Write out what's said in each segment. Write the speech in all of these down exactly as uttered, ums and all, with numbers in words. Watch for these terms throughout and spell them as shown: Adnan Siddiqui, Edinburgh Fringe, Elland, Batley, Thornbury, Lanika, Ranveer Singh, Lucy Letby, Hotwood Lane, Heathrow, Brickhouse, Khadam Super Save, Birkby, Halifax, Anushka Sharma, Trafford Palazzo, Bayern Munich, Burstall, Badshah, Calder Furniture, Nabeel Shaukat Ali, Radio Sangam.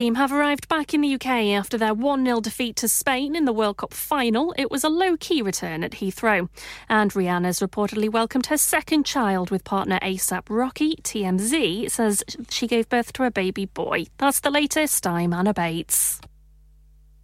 team have arrived back in the U K after their one nil defeat to Spain in the World Cup final. It was a low-key return at Heathrow. And Rihanna's reportedly welcomed her second child with partner ASAP Rocky. T M Z says she gave birth to a baby boy. That's the latest. I'm Anna Bates.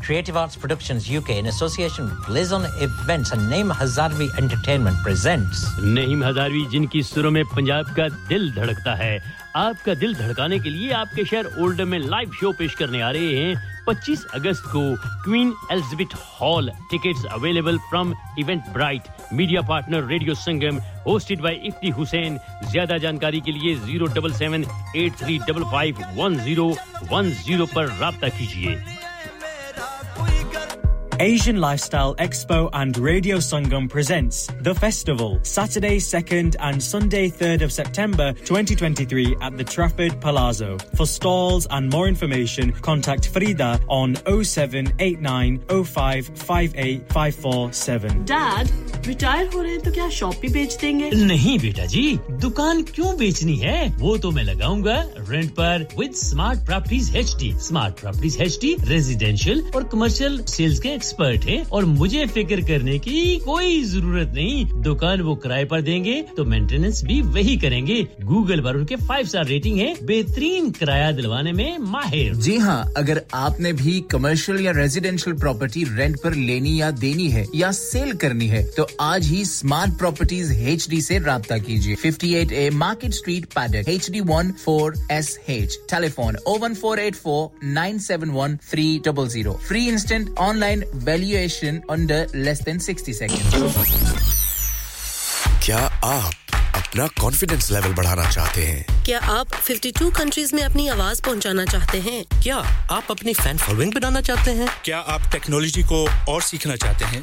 Creative Arts Productions U K in association with Blazon Events and Naeem Hazarvi Entertainment presents Naeem Hazarvi, jinki suron mein Punjab ka dil dhadakta hai. आपका दिल धड़काने के लिए आपके शहर Oldham में live show पेश करने आ रहे हैं twenty-five अगस्त को Queen Elizabeth Hall tickets available from Eventbrite media partner radio Sangam hosted by Ifti Hussain ज्यादा जानकारी के लिए zero seven seven eight three five five one zero one zero पर राब्ता कीजिए Asian Lifestyle Expo and Radio Sangam presents The Festival, Saturday second and Sunday third of September twenty twenty-three at the Trafford Palazzo. For stalls and more information, contact Frida on oh seven eight nine oh five five eight five four seven. Dad, retire ho rahe hain to kya shop bhi bech denge? Nahi beta ji, dukaan kyun bechni hai? Wo to main lagaunga rent par with Smart Properties H D. Smart Properties H D residential aur commercial sales ke expert हैं और मुझे फिक्र करने की कोई जरूरत नहीं दुकान वो किराए पर देंगे तो मेंटेनेंस भी वही करेंगे गूगल पर उनके five star रेटिंग है बेहतरीन किराया दिलवाने में माहिर जी हां अगर आपने भी कमर्शियल या रेजिडेंशियल प्रॉपर्टी रेंट पर लेनी या देनी है या सेल करनी है तो आज ही स्मार्ट प्रॉपर्टीज एचडी से राब्ता कीजिए fifty-eight A market street Paddock H D one four S H telephone oh one four eight four nine seven one three zero zero free instant online valuation under less than sixty seconds. क्या आप अपना confidence level बढ़ाना चाहते हैं? क्या आप fifty-two countries में अपनी आवाज पहुंचाना चाहते हैं? क्या आप अपनी फैन फॉलोइंग बनाना चाहते हैं? क्या आप टेक्नोलॉजी को और सीखना चाहते हैं?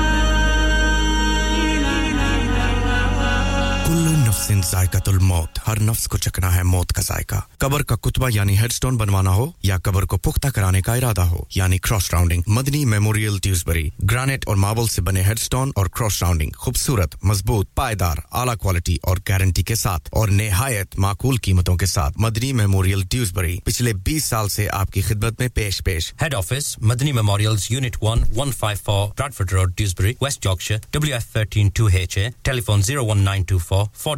इन जायकातुल मौत हर नफ्स को चखना है मौत का जायका कब्र का कुतबा यानी हेडस्टोन बनवाना हो या कब्र को पुख्ता कराने का इरादा हो यानी cross rounding Madni memorial Dewsbury granite और मार्बल से बने हेडस्टोन और क्रॉस राउंडिंग खूबसूरत मजबूत पायदार आला क्वालिटी और गारंटी के साथ और निहायत माकूल कीमतों के साथ मदनी मेमोरियल ड्यूसबरी पिछले twenty साल से आपकी खिदमत में पेश पेश head office Madni memorials unit one one five four Bradford road Dewsbury West Yorkshire W F one three two H A telephone oh one nine two four four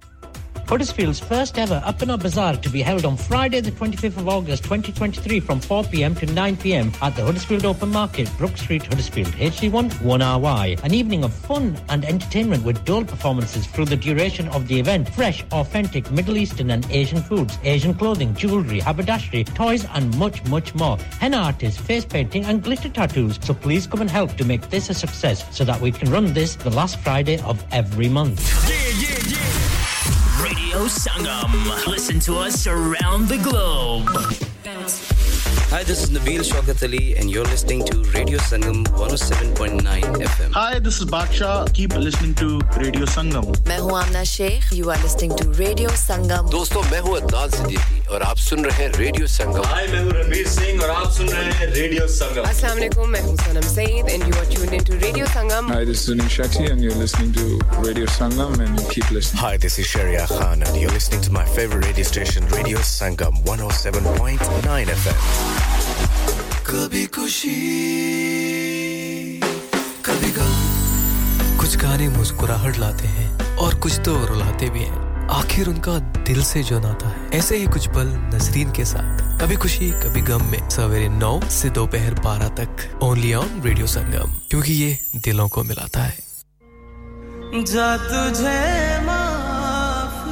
Huddersfield's first ever Up and Up Bazaar to be held on Friday the twenty-fifth of August twenty twenty-three from four p m to nine p m at the Huddersfield Open Market, Brook Street, Huddersfield, H D one one R Y. An evening of fun and entertainment with dual performances through the duration of the event. Fresh, authentic Middle Eastern and Asian foods, Asian clothing, jewellery, haberdashery, toys and much, much more. Henna artists, face painting and glitter tattoos. So please come and help to make this a success so that we can run this the last Friday of every month. Yeah, yeah, yeah. Radio Sangam. Listen to us around the globe. Hi, this is Nabeel Shaukat Ali and you're listening to Radio Sangam one oh seven point nine F M. Hi, this is Badshah. Keep listening to Radio Sangam. Main hu Amna Sheikh. You are listening to Radio Sangam. Dosto, main hu Adnan Siddiqui aur aap sun rahe hain Radio Sangam. Hi, main hu Ranveer Singh aur aap sun rahe hain Radio Sangam. Assalamu alaikum. Main hu Sanam Saeed and you are tuned into Radio Sangam. Hi, this is Nishati and you're listening to Radio Sangam and keep listening. Hi, this is Shreya Khan and you're listening to my favorite radio station Radio Sangam one oh seven point nine F M. कभी खुशी कभी गम कुछ गाने मुस्कुराहट लाते हैं और कुछ तो रुलाते भी हैं आखिर उनका दिल से जो नाता है ऐसे ही कुछ पल नसरीन के साथ कभी खुशी कभी गम में सवेरे nine से दोपहर twelve तक ओनली ऑन रेडियो संगम क्योंकि ये दिलों को मिलाता है जा तुझे माफ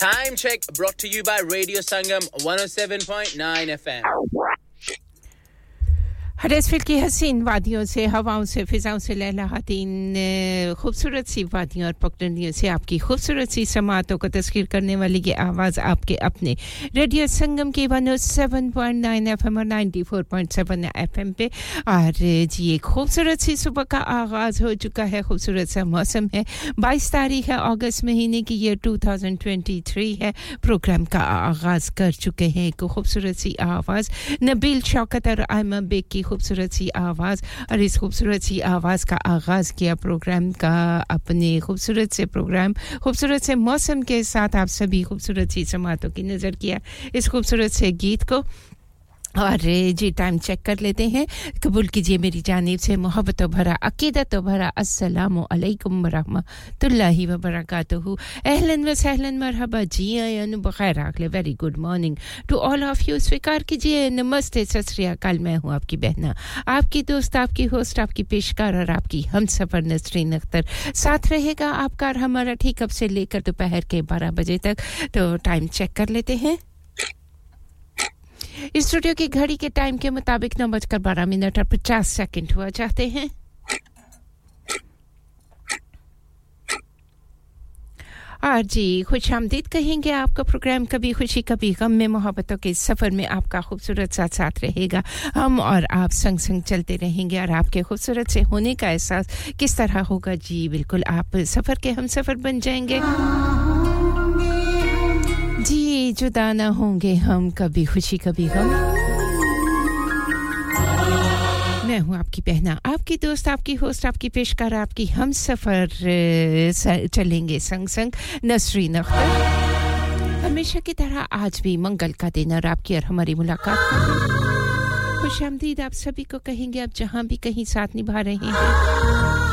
Time check brought to you by Radio Sangam one oh seven point nine F M. Huddersfield की हसीन वादियों से हवाओं से फिजाओं से लहलहाती इन खूबसूरत सी वादियों और पगडंडियों से आपकी खूबसूरत सी समातों को तस्खीर करने वाली ये आवाज़ आपके अपने रेडियो संगम के one oh seven point nine FM और ninety-four point seven एफएम पे और जी एक खूबसूरत सी सुबह का आगाज हो चुका है खूबसूरत सा मौसम है बाईस तारीख है अगस्त महीने की ये twenty twenty-three है प्रोग्राम का आगाज कर चुके हैं एक खूबसूरत सी आवाज़ नबील शौकत और आयमा बेग की खूबसूरत सी आवाज और इस खूबसूरत सी आवाज का आगाज किया प्रोग्राम का अपने खूबसूरत से प्रोग्राम खूबसूरत से मौसम के साथ आप सभी खूबसूरत सी समातों की नजर किया इस खूबसूरत से गीत को और जी टाइम चेक कर लेते हैं कबूल कीजिए मेरी जानिब से मोहब्बत भरा अकीदत भरा अस्सलाम वालेकुम व रहमतुल्लाहि व बरकातहू अहलन व सहलन मरहबा जी आयानु बखैर आखले very good morning to all of you स्वीकार कीजिए नमस्ते सस्रिया काल मैं हूं आपकी बहना आपकी दोस्त आपकी होस्ट आपकी पेशकार और आपकी हमसफर नसरीन अख्तर साथ रहेगा आपका और हमारा ठीक अब से लेकर दोपहर के twelve बजे तक तो टाइम चेक कर लेते हैं इस स्टूडियो की घड़ी के टाइम के मुताबिक नौ बजकर बारह मिनट और पचास सेकंड हुआ चाहते हैं आज जी खुशामदीद कहेंगे आपका प्रोग्राम कभी खुशी कभी गम में मोहब्बतों के सफर में आपका खूबसूरत साथ साथ रहेगा हम और आप संग संग चलते रहेंगे और आपके खूबसूरत से होने का एहसास किस तरह होगा जी बिल्कुल आप सफर के हम सफर बन जाएंगे जी जुदा ना होंगे हम कभी खुशी कभी गम मैं हूं आपकी बहना आपकी दोस्त आपकी होस्ट आपकी पेशकार आपकी हम सफर चलेंगे संग संग नसरीन अख्तर हमेशा की तरह आज भी मंगल का दिन और आपकी और हमारी मुलाकात खुशामदीद आप सभी को कहेंगे आप जहां भी कहीं साथ निभा रहे हैं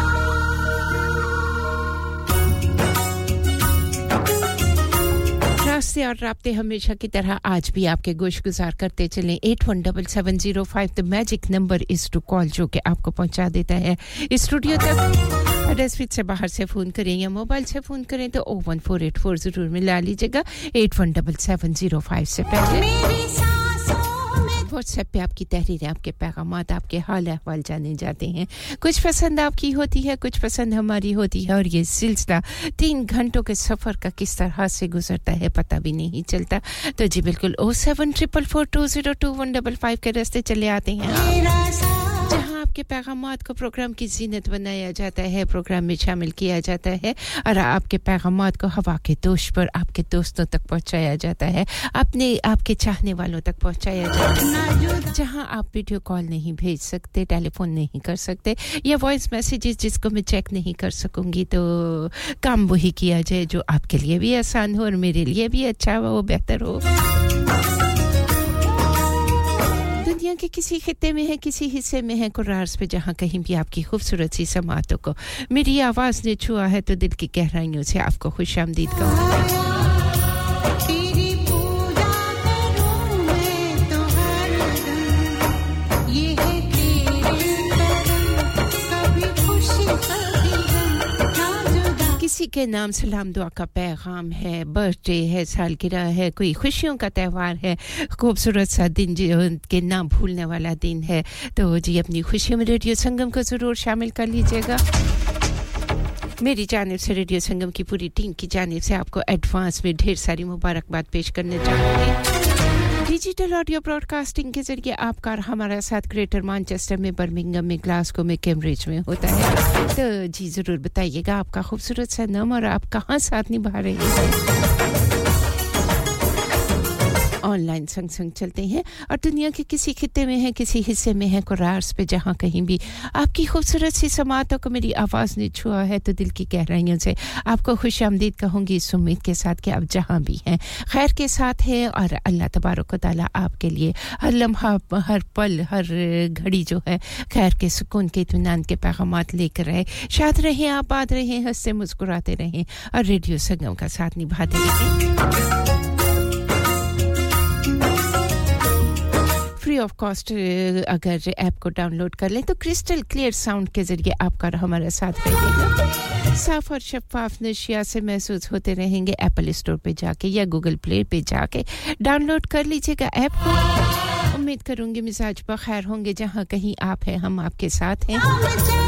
से और राब्ते हमेशा की तरह आज भी आपके गोश गुजार करते चलें eight one seven seven zero five the magic number is to call जो कि आपको पहुंचा देता है इस स्टूडियो तक हडर्सफील्ड से बाहर से फोन करें या मोबाइल से फोन करें तो zero one four eight four जरूर मिला लीजिएगा eight one seven seven zero five से पहले WhatsApp पे आपकी तहरीरें आपके पैगामात आपके हाल अहवाल जाने जाते हैं कुछ पसंद आपकी होती है कुछ पसंद हमारी होती है और ये सिलसिला तीन घंटों के सफर का किस तरह से गुजरता है पता भी नहीं चलता तो जी बिल्कुल oh seven four four two zero two one five five के रास्ते चले आते हैं जहां आपके पैगामात को प्रोग्राम की जीनत बनाया जाता है प्रोग्राम में शामिल किया जाता है और आपके पैगामात को हवा के दोष पर आपके दोस्तों तक पहुंचाया जाता है अपने आपके चाहने वालों तक पहुंचाया जाता है जहां आप वीडियो कॉल नहीं भेज सकते टेलीफोन नहीं कर सकते या वॉइस मैसेजेस जिसको मैं चेक नहीं कर सकूंगी तो काम वही किया जाए जो आपके लिए भी आसान हो और मेरे लिए भी अच्छा हो बेहतर हो दुनिया के किसी खित्ते में है किसी हिस्से में है कुरार्स पे जहां कहीं भी आपकी खूबसूरत सी समातों को मेरी आवाज ने छुआ है तो दिल की गहराइयों से आपको खुशामदीद कहूं तेरी पूजा करूं मैं तो हर दम ये है तेरे कदम कभी खुशी किसी के नाम सलाम दुआ का पैगाम है बर्थडे है सालगिरह है कोई खुशियों का त्यौहार है खूबसूरत सा दिन के ना भूलने वाला दिन है तो जी अपनी खुशियों में रेडियो संगम को जरूर शामिल कर लीजिएगा मेरी जानिब से रेडियो संगम की पूरी टीम की जानिब से आपको एडवांस में ढेर सारी मुबारकबाद पेश करने चाहूंगी डिजिटल ऑडियो ब्रॉडकास्टिंग के जरिए आपका और हमारा साथ ग्रेटर मैनचेस्टर में बर्मिंघम में ग्लासगो में कैम्ब्रिज में होता है तो जी जरूर बताइएगा आपका खूबसूरत सा नाम और आप कहां साथ निभा रहे हैं ऑनलाइन संग संग चलते हैं और दुनिया के किसी खित्ते में है किसी हिस्से में है कुरार्स पे जहां कहीं भी आपकी खूबसूरत सी समातों को मेरी आवाज ने छुआ है तो दिल की गहराइयों से आपको खुशामदीद कहूंगी इस उम्मीद के साथ कि आप जहां भी हैं खैर के साथ हैं और अल्लाह तबाराक व तआला आपके लिए हर लम्हा हर पल हर घड़ी जो है खैर के सुकून के इत्मीनान के पैगामात लेकर रहे शाद रहें आबाद रहें हंसते मुस्कुराते रहें और रेडियो संगम का साथ निभाते रहें फ्री ऑफ कॉस्ट अगर ऐप को डाउनलोड कर लें तो क्रिस्टल क्लियर साउंड के जरिए आपका और हमारा साथ रहेगा साफ और शफाफ नशिया से महसूस होते रहेंगे एप्पल स्टोर पे जाके या गूगल प्ले पे जाके डाउनलोड कर लीजिएगा ऐप को उम्मीद करूंगी मिजाज पर खैर होंगे जहां कहीं आप हैं हम आपके साथ हैं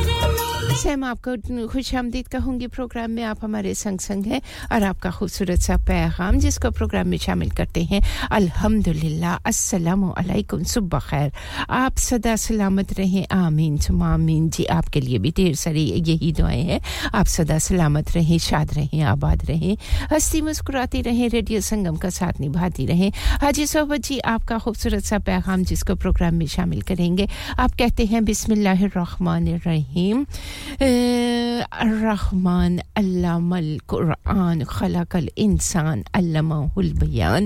सेम आपको खुशामदीद कहूंगी प्रोग्राम में आप हमारे संग संग हैं और आपका खूबसूरत सा पैगाम जिसको प्रोग्राम में शामिल करते हैं अल्हम्दुलिल्लाह अस्सलाम वालेकुम सुबह खैर आप सदा सलामत रहें आमीन सुमा आमीन जी आपके लिए भी ढेर सारी यही दुआएं हैं आप सदा सलामत रहें शाद रहें आबाद रहें हंसती मुस्कुराती रहें रेडियो संगम का साथ निभाती रहें हाजी सोहबत जी आपका खूबसूरत सा पैगाम जिसको प्रोग्राम में शामिल करेंगे आप कहते हैं बिस्मिल्लाहिर रहमानिर रहीम الرحمن علم القرآن خلق الانسان علمه البيان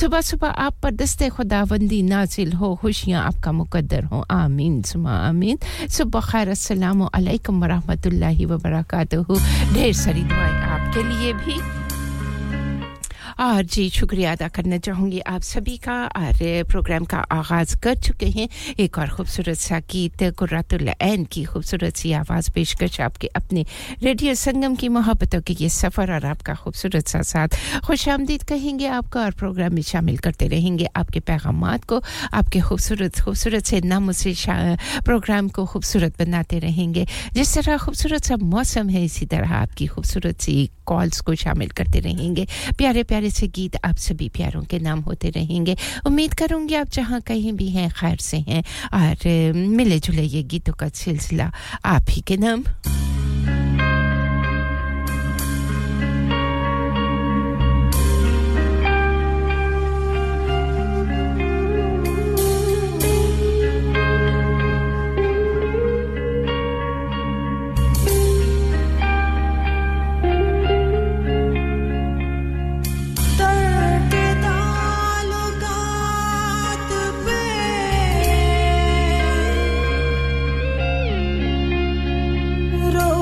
सुबह सुबह आप पर दस्ते खुदावंदी नाज़िल हो खुशियां आपका मुकद्दर हो आमीन सुमा आमीन सुबह खैर अस्सलाम वालेकुम व रहमतुल्लाहि व बरकातहू ढेर सारी दुआएं आपके लिए भी और जी शुक्रिया अदा करना चाहूंगी आप सभी का और प्रोग्राम का आगाज कर चुके हैं एक और खूबसूरत सा गीत कुर्रतुल ऐन की खूबसूरत सी आवाज पेशकश आपके अपने रेडियो संगम की मोहब्बतों के ये सफर और आपका खूबसूरत सा साथ खुशामदीद कहेंगे आपका और प्रोग्राम में शामिल करते रहेंगे आपके पैगामात को आपके खूबसूरत खूबसूरत से नामों से प्रोग्राम को खूबसूरत बनाते रहेंगे जिस तरह खूबसूरत सा मौसम है इसी तरह आपकी खूबसूरत सी कॉल्स को शामिल करते रहेंगे प्यारे प्यारे से गीत आप सभी प्यारों के नाम होते रहेंगे उम्मीद करूंगी आप जहां कहीं भी हैं खैर से हैं और मिले जुले ये गीतों का सिलसिला आप ही के नाम No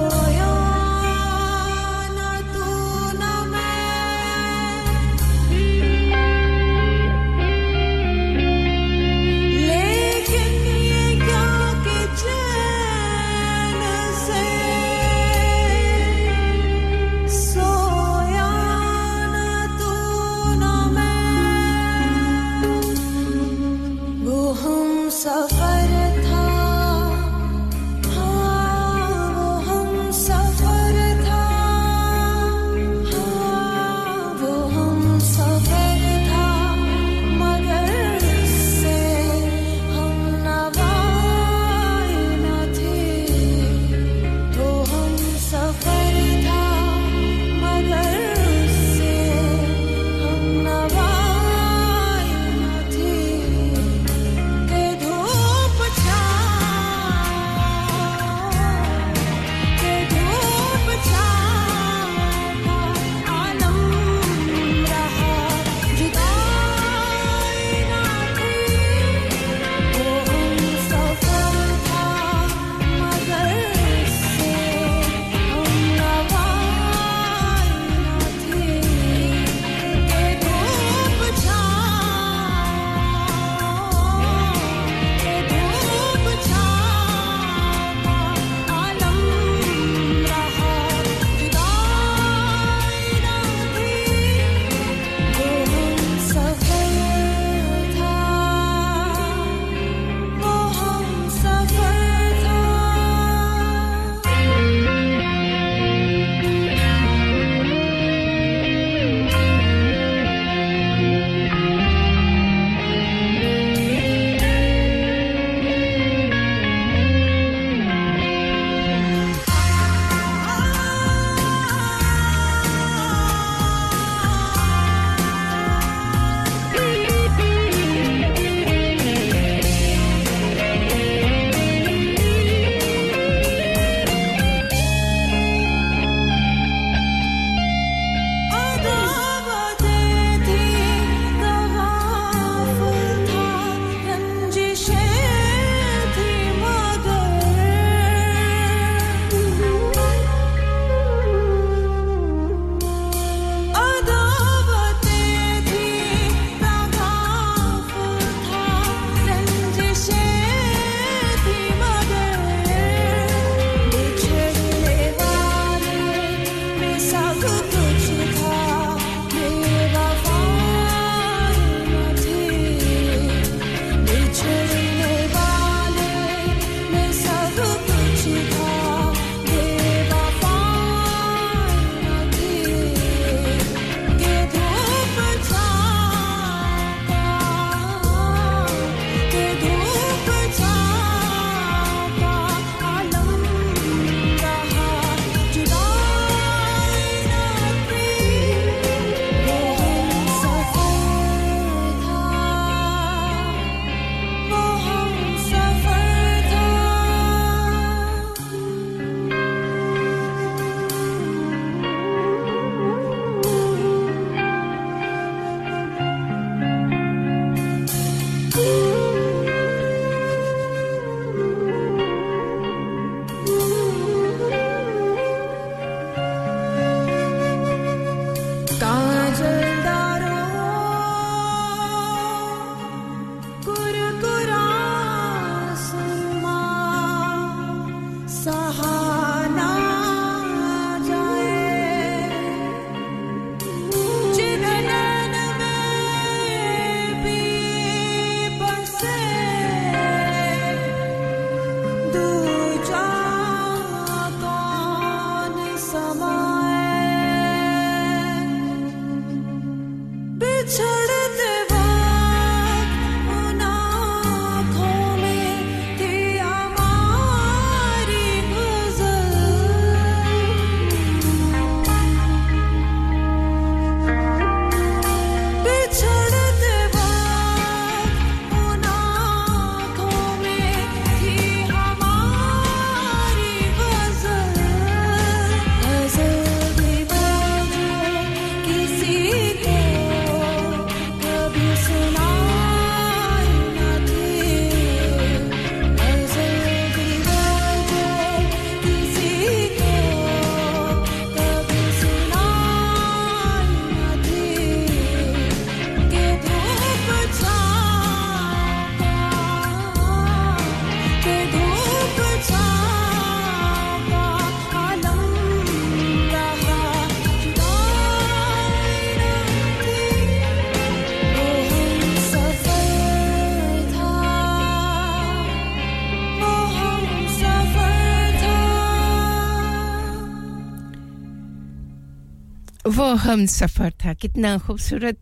वो हम सफर था कितना खूबसूरत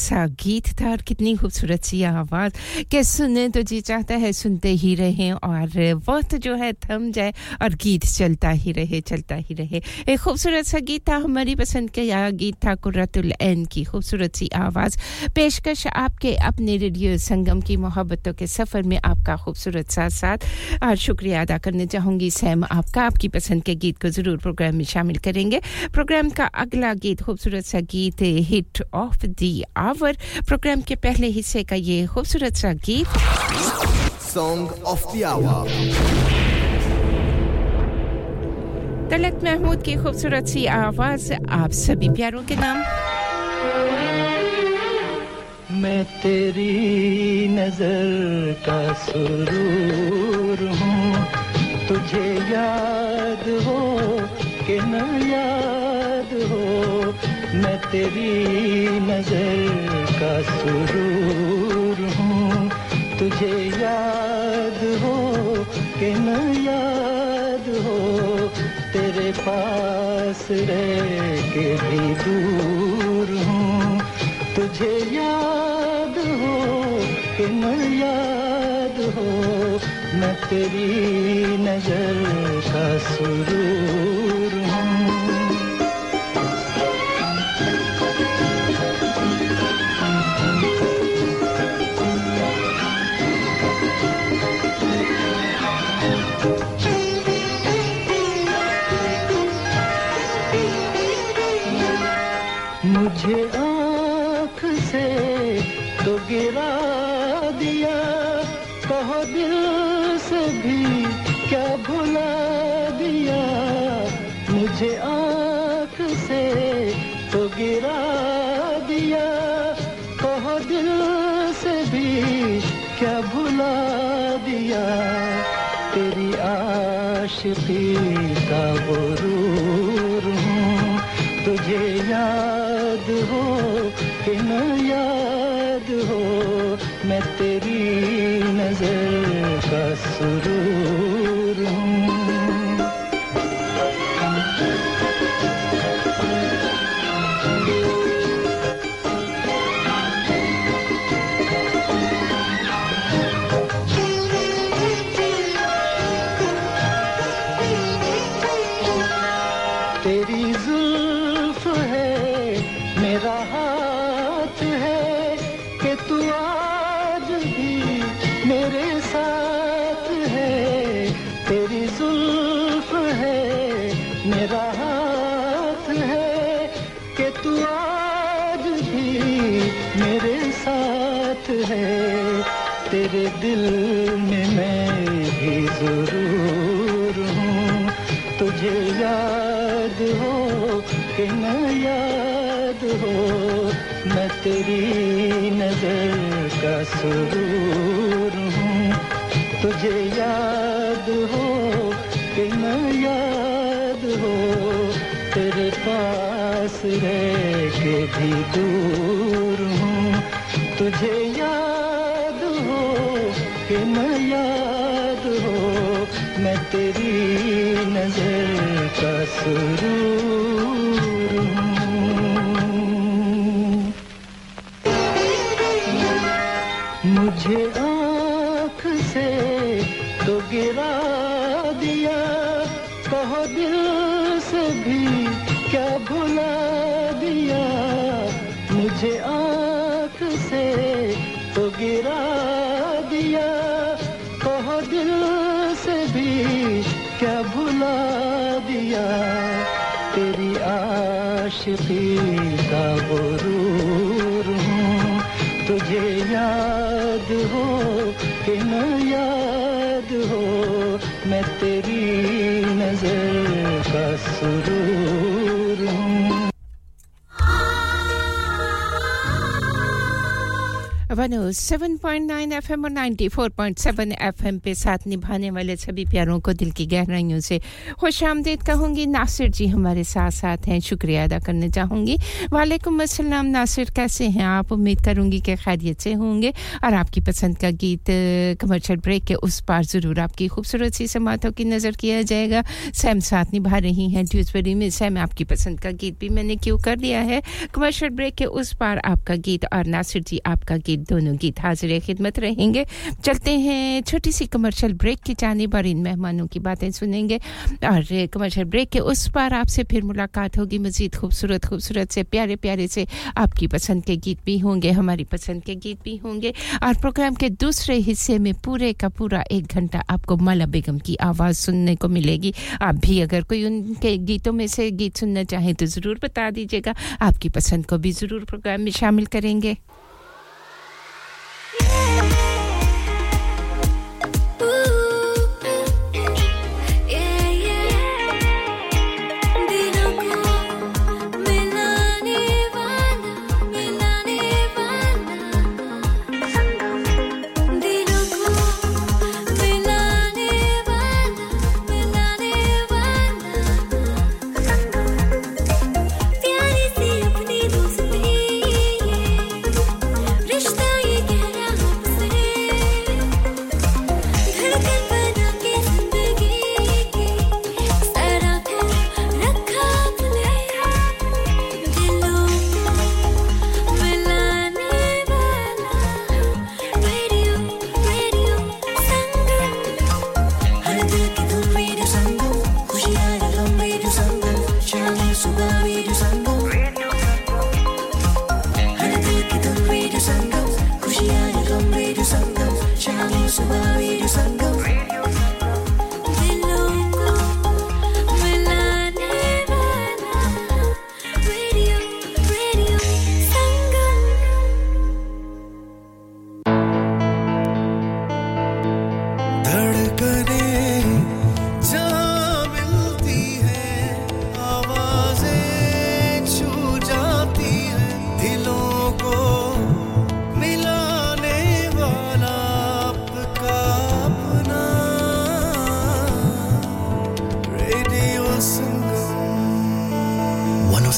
सा गीत था और कितनी खूबसूरत सी आवाज के सुने तो जी चाहता है सुनते ही रहें और वक्त जो है थम जाए और गीत चलता ही रहे चलता ही रहे एक खूबसूरत सा गीत था हमारी पसंद का यह गीत था कुर्रतुल ऐन की खूबसूरत सी आवाज पेशकश आपके अपने रेडियो संगम की मोहब्बतों के सफर में आपका खूबसूरत सा साथ और शुक्रिया अदा करना चाहूंगी सैम आपका आपकी पसंद के गीत को जरूर प्रोग्राम में शामिल करेंगे प्रोग्राम का अगला गीत खूबसूरत सा गीत hit of the hour program के पहले हिस्से का ये खूबसूरत सा गीत song of the hour Talat Mahmood की खूबसूरत सी आवाज आप सभी प्यारों के नाम मैं तेरी नजर का सुरूर हूं तुझे याद हो कि ना याद मैं तेरी नजर का सुरूर हूँ तुझे याद हो कि न याद हो तेरे पास रह के भी दूर हूँ तुझे याद हो कि न याद हो मैं तेरी नजर का सुरूर हूँ मुझे आँख से तो गिरा दिया कहो दिल से भी क्या भुला दिया मुझे आँख से तो गिरा दिया कहो दिल से भी क्या भुला दिया तेरी आशिकी का गुरूर हूँ तुझे याद हो कि न याद हो मैं तेरी नजर का सुरूर हूँ तेरे दिल में मैं भी जरूर हूँ तुझे याद हो कि न याद हो मैं तेरी नजर का सुरूर हूँ तुझे याद हो कि न याद हो तेरे पास रह के भी दूर हूँ तुझे याद कि मैं याद हो मैं तेरी नजर का सुरूर हूँ मुझे आँख से तो गिरा दिया कहो दिल से भी क्या भुला दिया मुझे आँख से तो गिरा कहो दिल से भी क्या भुला दिया तेरी आशिकी का गुरूर हूँ तुझे याद हो कि न याद हो मैं तेरी नजर का सुरूर हूँ one oh seven point nine F M और ninety-four point seven F M पे साथ निभाने वाले सभी प्यारों को दिल की गहराइयों से खुशामदीद कहूंगी नासिर जी हमारे साथ साथ हैं शुक्रिया अदा करना चाहूंगी वालेकुम अस्सलाम नासिर कैसे हैं आप उम्मीद करूंगी कि खैरियत से होंगे और आपकी पसंद का गीत कमर्शियल ब्रेक के उस पार जरूर आपकी खूबसूरत सी समातों की नजर किया जाएगा सैम साथ निभा रही हैं ड्यूसबरी में सैम आपकी पसंद का गीत भी मैंने क्यों कर लिया है कमर्शियल ब्रेक के उस पार आपका गीत और नासिर जी आपका गीत दोनों गीत हाजिर खिदमत रहेंगे चलते हैं छोटी सी कमर्शियल ब्रेक की जानिब और इन मेहमानों की बातें सुनेंगे और कमर्शियल ब्रेक के उस पार आपसे फिर मुलाकात होगी मजीद खूबसूरत खूबसूरत से प्यारे प्यारे से आपकी पसंद के गीत भी होंगे हमारी पसंद के गीत भी होंगे और प्रोग्राम के दूसरे हिस्से में पूरे का पूरा एक घंटा आपको मला बेगम की आवाज़ सुनने को मिलेगी आप भी अगर कोई उनके गीतों में से गीत सुनना चाहें तो ज़रूर बता दीजिएगा आपकी पसंद को भी ज़रूर प्रोग्राम में शामिल करेंगे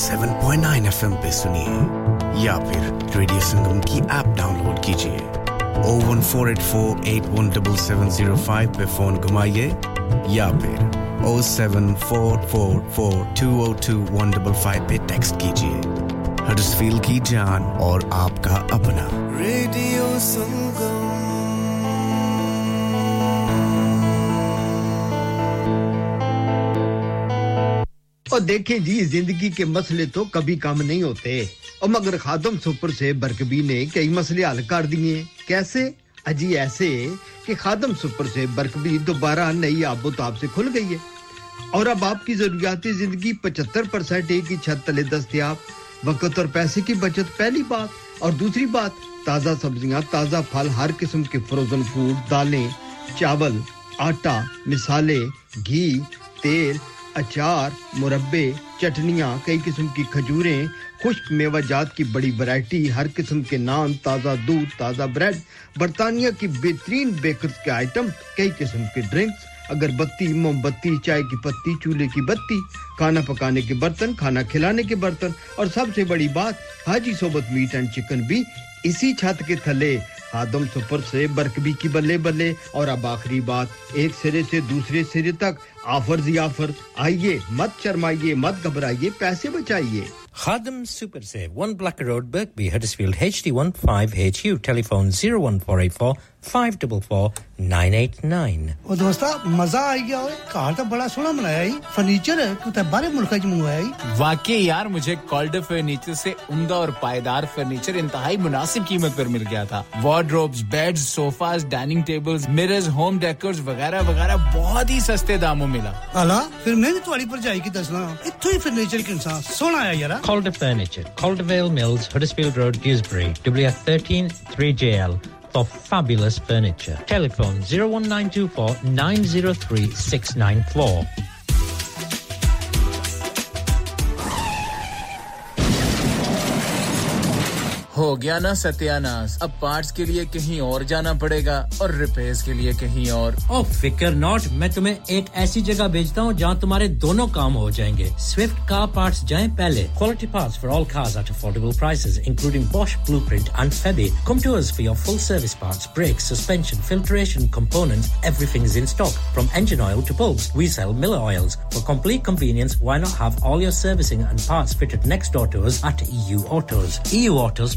zero one four eight four eight one seven seven zero five पे फोन घुमाइए या फिर zero seven four four four two zero two one five पे टेक्स्ट कीजिए हडर्सफील्ड की जान और आपका अपना रेडियो संगम और देखिए जी जिंदगी के मसले तो कभी कम नहीं होते और मगर खादम सुपर से बर्कबी ने कई मसले हल कर दिए कैसे अजी ऐसे कि खादम सुपर से बर्कबी दोबारा नई आबोताब से खुल गई है और अब आपकी जरूरियाती जिंदगी पचहत्तर परसेंट एक ही छत तले दस्तयाब वक्त और पैसे की बचत पहली बात और दूसरी बात ताजा सब्जियां ताजा फल हर किस्म के फ्रोजन फूड दालें चावल आटा मिसाले घी तेल अचार मुरब्बे चटनियां कई किस्म की खजूरें खुश्क मेवाजात की बड़ी वैरायटी हर किस्म के नान ताज़ा दूध ताज़ा ब्रेड बर्तानिया की बेहतरीन बेकर्स के आइटम कई किस्म के ड्रिंक्स अगरबत्ती मोमबत्ती चाय की पत्ती चूल्हे की बत्ती खाना पकाने के बर्तन खाना खिलाने के बर्तन और सबसे बड़ी बात हाजी सोबत मीट एंड चिकन भी इसी छत के थले खादम सुपर से बर्कबी की बल्ले बल्ले और अब आखिरी बात एक सिरे से दूसरे सिरे तक ऑफर जी ऑफर आइए मत शर्माइए मत घबराइए पैसे बचाइए Khadam Super Save, one Blacker Road, Birkby, Huddersfield, H D one five H U, telephone zero one four eight four five four four nine eight nine. Oh, dosta, maza aa gaya ho. Car to bada sona banaya hai. Furniture kute bare mulk mein mangwaya hai. Waqai yaar, mujhe Calder Furniture se umda aur paydar furniture intihai munasib qeemat par mil gaya tha. Wardrobes, beds, sofas, dining tables, mirrors, home decors वगैरह वगैरह बहुत ही सस्ते दामों मिला. अला, फिर मैंने तुम्हारी पर जाई की दसना. इत्थों ही furniture के इंसान सोना आया यार. Calder Furniture, Caldervale Mills, Huddersfield Road, Dewsbury, W F one three three J L for fabulous furniture. Telephone zero one nine two four nine zero three six nine four. हो गया ना सत्यानाश अब पार्ट्स के लिए कहीं और जाना पड़ेगा और रिपेयर्स के लिए कहीं और ओ फिकर नॉट मैं तुम्हें एक ऐसी जगह भेजता हूं जहां तुम्हारे दोनों काम हो जाएंगे स्विफ्ट कार पार्ट्स जाएं पहले quality parts for all cars at affordable prices including Bosch Blueprint and Febby come to us for your full service parts brakes suspension filtration components everything is in stock from engine oil to bulbs we sell Miller oils for complete convenience why not have all your servicing and parts fitted next door to us at E U Autos E U Autos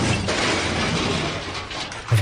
Have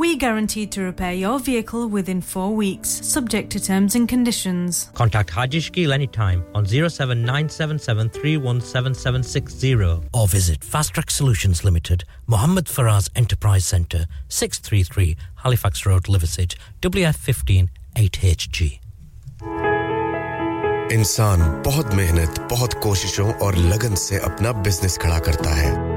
We guaranteed to repair your vehicle within four weeks, subject to terms and conditions. Contact Haji Shkil anytime on oh seven nine seven seven, three one seven seven six zero or visit Fast Track Solutions Limited, Mohammed Faraz Enterprise Center, six thirty-three Halifax Road, Liversedge, W F fifteen, eight H G. इंसान बहुत मेहनत, बहुत कोशिशों और लगन से अपना business खड़ा करता है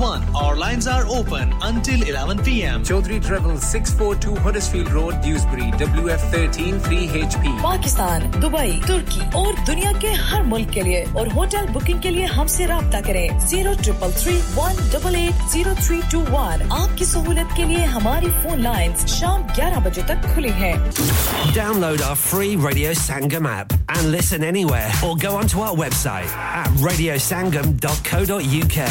Our lines are open until eleven p m. Chaudhry Travel, six forty-two Huddersfield Road, Dewsbury, W F thirteen, three H P. Pakistan, Dubai, Turkey और दुनिया के हर मुल्क के लिए और होटल बुकिंग के लिए हमसे राब्ता करें oh three three three, one eight eight, oh three two one. आपकी सहूलियत के लिए हमारी फोन लाइंस शाम eleven बजे तक खुली हैं. Download our free Radio Sangam app and listen anywhere or go onto our website at radio sangam dot co dot u k.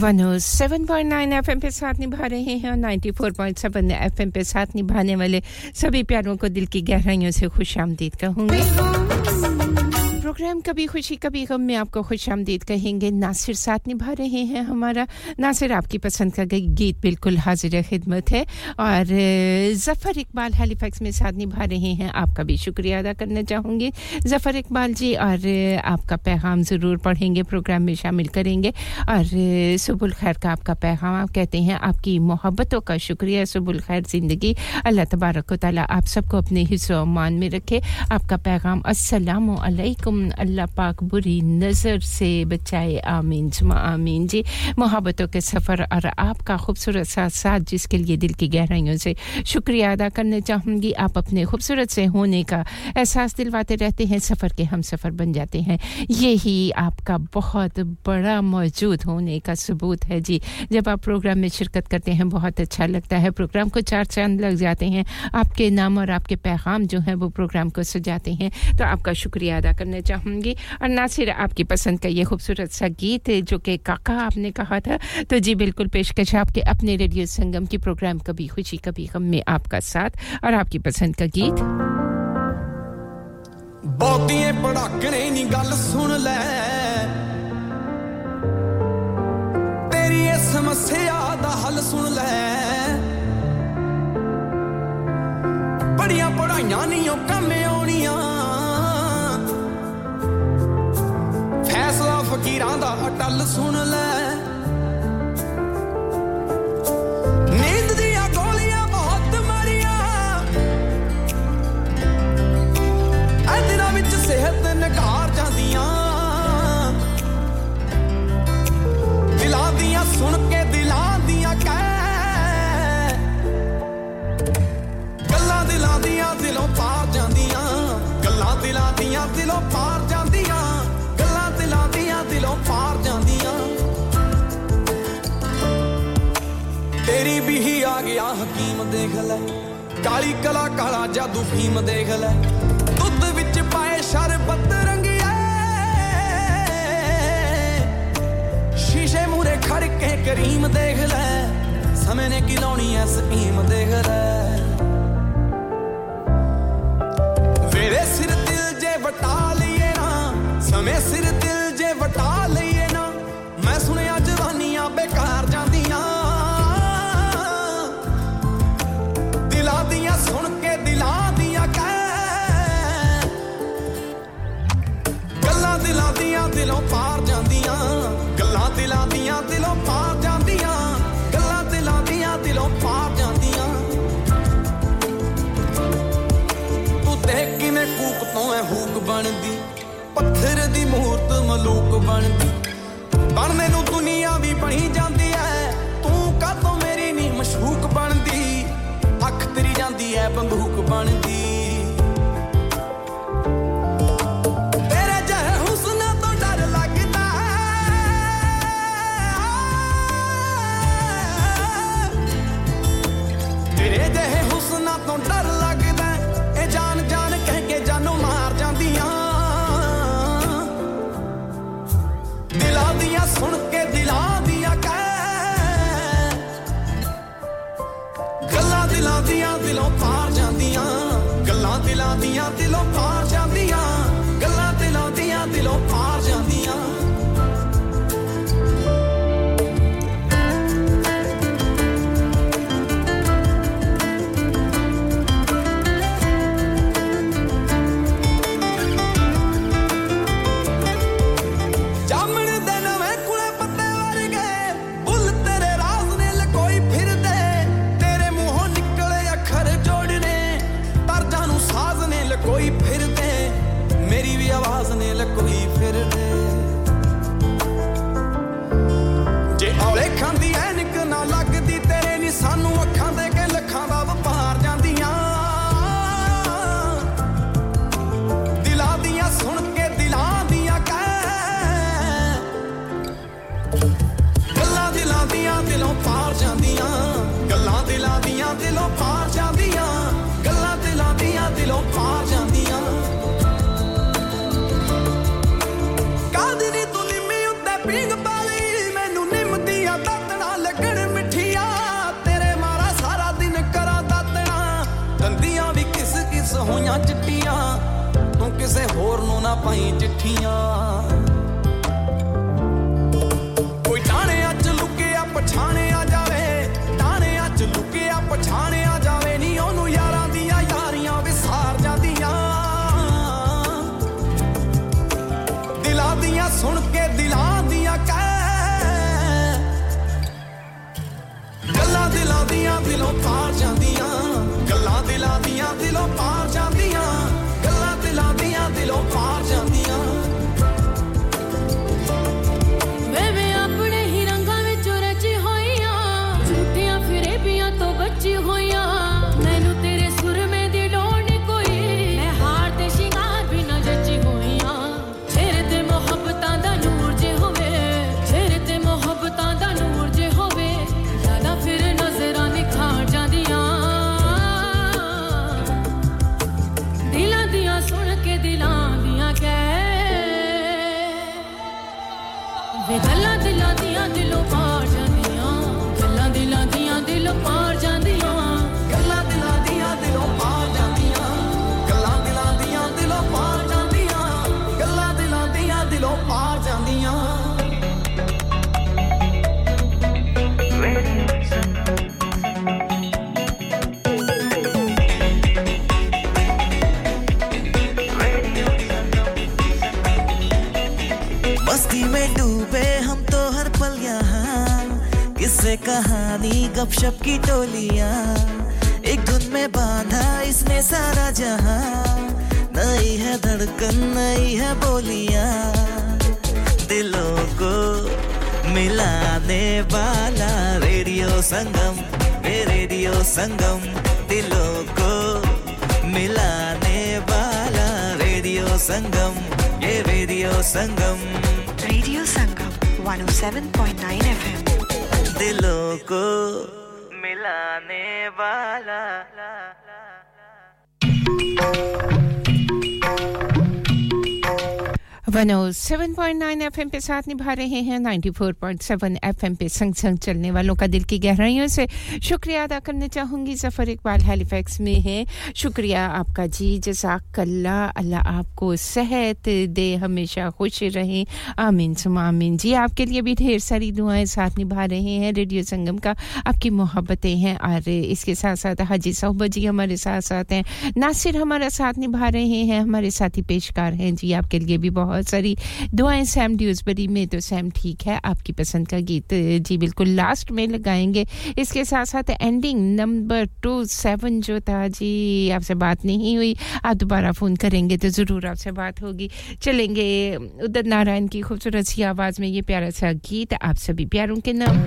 one oh seven point nine FM पे साथ निभा रहे हैं और ninety-four point seven एफएम पे साथ निभाने वाले सभी प्यारों को दिल की गहराइयों से खुशामदीद कहूंगी प्रोग्राम कभी खुशी कभी गम में आपको खुशामदीद कहेंगे नासिर साथ निभा रहे हैं हमारा नासिर आपकी पसंद का गीत बिल्कुल हाजिर खिदमत है और ज़फर इकबाल हैलीफैक्स में साथ निभा रहे हैं आपका भी शुक्रिया अदा करना चाहूंगी ज़फर इकबाल जी और आपका पैगाम जरूर पढ़ेंगे प्रोग्राम में शामिल करेंगे और सुबुल खैर का आपका पैगाम आप कहते हैं आपकी मोहब्बतों का शुक्रिया सुबुल खैर जिंदगी अल्लाह तबाराक व तआला आप सबको अपने हिस्सों मान में रखे आपका पैगाम अस्सलाम वालेकुम अल्लाह पाक बुरी नजर से बचाए आमीन जुमा आमीन जी मोहब्बतों के सफर और आपका खूबसूरत साथ साथ जिसके लिए दिल की गहराइयों से शुक्रिया अदा करना चाहूंगी आप अपने खूबसूरत से होने का एहसास दिलवाते रहते हैं सफर के हम सफर बन जाते हैं यही आपका बहुत बड़ा मौजूद होने का सबूत है जी जब आप प्रोग्राम में शिरकत करते हैं बहुत अच्छा लगता है प्रोग्राम को चार चांद लग जाते हैं आपके नाम और आपके पैगाम जो हैं वो प्रोग्राम को सजाते हैं तो आपका शुक्रिया अदा करना चाहूंगी और नासिर आपकी पसंद का ये खूबसूरत सा गीत जो कि काका आपने कहा था तो जी बिल्कुल पेशकश आपके अपने रेडियो संगम की प्रोग्राम कभी खुशी कभी गम में आपका साथ और आपकी पसंद का गीत बहुतियां पड़ाकने नी गल सुन ले तेरी समस्या दा हल सुन ले बड़ियां पढ़ाइयां नी ओ कम आउणियां फैसला फकीरां दा अटल सुन ले नींद दिया गोलियां बहुत मारिया अदिना विच सेहत नकार जांदियां दिलां दियां सुन के दिलां दियां कह गल्लां दिलां दियां दिलों पार जांदियां गल्लां दिलां दियां दिलों पार जांदियां दिलों पार जांदियां तेरी भी ही आ गया हकीम देख ले काली कला काला जादू फीम देख ले दुध विच पाए शरबत रंगिया शीशे मुरे खड़ के करीम देख ले समय ने किलौनी है स्कीम देख ले वेरे सिर दिल जे बटा लिए ना समय सिर दिल बता लिए ना मैं सुनया जवानियां बेकार जांदियां दिला दिया सुन के दिला दिया कह गल्ला दिला दिया दिलों पार जांदियां गल्ला दिला दिया दिलों पार जांदियां गल्ला दिला दिया दिलों पार जांदियां तू देख कि मैं कूप तो है हुक बनदी पत्थर दी मूर्त मलूक बनदी बनने नु दुनिया भी बनी जांदी है तू का तो मेरी नी मशूक बनदी अख तेरी जांदी है बंदूक बनदी तेरे जहे हुस्न तो डर लगदा है तेरे जहे हुस्न तो डर लगदा ए जान जान कह के जानू मार जांदियां दिया सुन के दिला दिया कह गल्ला दिला दिया दिलों पार जांदियां गल्ला दिला दिया दिलों पार जांदियां गल्ला दिला दिया दिलों पार जांदियां ਕਿਸੇ ਹੋਰ ਨੂੰ ਨਾ ਪਾਈ ਚਿੱਠੀਆਂ ਕੋਈ ਟਾਣਿਆਂ ਚ ਲੁਕਿਆ ਪਛਾਣਿਆ ਜਾਵੇ ਟਾਣਿਆਂ ਚ ਲੁਕਿਆ ਪਛਾਣਿਆ ਜਾਵੇ ਨਹੀਂ ਉਹਨੂੰ ਯਾਰਾਂ ਦੀਆਂ ਯਾਰੀਆਂ ਵਿਸਾਰ ਜਾਂਦੀਆਂ ਦਿਲਾਂ ਦੀਆਂ ਸੁਣ ਕੇ ਦਿਲਾਂ ਦੀਆਂ ਕਹਿ ਗੱਲਾਂ ਦਿਲਾਂ ਦੀਆਂ ਦਿਲੋਂ ਪਾਰ ਜਾਂਦੀਆਂ ਗੱਲਾਂ ਦਿਲਾਂ ਦੀਆਂ ਦਿਲੋਂ ਪਾਰ ਜਾਂਦੀਆਂ दिलों पार जांदियां कहानी गपशप की टोलियां एक धुन में बांधा इसने सारा जहां नई है धड़कन नई है बोलियां दिलों को मिलाने वाला रेडियो संगम ये रेडियो संगम दिलों को मिलाने वाला रेडियो संगम ये radio Sangam radio Sangam one oh seven point nine F M दिलों को मिलाने वाला one oh seven point nine FM पे साथ निभा रहे हैं ninety-four point seven एफएम पे संग संग चलने वालों का दिल की गहराइयों से शुक्रिया अदा करना चाहूंगी ज़फर इकबाल हैलिफैक्स में हैं शुक्रिया आपका जी जज़ाकल्लाह अल्लाह आपको सेहत दे हमेशा खुश रहें आमीन सुमा आमीन जी आपके लिए भी ढेर सारी दुआएं साथ निभा रहे हैं रेडियो संगम का आपकी मोहब्बतें हैं और इसके साथ-साथ हाजी साहब जी हमारे साथ-साथ हैं नासिर हमारा साथ निभा रहे हैं हमारे साथी पेशकार हैं जी आपके लिए भी बहुत सारी दुआएं सैम ड्यूसबरी में तो सैम ठीक है आपकी पसंद का गीत जी बिल्कुल लास्ट में लगाएंगे इसके साथ-साथ एंडिंग नंबर two seven जो था जी आपसे बात नहीं हुई आप दोबारा फोन करेंगे तो जरूर आपसे बात होगी चलेंगे उदित नारायण की खूबसूरत सी आवाज में ये प्यारा सा गीत आप सभी प्यारों के नाम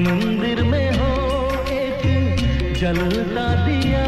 मंदिर में हो एक जलता दिया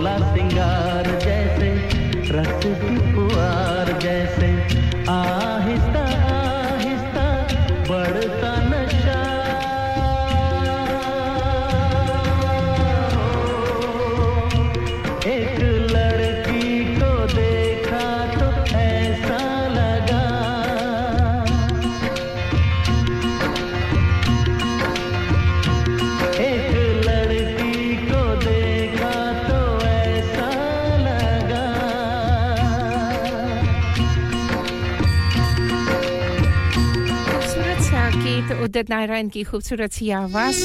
भोला सिंगार जैसे रस की पुआर जैसे आहिस्ता आहिस्ता बढ़ता नशा एक लड़की को देखा तो ऐसा लगा एक लड़की को देखा तो ऐसा लगा खूबसूरत सा गीत उदित नारायण की खूबसूरत सी आवाज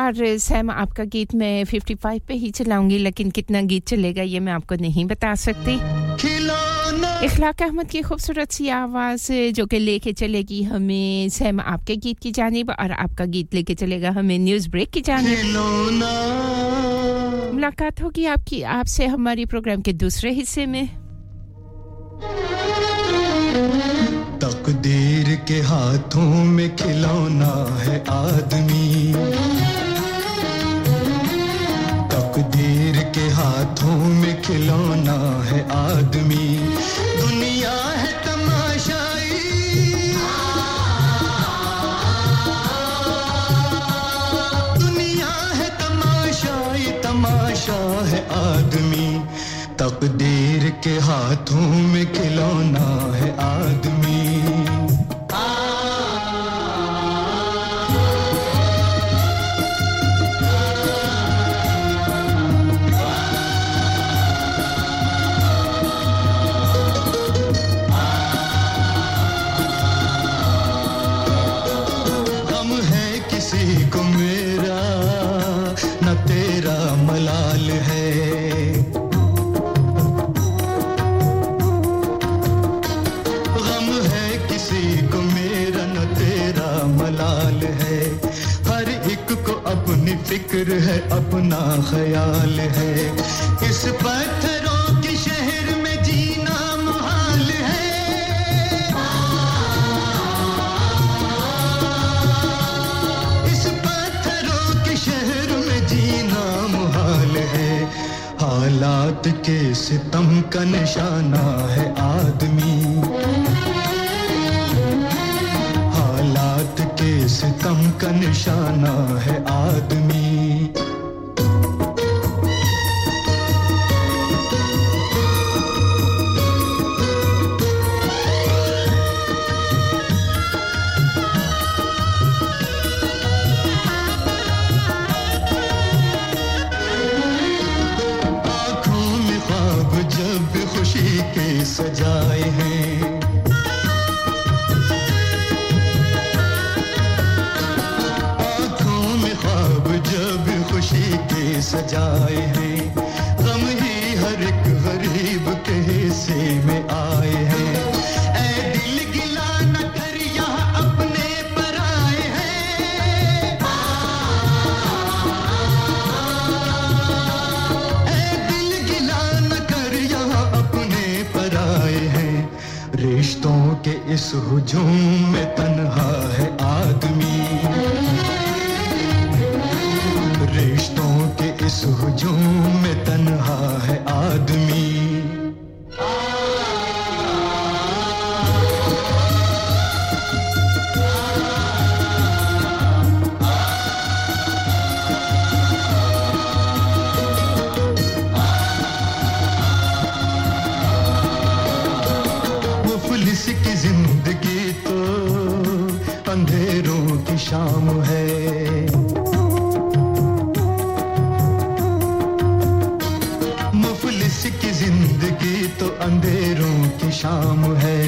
और सैम आपका गीत मैं पचपन पे ही चलाऊंगी लेकिन कितना गीत चलेगा ये मैं आपको नहीं बता सकती इखलाक अहमद की खूबसूरत सी आवाज जो कि लेके चलेगी हमें सैम आपके गीत की जानिब और आपका गीत लेके चलेगा हमें न्यूज़ ब्रेक की जानिब मुलाकात होगी आपकी आपसे हमारी प्रोग्राम के दूसरे हिस्से में तकदीर के हाथों में खिलौना है आदमी तकदीर के हाथों में खिलौना है आदमी दुनिया है तमाशाई दुनिया है तमाशाई तमाशा है आदमी तकदीर के हाथों में खिलौना है आदमी फिक्र है अपना ख्याल है इस पत्थरों के शहर में जीना मुहाल है इस पत्थरों के शहर में जीना मुहाल है हालात के सितम का निशाना है आदमी हालात के सितम का निशाना है आदमी सजाए हैं आँखों में ख्वाब जब खुशी के सजाए हैं गम ही हर एक गरीब के हिस्से में आए हैं ऐ दिल गिला न कर यहाँ अपने पर आए हैं ऐ दिल गिला न कर यहाँ अपने पर आए हैं रिश्तों के इस हुजूम में तन्हा है आदमी रिश्तों के इस हुजूम में तन्हा है आदमी शाम है मुफलिस की जिंदगी तो अंधेरों की शाम है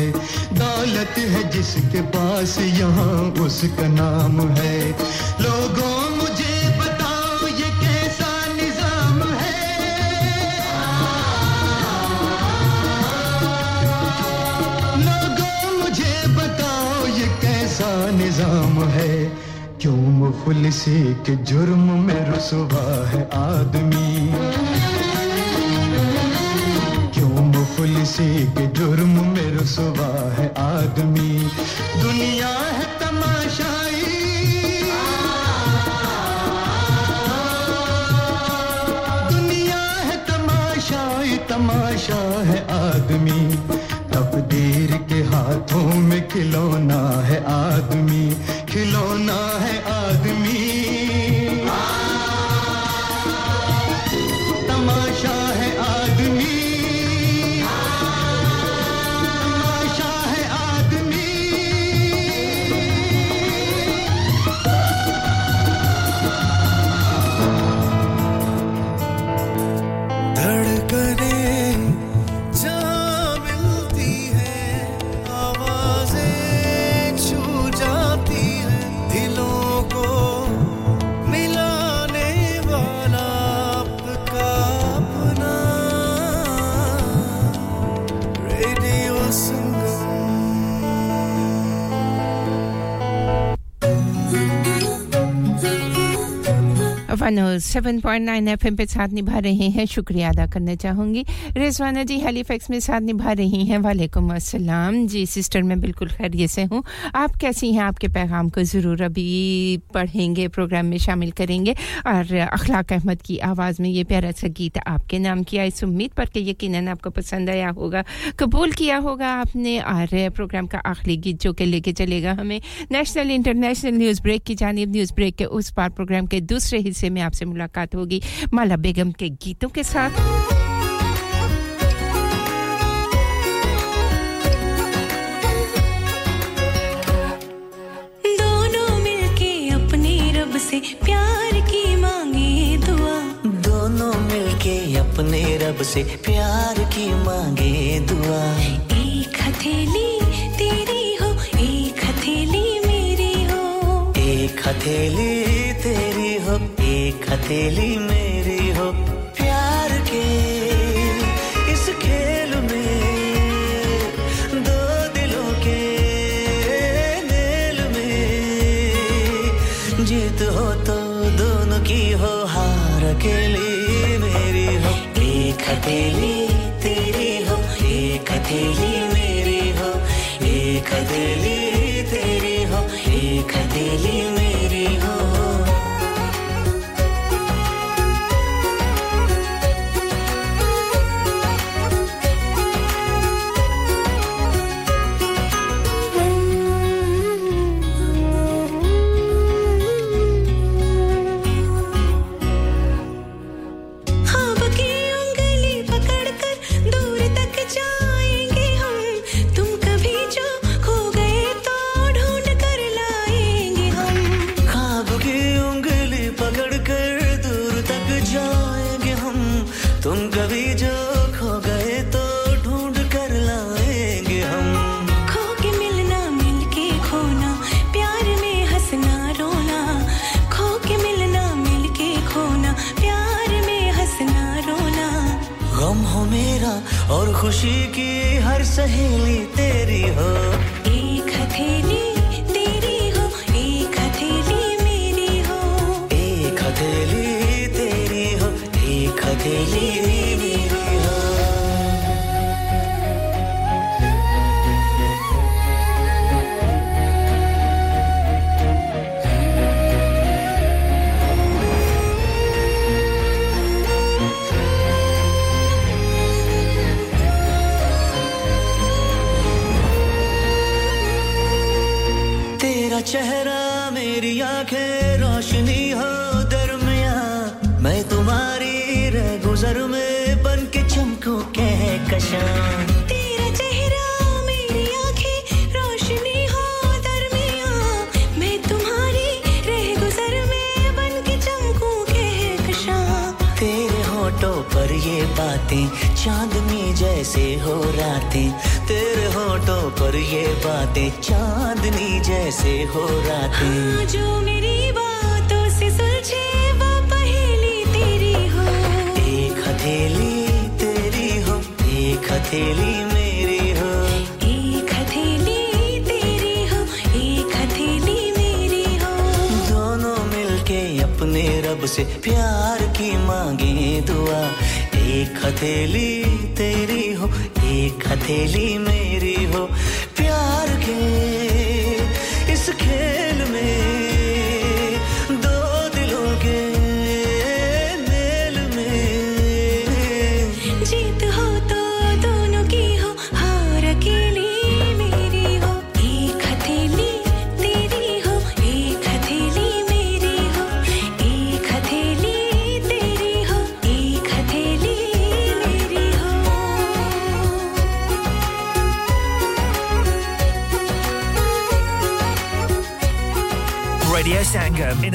दौलत है जिसके पास यहाँ उसका नाम है लोगों मुझे बताओ ये कैसा निजाम है लोगों मुझे बताओ ये कैसा निजाम है क्यों मुफलिसी के जुर्म में रुसवा है आदमी क्यों मुफलिसी के जुर्म में रुसवा है आदमी दुनिया है तमाशाई दुनिया one oh seven point nine FM पे साथ निभा रहे हैं शुक्रिया अदा करना चाहूंगी रिजवाना जी हैलीफैक्स में साथ निभा रही हैं वालेकुम अस्सलाम जी सिस्टर मैं बिल्कुल खैरियत से हूं आप कैसी हैं आपके पैगाम को जरूर अभी पढ़ेंगे प्रोग्राम में शामिल करेंगे और अखलाक अहमद की आवाज में ये प्यारा सा गीत आपके नाम किया इस उम्मीद पर कि यकीनन आपको पसंद आया होगा कबूल किया होगा आपने और प्रोग्राम का आखिरी गीत जो के लेके चलेगा हमें नेशनल इंटरनेशनल न्यूज़ ब्रेक की जानिब न्यूज़ ब्रेक के उस पार प्रोग्राम के दूसरे हिस्से में आपसे मुलाकात होगी माला बेगम के गीतों के साथ दोनों मिलके अपने रब से प्यार की मांगे दुआ दोनों मिलके अपने रब से प्यार की मांगे दुआ एक हथेली तेरी हो एक हथेली मेरी हो एक हथेली तेरी हो एक हथेली मेरी हो प्यार के इस खेल में दो दिलों के नेल में जीत हो तो दोनों की हो हार अकेली मेरी हो एक हथेली तेरी हो एक हथेली मेरी हो एक हथेली तेरी हो एक हथेली मेरी हो और खुशी की हर सहेली तेरी हो एक हथेली तेरी हो एक हथेली मेरी हो एक हथेली तेरी हो एक हथेली मेरी हो चेहरा मेरी आंखें रोशनी हो दरमियां मैं तुम्हारी गुजर में बन के चमकूं कहकशां तेरा चेहरा मेरी आंखें रोशनी हो दरमियां मैं तुम्हारी गुजर में बन के चमकूं कहकशां तेरे होठों पर ये बातें चांदनी जैसे हो रातें तेरे होठों पर ये बातें चांदनी जैसे हो रातें हाँ जो मेरी बातों से सुलझे वो पहेली तेरी हो एक हथेली तेरी हो एक हथेली मेरी हो एक हथेली तेरी हो एक हथेली मेरी हो दोनों मिलके अपने रब से प्यार की मांगे दुआ एक हथेली तेरी हो एक हथेली मेरी हो प्यार के इस खेल में दो दिलों के मेल में जीत हो तो दोनों की हो हार अकेली मेरी हो एक हथेली तेरी हो एक हथेली मेरी हो एक हथेली तेरी हो एक हथेली Radio Sangam, in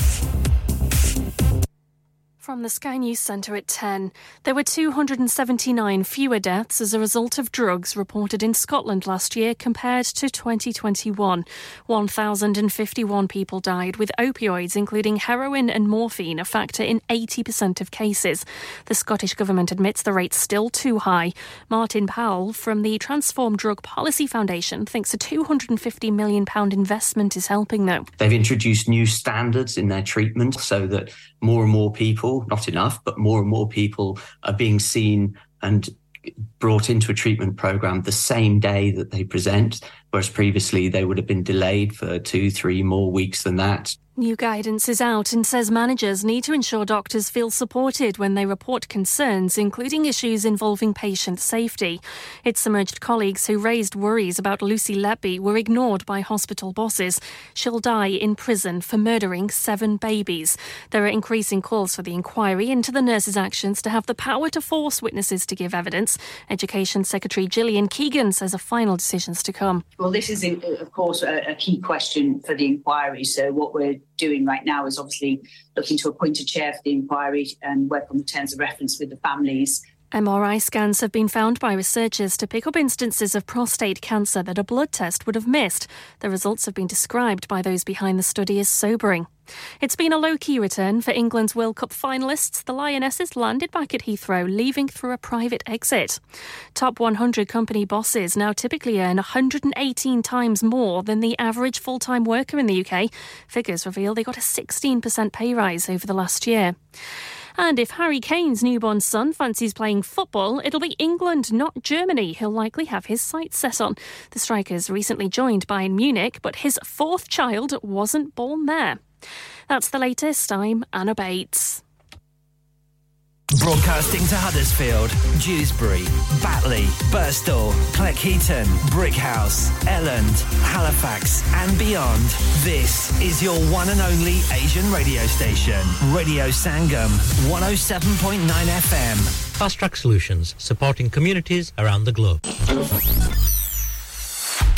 From the Sky News Centre at ten. There were two hundred seventy-nine fewer deaths as a result of drugs reported in Scotland last year compared to twenty twenty-one. one thousand fifty-one people died, with opioids, including heroin and morphine, a factor in eighty percent of cases. The Scottish Government admits the rate's still too high. Martin Powell from the Transform Drug Policy Foundation thinks a two hundred fifty million pounds investment is helping, though. They've introduced new standards in their treatment so that more and more people, not enough, but more and more people are being seen and brought into a treatment programme the same day that they present, whereas previously they would have been delayed for two, three more weeks than that. New guidance is out and says managers need to ensure doctors feel supported when they report concerns, including issues involving patient safety. It's submerged colleagues who raised worries about Lucy Letby were ignored by hospital bosses. She'll die in prison for murdering seven babies. There are increasing calls for the inquiry into the nurses' actions to have the power to force witnesses to give evidence. Education Secretary Gillian Keegan says a final decision's to come. Well, this is, of course, a key question for the inquiry. So what we're doing right now is obviously looking to appoint a chair for the inquiry and work on the terms of reference with the families. M R I scans have been found by researchers to pick up instances of prostate cancer that a blood test would have missed. The results have been described by those behind the study as sobering. It's been a low-key return for England's World Cup finalists. The Lionesses landed back at Heathrow, leaving through a private exit. Top one hundred company bosses now typically earn one hundred eighteen times more than the average full-time worker in the U K. Figures reveal they got a sixteen percent pay rise over the last year. And if Harry Kane's newborn son fancies playing football, it'll be England, not Germany, he'll likely have his sights set on. The striker's recently joined Bayern Munich, but his fourth child wasn't born there. That's the latest. I'm Anna Bates. Broadcasting to Huddersfield, Dewsbury, Batley, Burstall, Cleckheaton, Brickhouse, Elland, Halifax and beyond. This is your one and only Asian radio station, Radio Sangam, one oh seven point nine F M. Fast Track Solutions, supporting communities around the globe.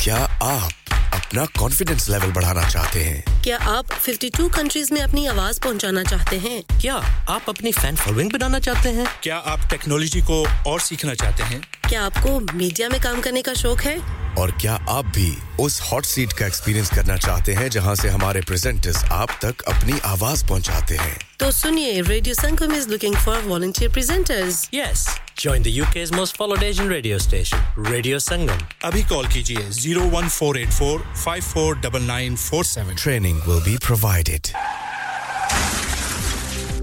Kya aap अपना confidence level बढ़ाना चाहते हैं? क्या आप fifty-two countries में अपनी आवाज पहुंचाना चाहते हैं? क्या आप अपनी fan following बनाना चाहते हैं? क्या आप technology को और सीखना चाहते हैं? क्या आपको मीडिया में काम करने का शौक है? और क्या आप भी उस हॉट सीट का एक्सपीरियंस करना चाहते हैं जहां से हमारे प्रेजेंटर्स आप तक अपनी आवाज पहुंचाते हैं? तो सुनिए, Radio Sangam is looking for volunteer presenters. Yes, join the U K's most followed Asian radio station, Radio Sangam. Abhi call kijiye zero one four eight four five four nine nine four seven. Training will be provided.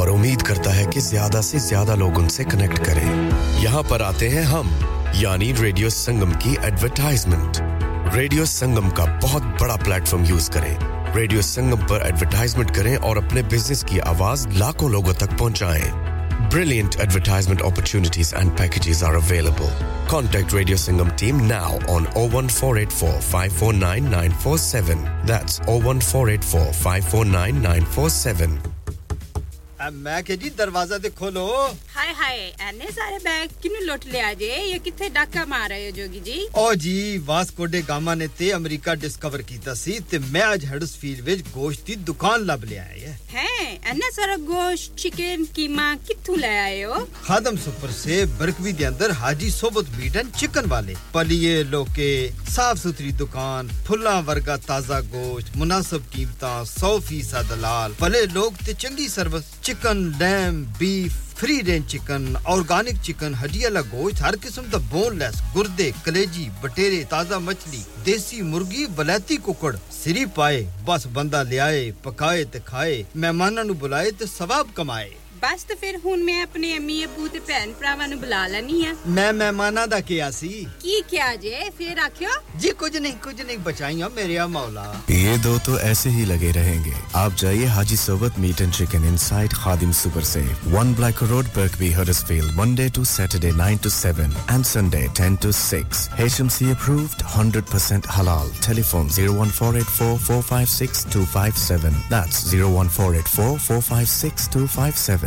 और उम्मीद करता है कि ज्यादा से ज्यादा लोग उनसे कनेक्ट करें। यहाँ पर आते हैं हम, यानी रेडियो संगम की एडवर्टाइजमेंट। रेडियो संगम का बहुत बड़ा प्लेटफॉर्म यूज करें। रेडियो संगम पर एडवर्टाइजमेंट करें और अपने बिजनेस की आवाज लाखों लोगों तक पहुंचाएं। Brilliant advertisement opportunities and packages are available. Contact Radio Sangam team now on zero one four eight four five four nine nine four seven. That's zero one four eight four five four nine nine four seven. मैं के जी दरवाजा दे खोलो। हाय हाय, एने सारे bag किनु लोट ले आजे, ये किथे डाका मार रहे हो जोगी जी? ओ जी, वास्को डे गामा ने ते अमेरिका डिस्कवर कीता सी ते मैं आज हडर्सफील्ड विच गोश्त दी दुकान लब ले आया है। हैं, एने सारा गोश्त, चिकन, कीमा किथु ले आए हो? खादम सुपर से बर्कबी दे अंदर हाजी सोबत मीट एंड चिकन वाले। पलिए लोके, साफ सुथरी दुकान, फुल्ला वर्गा ताजा गोश्त, मुनासिब कीमतां, one hundred percent दलाल, भले लोग ते चंगी service. chicken, lamb, beef, three-range chicken, organic chicken, hadiyala gosht, har qisam da boneless, gurde, kaleji, batere, taza machli, desi murgi, balati kukkad, siri paaye, bas banda le aaye, pakaye te khaaye, mehmanan nu bulaye te sawab kamaye. बस तो फिर हुन मैं अपने अम्मी अबू ते भैन भरावां नु बुला लेनी है मैं मेहमाना दा किया सी की किया जे फिर आखियो जी कुछ नहीं कुछ नहीं बचाइयो मेरे मौला ये दो तो ऐसे ही लगे रहेंगे आप जाइए हाजी सोबत meat and chicken inside Khadim super से one Black Road Birkby Huddersfield Monday to Saturday nine to seven and Sunday ten to six HMC approved one hundred percent halal telephone zero one four eight four four five six two five seven that's zero one four eight four four five six two five seven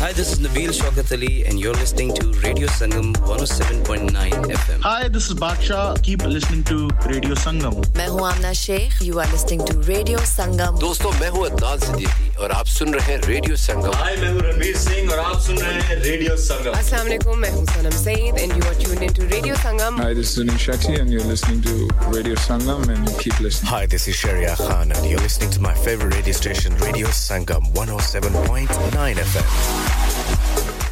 Hi, this is Nabeel Shaukat Ali, and you're listening to Radio Sangam one oh seven point nine F M. Hi, this is Badshah. Keep listening to Radio Sangam. I'm Amna Sheikh. You are listening to Radio Sangam. Friends, I'm Adnan Siddiqui, and you're listening to Radio Sangam. Hi, I'm Ranveer Singh, and you're listening to Radio Sangam. Assalamu alaikum. I'm Sanam Saeed, and you are tuned into Radio Sangam. Hi, this is Nishati, and you're listening to Radio Sangam, and you keep listening. Hi, this is Shreya Khan, and you're listening to my favorite radio station, Radio Sangam one oh seven point nine F M.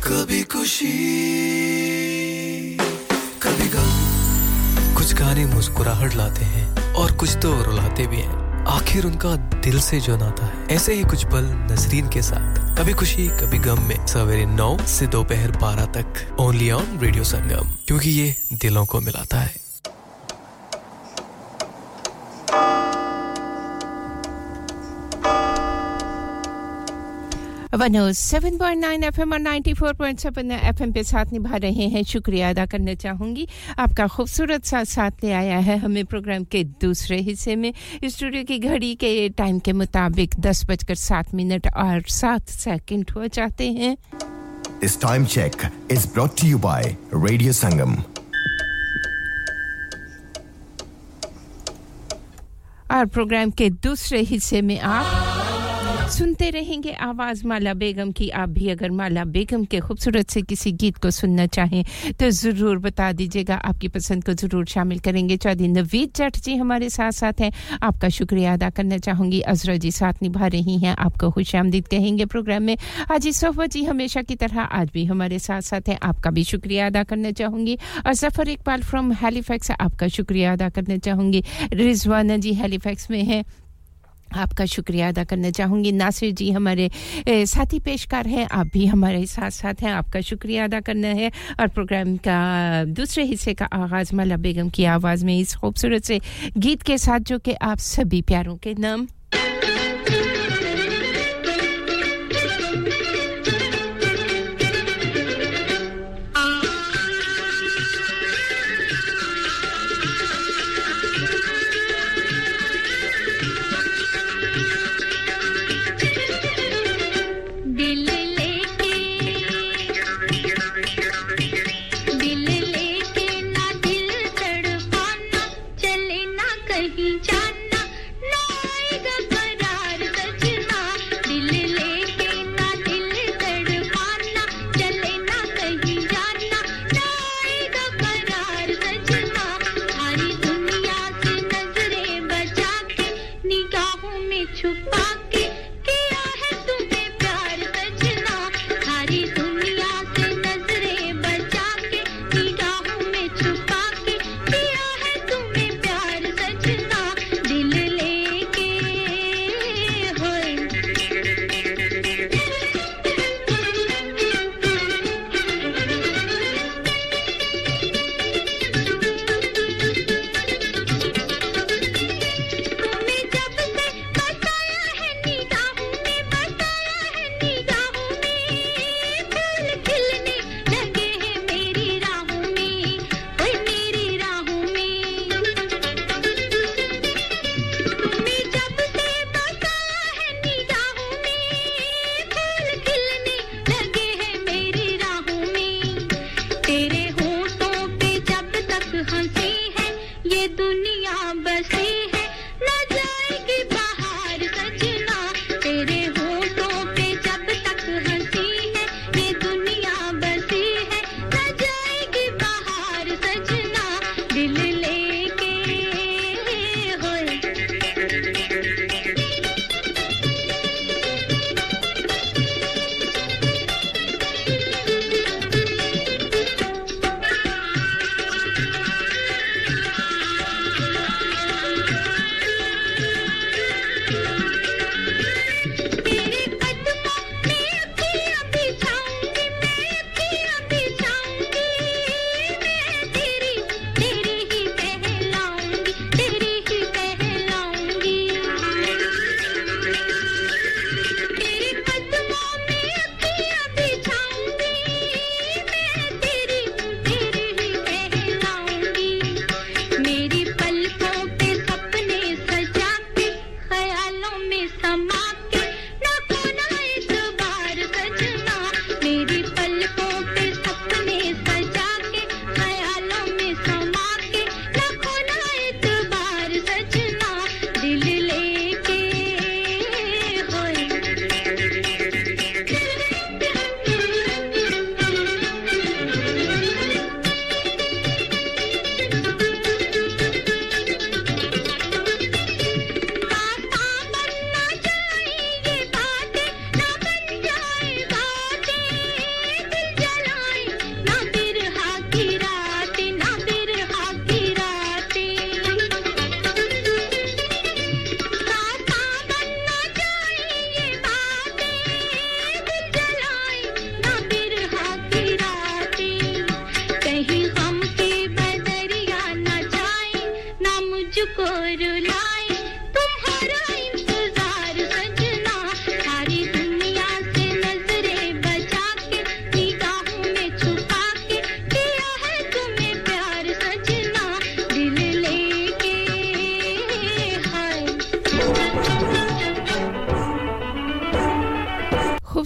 कभी खुशी कभी गम कुछ गाने मुस्कुराहट लाते हैं और कुछ तो रुलाते भी हैं आखिर उनका दिल से जो नाता है ऐसे ही कुछ पल नसरीन के साथ कभी खुशी कभी गम में सवेरे नौ से दोपहर बारह तक ओनली ऑन रेडियो संगम क्योंकि ये दिलों को मिलाता है one oh seven point nine F M और ninety-four point seven F M पे साथ निभा रहे हैं शुक्रिया अदा करना चाहूंगी आपका खूबसूरत सा साथ ले आया है हमें प्रोग्राम के दूसरे हिस्से में स्टूडियो की घड़ी के टाइम के मुताबिक ten बजकर सात मिनट और सात सेकंड हो जाते हैं this time check is brought to you by radio Sangam और प्रोग्राम के दूसरे हिस्से में आप सुनते रहेंगे आवाज माला बेगम की आप भी अगर माला बेगम के खूबसूरत से किसी गीत को सुनना चाहें तो जरूर बता दीजिएगा आपकी पसंद को जरूर शामिल करेंगे चौधरी नवीद जट जी हमारे साथ साथ हैं आपका शुक्रिया अदा करना चाहूंगी अजरा जी साथ निभा रही हैं आपको खुशामदीद कहेंगे प्रोग्राम में हाजी सोहबत जी हमेशा की तरह आज भी हमारे साथ साथ हैं आपका भी शुक्रिया अदा करना चाहूंगी और ज़फर इकबाल फ्रॉम हैलीफैक्स आपका शुक्रिया अदा करना चाहूंगी रिजवाना जी हैलीफैक्स में हैं आपका शुक्रिया अदा करना चाहूंगी नासिर जी हमारे साथी पेशकार हैं आप भी हमारे साथ साथ हैं आपका शुक्रिया अदा करना है और प्रोग्राम का दूसरे हिस्से का आगाज मला बेगम की आवाज में इस खूबसूरत से गीत के साथ जो कि आप सभी प्यारों के नाम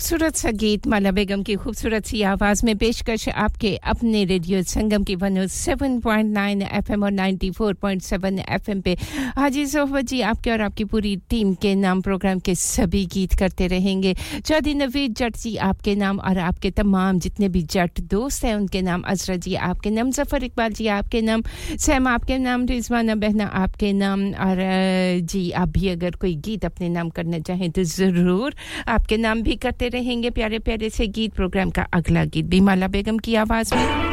खूबसूरत सा गीत माला बेगम की खूबसूरत सी आवाज में पेशकश आपके अपने रेडियो संगम की one oh seven point nine FM और ninety-four point seven एफएम पे हाजी सोहबत जी आपके और आपकी पूरी टीम के नाम प्रोग्राम के सभी गीत करते रहेंगे चौधरी नवीद जट जी आपके नाम और आपके तमाम जितने भी जट दोस्त हैं उनके नाम अजरा जी आपके नाम जफर इकबाल जी आपके नाम सैम आपके नाम रिजवाना बहना आपके नाम और जी आप भी अगर कोई गीत अपने नाम करना चाहें तो जरूर आपके नाम भी करते रहेंगे प्यारे प्यारे से गीत प्रोग्राम का अगला गीत भी माला बेगम की आवाज में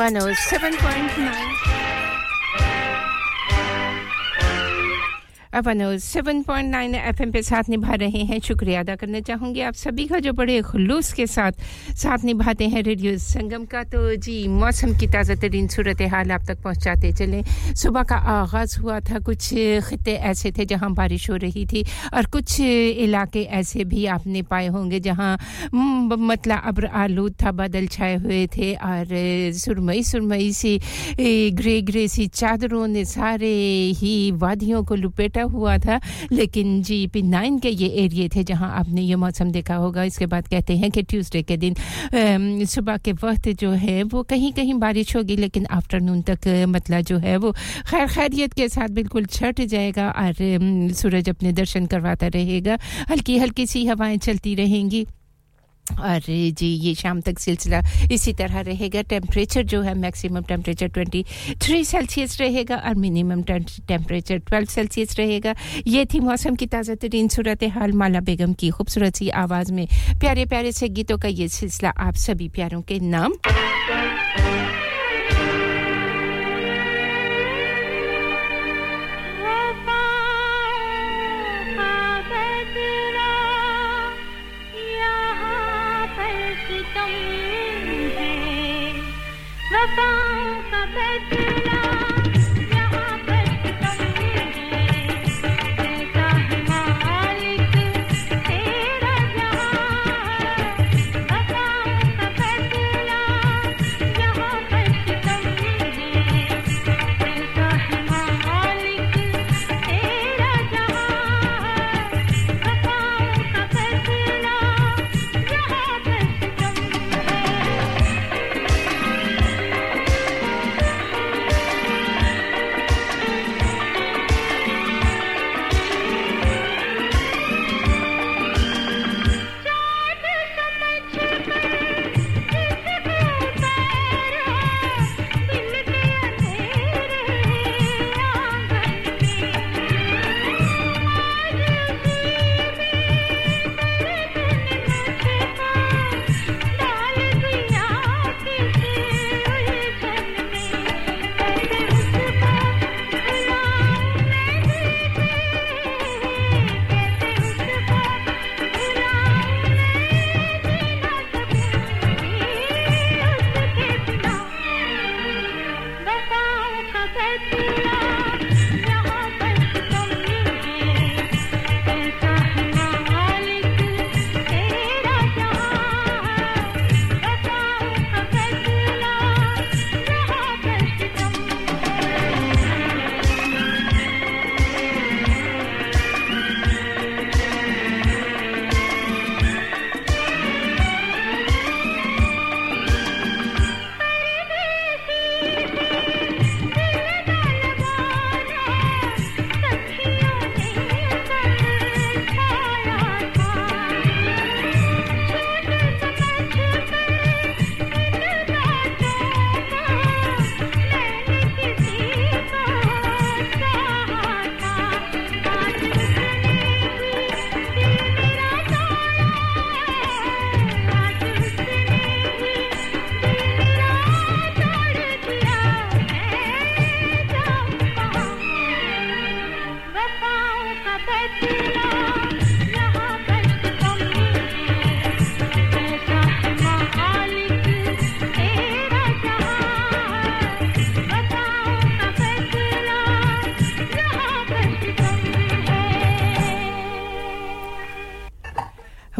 one oh seven point nine FM पे साथ निभा रहे हैं शुक्रिया अदा करना चाहूंगी आप सभी का जो बड़े खुलूस के साथ साथ निभाते हैं रेडियो संगम का तो जी मौसम की ताज़ा तरीन सूरत हाल आप तक पहुंचाते चले सुबह का आगाज हुआ था कुछ खिते ऐसे थे जहां बारिश हो रही थी और कुछ इलाके ऐसे भी आपने पाए होंगे जहां मतलब अब्र आलूद था बादल छाए हुए थे और सुरमई सुरमई सी ग्रे ग्रे सी चादरों ने सारे ही वादियों को लपेटा हुआ था लेकिन जी पी नाइन के ये एरिया थे जहां आपने ये मौसम देखा होगा इसके बाद कहते हैं कि ट्यूसडे के दिन सुबह के वक्त जो है वो कहीं-कहीं बारिश होगी लेकिन आफ्टरनून तक मतलब जो है वो खैर खैरियत के साथ बिल्कुल छट जाएगा और सूरज अपने दर्शन करवाता रहेगा हल्की हल्की सी हवाएं चलती रहेंगी अरे जी ये शाम तक सिलसिला इसी तरह रहेगा टेंपरेचर जो है मैक्सिमम टेंपरेचर तेईस सेल्सियस रहेगा और मिनिमम टेंपरेचर बारह सेल्सियस रहेगा ये थी मौसम की ताज़ातरीन सूरत-ए-हाल माला बेगम की खूबसूरत सी आवाज़ में प्यारे-प्यारे से गीतों का ये सिलसिला आप सभी प्यारों के नाम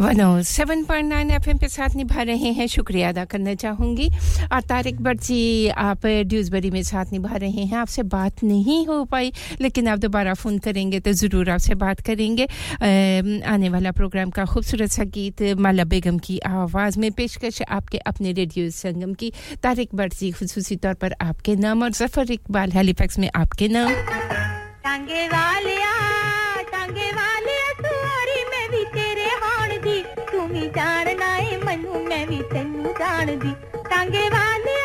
one oh seven point nine FM पे साथ निभा रहे हैं शुक्रिया अदा करना चाहूंगी और तारिक बट जी आप ड्यूसबरी में साथ निभा रहे हैं आपसे बात नहीं हो पाई लेकिन आप दोबारा फोन करेंगे तो जरूर आपसे बात करेंगे आने वाला प्रोग्राम का खूबसूरत सा गीत माला बेगम की आवाज में पेशकश आपके अपने रेडियो संगम की तारिक बट जी खुसूसी तौर पर आपके नाम और ज़फर इकबाल हैलीफैक्स में आपके नाम टांगे वालिया टांगे वालिया तुअरी में भी तेरे नी जानना है मनु मैं भी तन्नू जान दी टांगे वालिया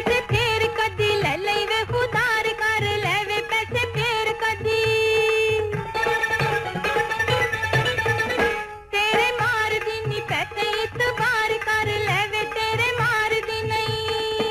पैसे फेर कदी ले ले वे उधार कर ले वे पैसे फेर कदी तेरे मार दिनी पैसे बार कर लेवे तेरे मार दी नहीं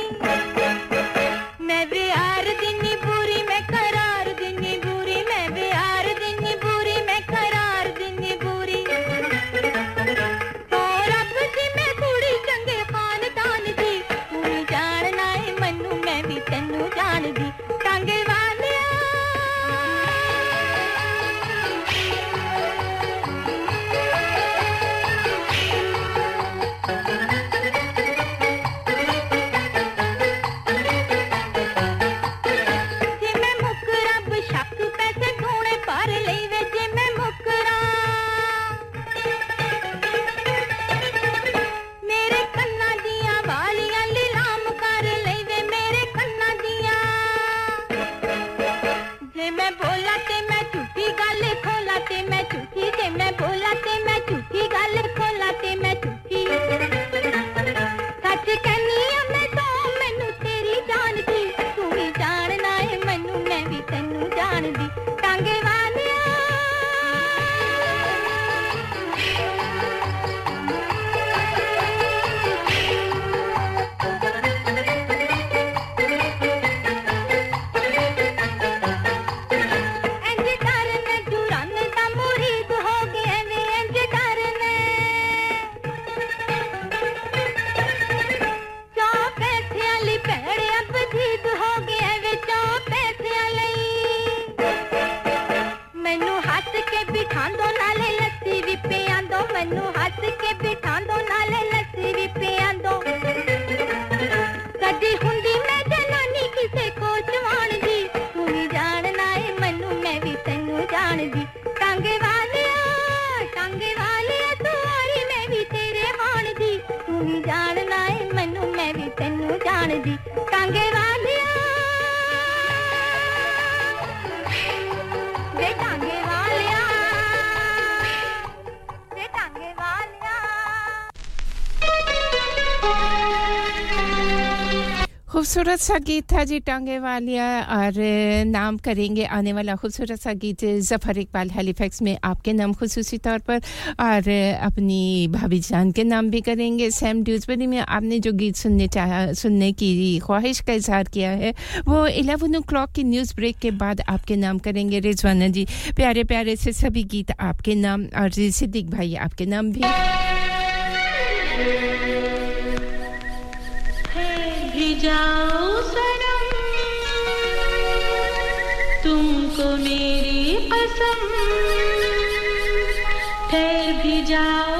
खान दी टांगे वालिया वे टांगे वालिया वे टांगे वालिया खूबसूरत सा गीत था जी टांगे वालिया और नाम करेंगे आने वाला खूबसूरत सा गीत ज़फर इकबाल हैलीफैक्स में आपके नाम खुसूसी तौर पर और अपनी भाभी जान के नाम भी करेंगे सैम ड्यूसबरी में आपने जो गीत सुनने चाहा सुनने की ख्वाहिश का इजहार किया है वो ग्यारह o'clock की न्यूज़ ब्रेक के बाद आपके नाम करेंगे रिजवाना जी प्यारे प्यारे से सभी गीत आपके नाम और सिद्दीक भाई आपके नाम भी जाओ सनम तुमको मेरी कसम फिर भी जाओ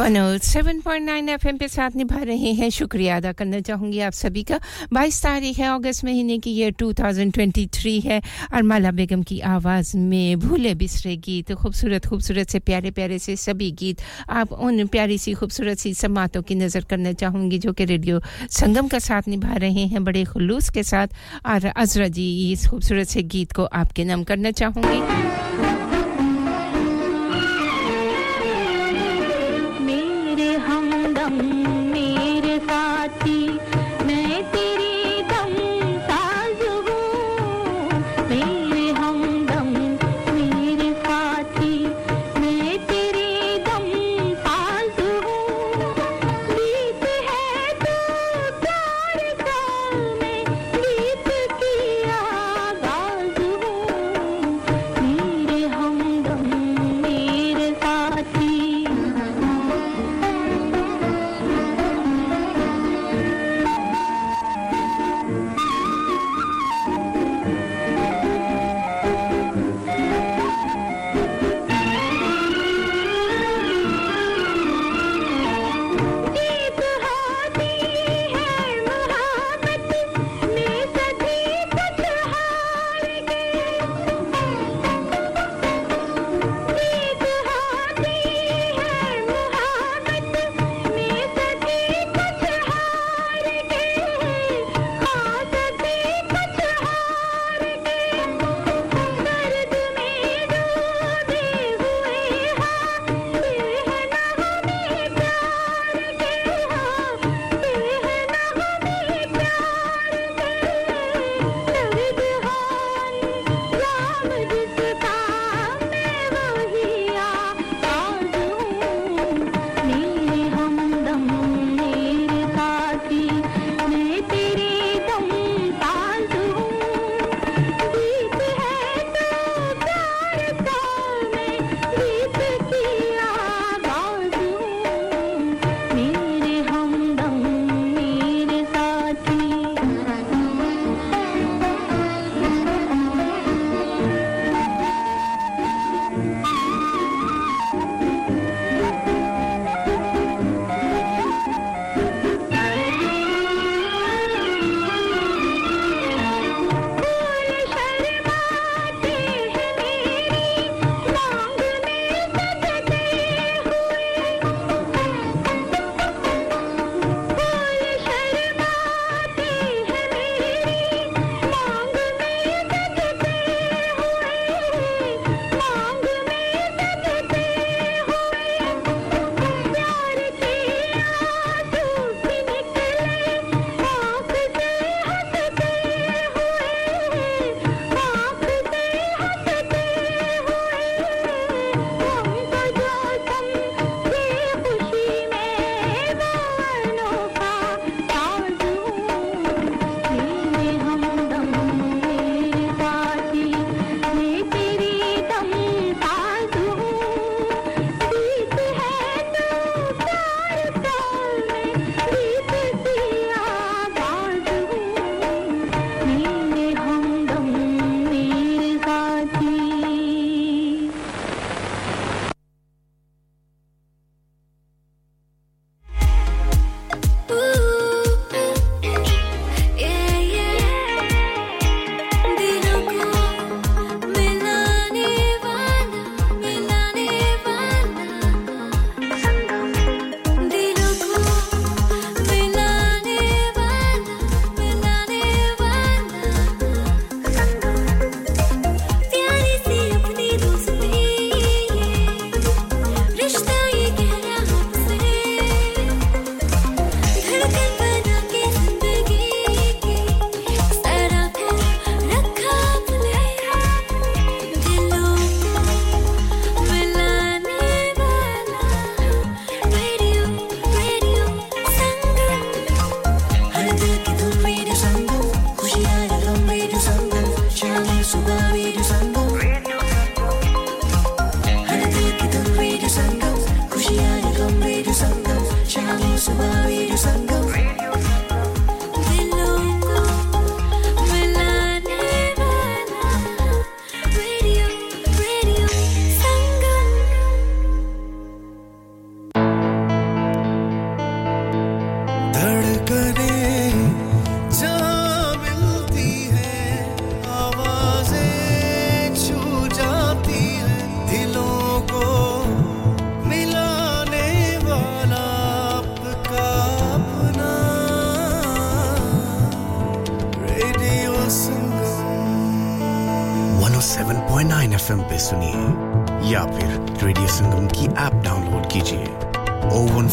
one oh seven point nine FM पे साथ निभा रहे हैं शुक्रिया अदा करना चाहूंगी आप सभी का बाईस तारीख है अगस्त महीने की ये twenty twenty-three है और माला बेगम की आवाज में भूले बिसरे गीत खूबसूरत खूबसूरत से प्यारे प्यारे से सभी गीत आप उन प्यारी सी खूबसूरत सी समातों की नजर करना चाहूंगी जो कि रेडियो संगम का साथ निभा रहे हैं बड़े खुलूस के साथ और अजरा जी इस खूबसूरत से गीत को आपके नाम करना चाहूंगी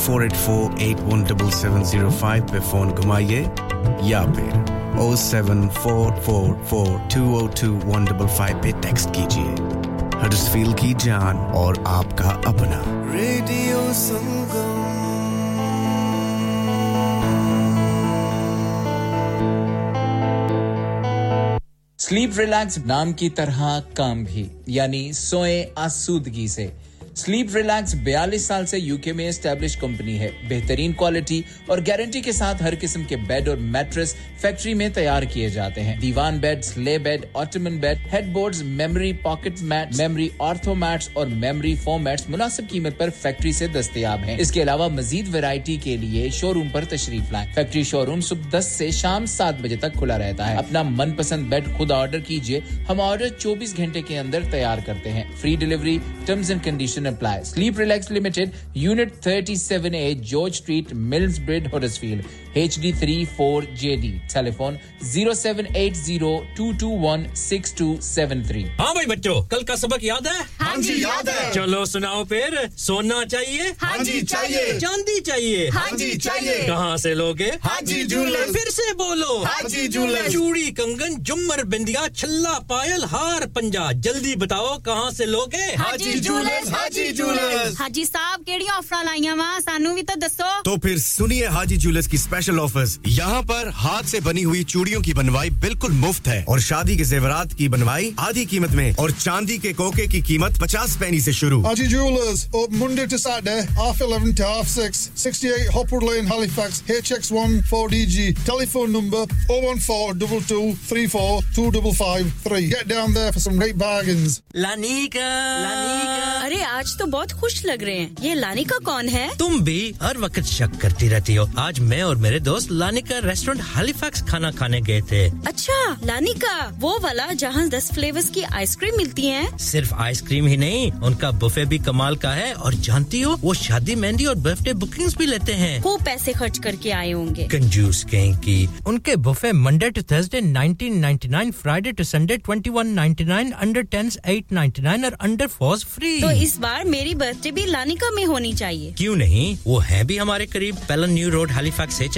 four eight four, eight one seven seven zero five पे फोन घुमाइए या फिर zero seven four four four two zero two one five five पे टेक्स्ट कीजिए हडर्सफील्ड की जान और आपका अपना रेडियो संगम स्लीप रिलैक्स नाम की तरह काम भी यानी सोए आसूदगी से स्लीप रिलैक्स forty-two साल से यूके में एस्टैब्लिश कंपनी है बेहतरीन क्वालिटी और गारंटी के साथ हर किस्म के बेड और मैट्रेस फैक्ट्री में तैयार किए जाते हैं divan bed sleigh bed ottoman bed headboards memory pocket mat memory ortho mats और मेमोरी फोम मैट्स मुनासिब कीमत पर फैक्ट्री से दस्तयाब हैं इसके अलावा मजीद वैरायटी के लिए शोरूम पर तशरीफ लाएं फैक्ट्री शोरूम सुबह ten से शाम seven बजे तक खुला रहता है अपना मनपसंद बेड खुद ऑर्डर कीजिए हम ऑर्डर twenty-four घंटे के अंदर तैयार करते हैं free delivery terms and condition apply sleep relax limited unit thirty-seven A george street millsbridge huddersfield H D three four J D telephone zero seven eight zero two two one six two seven three हाँ भाई बच्चों कल का सबक याद है हाँ जी याद है चलो सुनाओ फिर सोना चाहिए हाँ जी चाहिए चांदी चाहिए हाँ जी चाहिए कहाँ से लोगे हाँ जी जूलर्स फिर से बोलो हाँ जी जूलर्स चूड़ी कंगन जुमर बिंदिया छल्ला पायल हार पंजा जल्दी बताओ कहाँ से लोगे हाँ जी जूलर्स हाँ जी जूलर्स हाँ जी साहब केड़ी ऑफर लाईया वहाँ सानू भी तो दसो तो फिर सुनिए हाँ जी जूलर्स की स्पेशल ऑफर्स यहाँ पर हाथ से बनी हुई चूड़ियों की बनवाई बिल्कुल मुफ्त है और शादी के जेवरात की बनवाई आधी कीमत में और चांदी के कोके की कीमत fifty पैसे से शुरू Haji Jewelers open Monday to Saturday half eleven to half six sixty-eight Hotwood Lane Halifax H X one four D G telephone number zero one four two two three four two five five three get down there for some great bargains Lanika Lanika अरे आज तो बहुत खुश लग रहे हैं ये Lanika कौन है तुम भी हर वक्त शक करती रहती हो आज मैं और मेरे दोस्त लानिका रेस्टोरेंट हैलिफैक्स खाना खाने गए थे अच्छा लानिका वो वाला जहां ten फ्लेवर्स की आइसक्रीम मिलती है सिर्फ आइसक्रीम ही नहीं उनका बुफे भी कमाल का है और जानती हो वो शादी मेहंदी और बर्थडे बुकिंग्स भी लेते हैं खूब पैसे खर्च करके आए होंगे कंजूस कहीं की उनके buffet Monday to Thursday nineteen ninety-nine Friday to Sunday twenty-one ninety-nine under tens eight ninety-nine और अंडर fours फ्री तो इस बार मेरी बर्थडे भी लानिका में होनी चाहिए क्यों नहीं वो है भी हमारे करीब Pellon new road Halifax H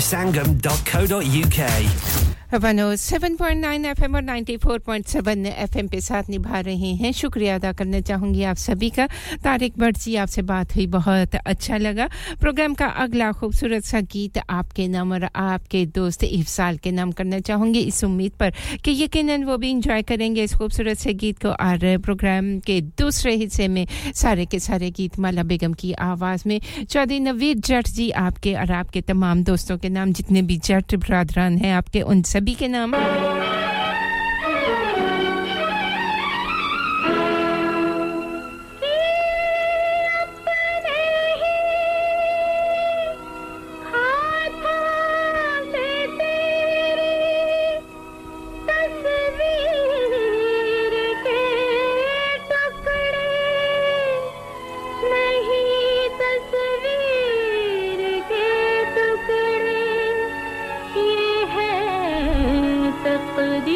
sangam dot co dot U K one oh seven point nine F M और ninety-four point seven F M पे साथ निभा रहे हैं शुक्रिया अदा करना चाहूंगी आप सभी का तारिक भट्ट जी आपसे बात हुई बहुत अच्छा लगा प्रोग्राम का अगला खूबसूरत सा गीत आपके नाम और आपके दोस्त इफ्साल के नाम करना चाहूंगी इस उम्मीद पर कि यकीनन वो भी एंजॉय करेंगे इस खूबसूरत से गीत को और प्रोग्राम के दूसरे हिस्से में सारे के सारे गीत माला बेगम की आवाज में चौधरी नवीद जट जी आपके और आपके तमाम दोस्तों के नाम जितने भी जट ब्रादरान हैं आपके उन सभी के नाम the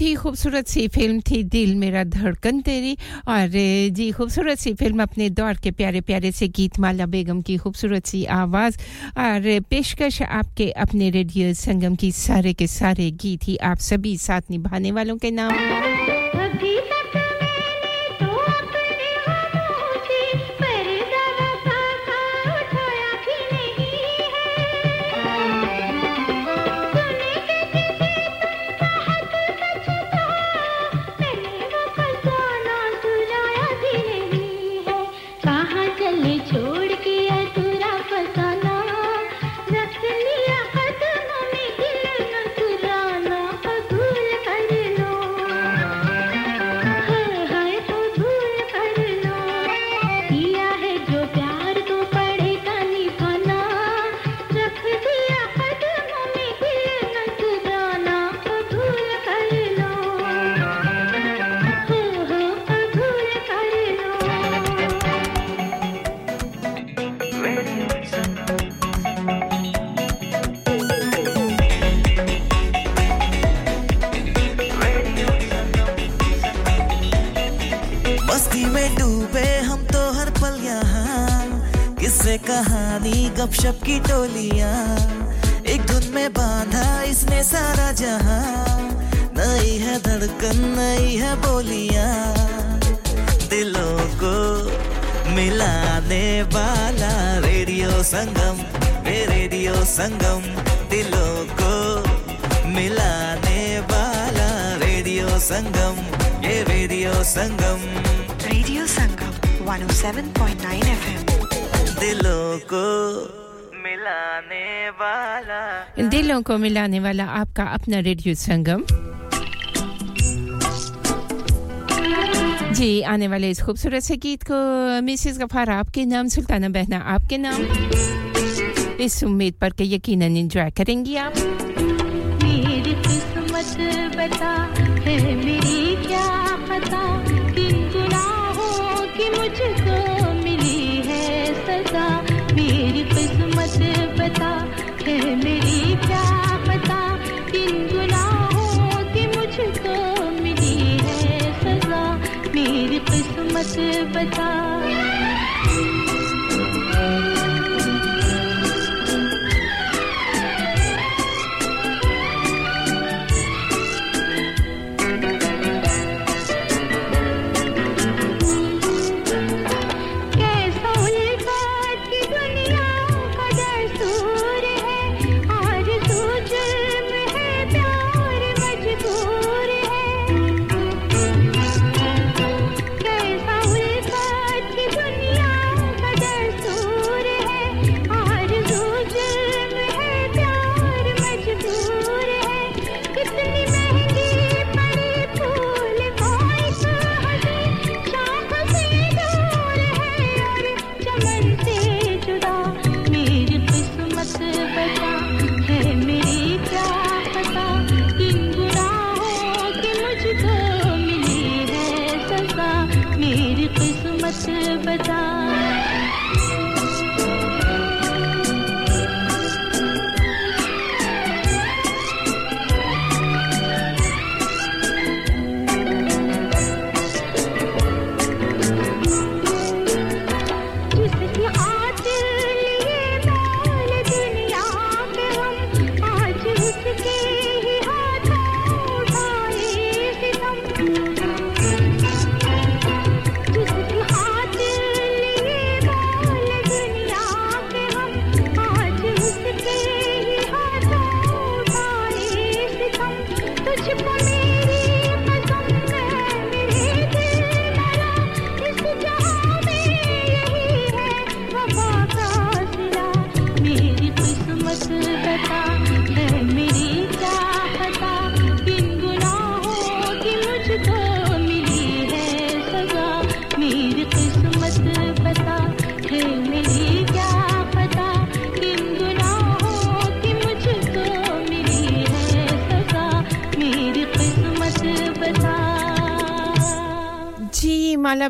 ही खूबसूरत सी फिल्म थी दिल मेरा धड़कन तेरी और जी खूबसूरत सी फिल्म अपने दौर के प्यारे प्यारे से गीत माला बेगम की खूबसूरत सी आवाज और पेशकश आपके अपने रेडियो संगम की सारे के सारे गीत ही आप सभी साथ निभाने वालों के नाम गपशप की टोलियां एक धुन में बांधा इसने सारा जहां नई है धड़कन नई है बोलियां दिलों को मिलाने वाला रेडियो संगम रे रेडियो संगम दिलों को मिलाने वाला रेडियो संगम ये radio Sangam radio Sangam one oh seven point nine F M दिलों को मिलाने वाला दिलों को मिलाने वाला आपका अपना रेडियो संगम जी आने वाले इस खूबसूरत से गीत को मिसेस गफार आपके नाम सुल्ताना बहना आपके नाम इस उम्मीद पर कि यकीनन एंजॉय करेंगी आप मेरी किस्मत बता है मेरी क्या पता किन गुनाहों की मुझको मेरी किस्मत बता है मेरी क्या पता किन गुनाहों की मुझको मिली है सजा मेरी किस्मत बता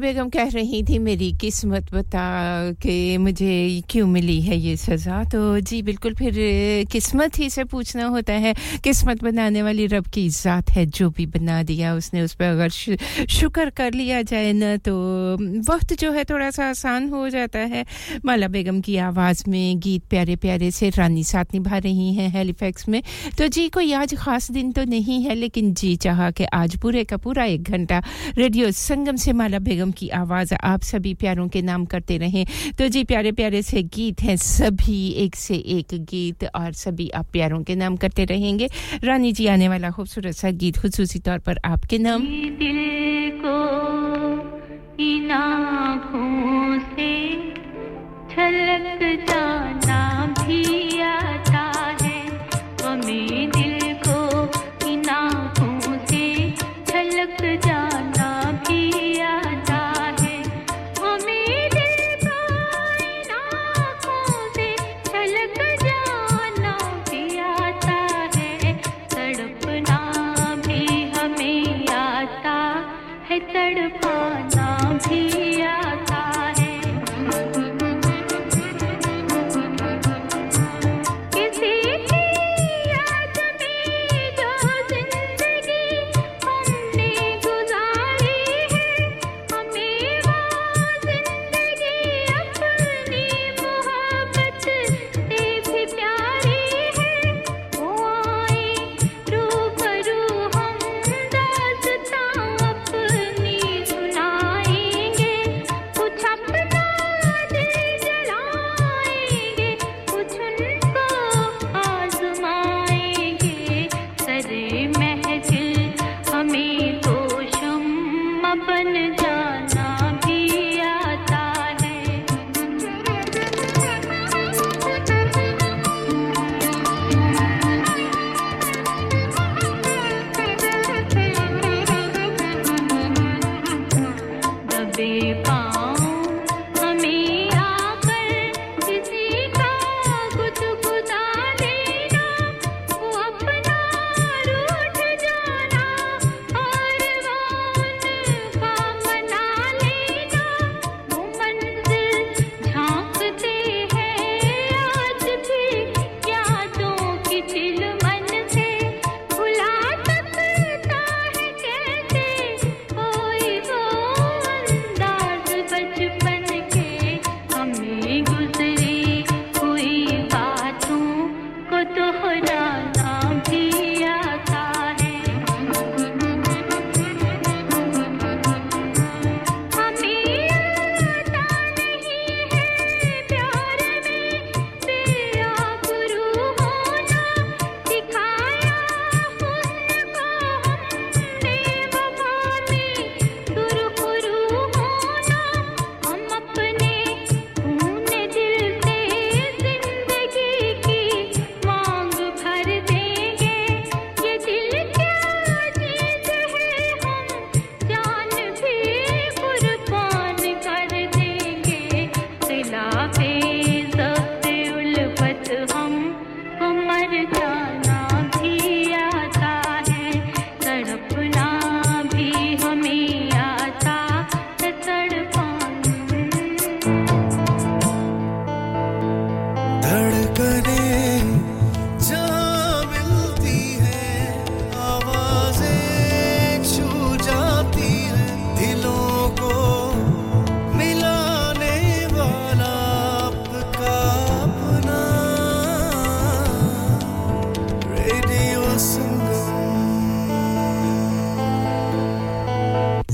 बेगम कह रही थी मेरी किस्मत बता कि मुझे क्यों मिली है ये सजा तो जी बिल्कुल फिर किस्मत ही से पूछना होता है किस्मत बनाने वाली रब की जात है जो भी बना दिया उसने उस पर अगर शुक्र कर लिया जाए ना तो वक्त जो है थोड़ा सा आसान हो जाता है माला बेगम की आवाज में गीत प्यारे प्यारे से रानी साथ निभा रही हैं हेलिफैक्स में तो जी कोई आज खास दिन तो नहीं है लेकिन जी चाहा कि आज पूरे का पूरा एक घंटा रेडियो संगम से माला बेगम की आवाज आप सभी प्यारों के नाम करते रहें तो जी प्यारे प्यारे से गीत हैं सभी एक से एक गीत और सभी आप प्यारों के नाम करते रहेंगे रानी जी आने वाला खूबसूरत सा गीत खुसूसी तौर पर आपके नाम दिल को इन आँखों से छलक जाना भी आता है वो मेरे दिल को इन आँखों से छलक जाना भी आता तड़पाना भी आता है किसी की याद में जो जिंदगी हमने गुजारी है हमें वो जिंदगी अपनी मोहब्बत से भी प्यारी है वो आए रूबरू हम दास्तां अपनी सुनाएंगे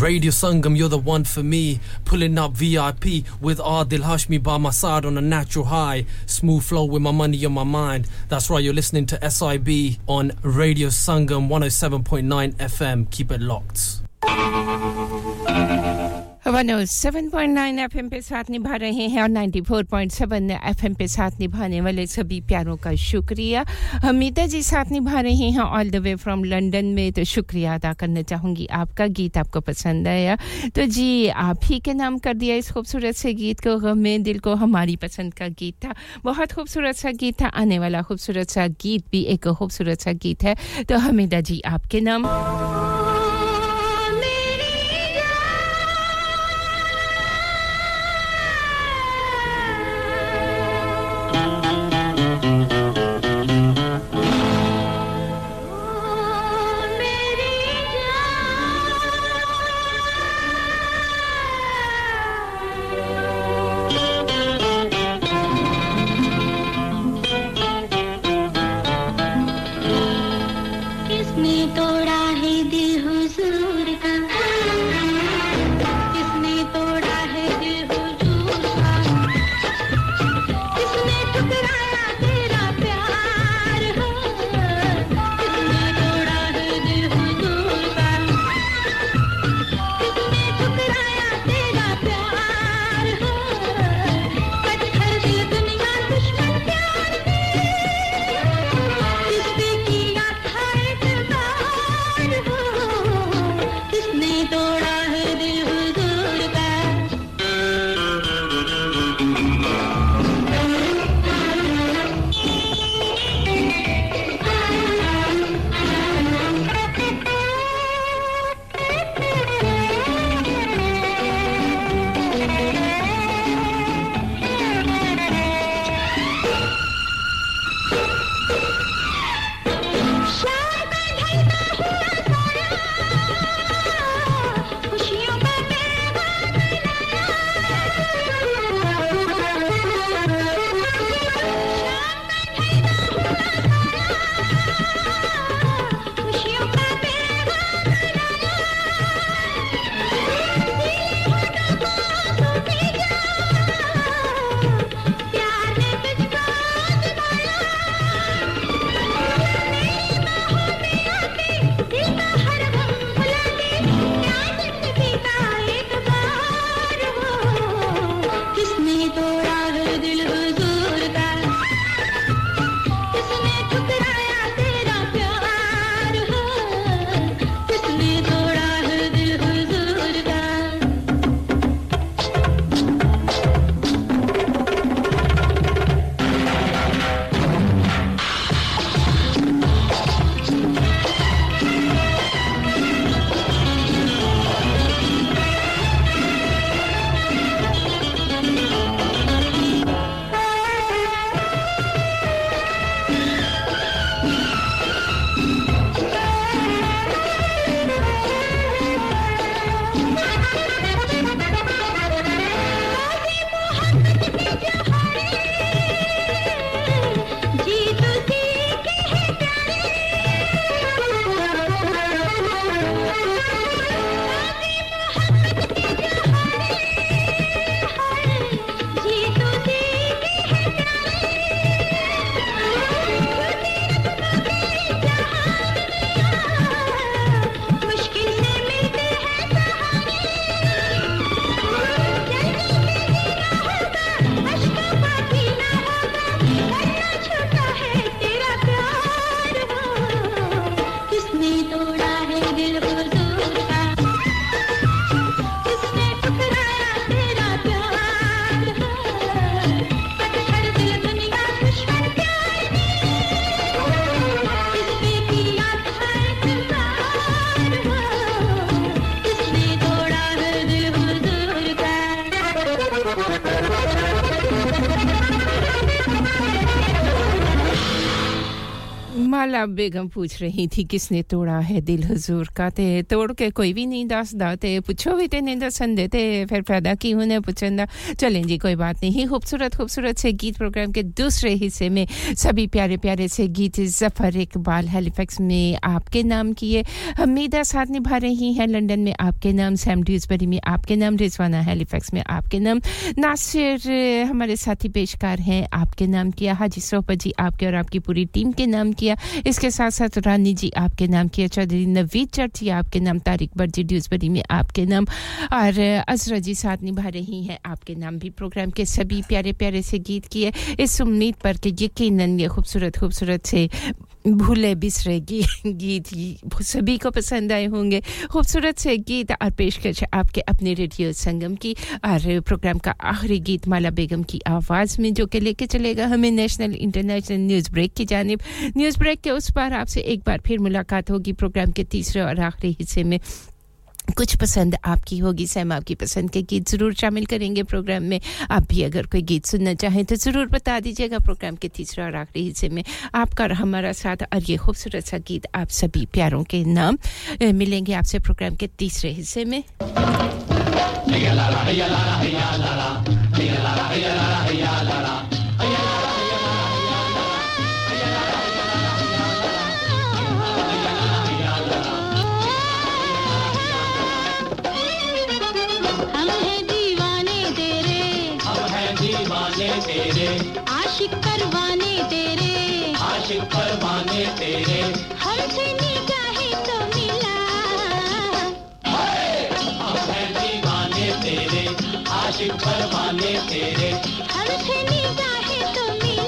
Radio Sangam, you're the one for me. Pulling up V I P with Adil Hashmi by my side on a natural high. Smooth flow with my money on my mind. That's right, you're listening to S I B on Radio Sangam one oh seven point nine F M. Keep it locked. one oh seven point nine F M pe saath nibha rahe hain aur ninety-four point seven F M pe saath nibhane wale sabhi pyaron ka shukriya hamida ji saath nibha rahe hain all the way from London mein to shukriya ada karna chahungi aapka geet aapko pasand aaya to ji aap hi ke naam kar diya is khoobsurat se geet ko mein dil ko hamari pasand ka geet tha bahut khoobsurat sa geet tha aane wala khoobsurat sa geet bhi ek khoobsurat sa geet hai to hamida ji aapke naam तोड़ा है जमाला बेगम पूछ रही थी किसने तोड़ा है दिल हुजूर का ते तोड़ के कोई भी नहीं दसदा ते पूछो भी ते नहीं दसन देते फिर फायदा की होने पूछंदा चलें जी कोई बात नहीं खूबसूरत खूबसूरत से गीत प्रोग्राम के दूसरे हिस्से में सभी प्यारे प्यारे से गीत ज़फर इकबाल हैलिफैक्स में आपके नाम किए हमीदा साथ निभा रही हैं लंदन में आपके नाम सैम ड्यूसबरी में आपके नाम रिजवाना हैलिफैक्स में आपके नाम नासिर हमारे साथी पेशकार हैं आपके नाम किया हाजी सोहबत जी आपके और आपकी पूरी टीम के नाम किया इसके साथ साथ रानी जी आपके नाम किया चौधरी नवीद चर्ची आपके नाम तारिक बर्जी ड्यूसबरी में आपके नाम और अजरा जी साथ निभा रही हैं आपके नाम भी प्रोग्राम के सभी प्यारे प्यारे से गीत किए इस उम्मीद पर कि यकीनन ये खूबसूरत खूबसूरत से भूले बिसरे गीत सभी को पसंद आए होंगे खूबसूरत से गीत और पेशकश आपके अपने रेडियो संगम की और प्रोग्राम का आखिरी गीत माला बेगम की आवाज़ में जो कि लेके चलेगा हमें नेशनल इंटरनेशनल न्यूज़ ब्रेक की जानिब न्यूज़ ब्रेक के उस पार आपसे एक बार फिर मुलाकात होगी प्रोग्राम के तीसरे और आखिरी हिस्से में कुछ पसंद आपकी होगी सैम आपकी पसंद के गीत जरूर शामिल करेंगे प्रोग्राम में आप भी अगर कोई गीत सुनना चाहें तो जरूर बता दीजिएगा प्रोग्राम के तीसरा और आखिरी हिस्से में आपका और हमारा साथ और ये खूबसूरत सा गीत आप सभी प्यारों के नाम मिलेंगे आपसे प्रोग्राम के तीसरे हिस्से में आशिक परवाने तेरे आशिक परवाने तेरे हमसे निगाहे तो मिला हाय हम हैं दीवाने तेरे आशिक परवाने तेरे हमसे निगाहे तो मिला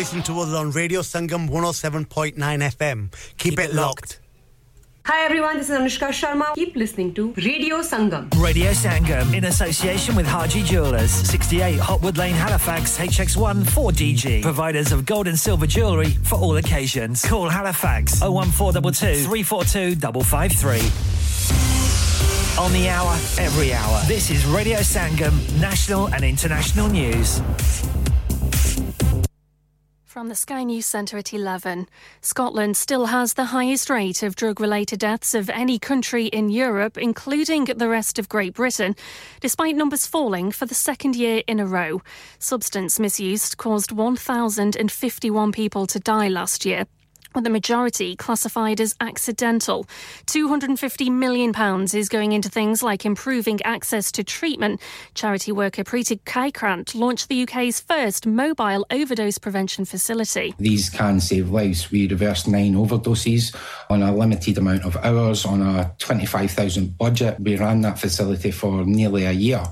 Listen to us on Radio Sangam one oh seven point nine F M. Keep, Keep it locked. Hi everyone, this is Anushka Sharma. Keep listening to Radio Sangam. Radio Sangam in association with Haji Jewelers, sixty-eight Hotwood Lane, Halifax, H X one four D G. Providers of gold and silver jewellery for all occasions. Call Halifax oh one four two two, three four two five five three. On the hour, every hour. This is Radio Sangam, national and international news. From the Sky News Centre at eleven. Scotland still has the highest rate of drug-related deaths of any country in Europe, including the rest of Great Britain, despite numbers falling for the second year in a row. Substance misuse caused one thousand fifty-one people to die last year, with the majority classified as accidental. two hundred fifty million pounds is going into things like improving access to treatment. Charity worker Preeti Kaikrant launched the U K's first mobile overdose prevention facility. These can save lives. We reversed nine overdoses on a limited amount of hours on a twenty-five thousand pounds budget. We ran that facility for nearly a year.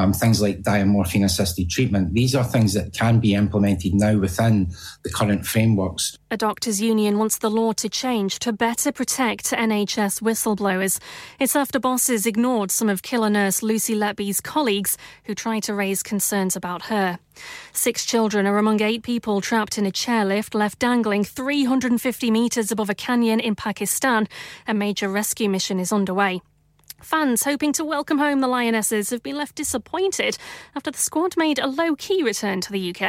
Um, things like diamorphine-assisted treatment. These are things that can be implemented now within the current frameworks. A doctor's union wants the law to change to better protect N H S whistleblowers. It's after bosses ignored some of killer nurse Lucy Letby's colleagues who tried to raise concerns about her. Six children are among eight people trapped in a chairlift left dangling three hundred fifty metres above a canyon in Pakistan. A major rescue mission is underway. Fans hoping to welcome home the Lionesses have been left disappointed after the squad made a low-key return to the U K.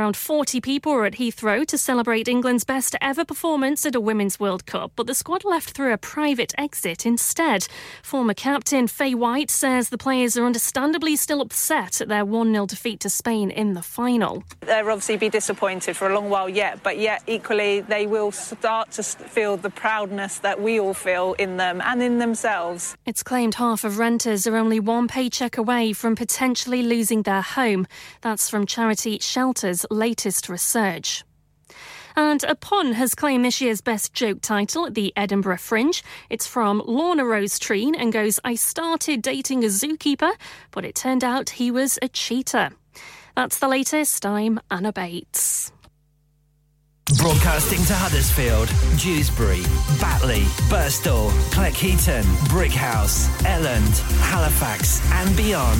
Around forty people were at Heathrow to celebrate England's best ever performance at a Women's World Cup, but the squad left through a private exit instead. Former captain Faye White says the players are understandably still upset at their one nil defeat to Spain in the final. They'll obviously be disappointed for a long while yet, but yet equally they will start to feel the proudness that we all feel in them and in themselves. It's claimed half of renters are only one paycheck away from potentially losing their home. That's from charity Shelter's latest research. And a pun has claimed this year's Best Joke title at the Edinburgh Fringe. It's from Lorna Rose Treen and goes, "I started dating a zookeeper, but it turned out he was a cheater." That's the latest. I'm Anna Bates. Broadcasting to Huddersfield, Dewsbury, Batley, Burstall, Cleckheaton, Brickhouse, Elland, Halifax and beyond.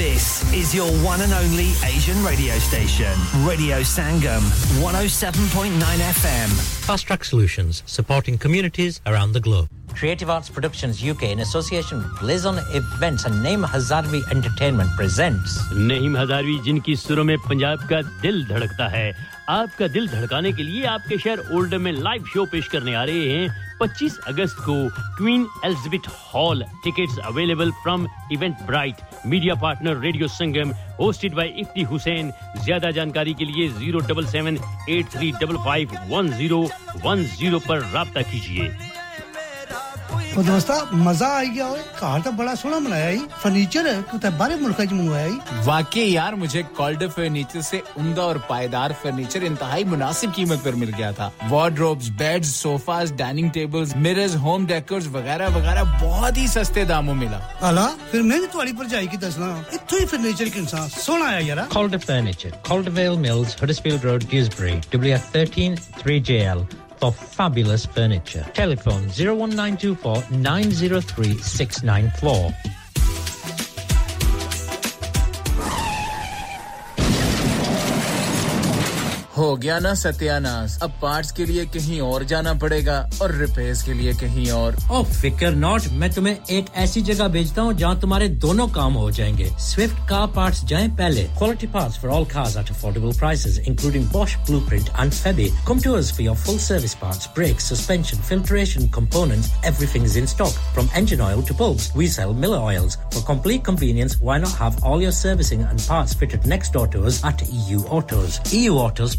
This is your one and only Asian radio station. Radio Sangam, one oh seven point nine F M. Fast Track Solutions, supporting communities around the globe. Creative Arts Productions U K in association with Blazon Events and Naeem Hazarvi Entertainment presents. Naeem Hazarvi, jinki suron mein Punjab ka dil dhadakta hai. आपका दिल धड़काने के लिए आपके शहर Oldham में live show पेश करने आ रहे हैं twenty-five अगस्त को Queen Elizabeth Hall tickets available from Eventbrite media partner radio Sangam hosted by Ifti Hussain ज्यादा जानकारी के लिए zero seven seven eight three five five one zero one zero पर राब्ता कीजिए तो दोस्ता मजा आ गया है कहां तक बड़ा सोना मनाया है फर्नीचर है तो बारे मुल्क से मंगवाया है वाकई यार मुझे कॉल्डर फर्नीचर से उम्दा और पायदार फर्नीचर इंतहाई मुनासिब कीमत पर मिल गया था wardrobes beds sofas dining tables mirrors home decors वगैरह वगैरह बहुत ही सस्ते दामों मिला आला फिर मैं भी तुम्हारी पर जाई की दसना इतनी फर्नीचर के इंसान सोना है यार Calder furniture Calderwell mills Huddersfield road Dewsbury W F one three three J L for fabulous furniture. Telephone zero one nine two four nine zero three six nine four. हो गया ना सत्यानाश अब पार्ट्स के लिए कहीं और जाना पड़ेगा और रिपेयर्स के लिए कहीं और ओ फिकर नॉट मैं तुम्हें एक ऐसी जगह भेजता हूं जहां तुम्हारे दोनों काम हो जाएंगे स्विफ्ट कार पार्ट्स जाएं पहले quality parts for all cars at affordable prices including Bosch Blueprint and Febi come to us for your full service parts brakes suspension filtration components everything is in stock from engine oil to bulbs we sell Miller Oils for complete convenience why not have all your servicing and parts fitted next door to us at E U Autos E U Autos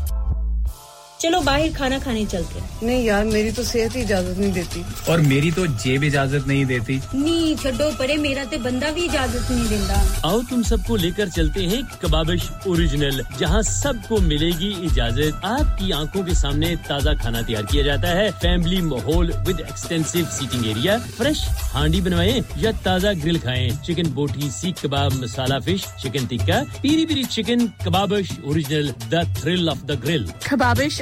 चलो बाहर खाना खाने चलते हैं नहीं यार मेरी तो सेहत ही इजाजत नहीं देती और मेरी तो जेब इजाजत नहीं देती नहीं छोड़ो परे मेरा ते बंदा भी इजाजत नहीं देता आओ तुम सबको लेकर चलते हैं कबाबिश ओरिजिनल जहां सबको मिलेगी इजाजत आपकी आंखों के सामने ताजा खाना तैयार किया जाता है फैमिली माहौल with extensive seating area fresh handi बनवाएं या ताजा ग्रिल खाएं chicken boti seekh kebab masala fish chicken tikka peri peri chicken Kababish original the thrill of the grill Kababish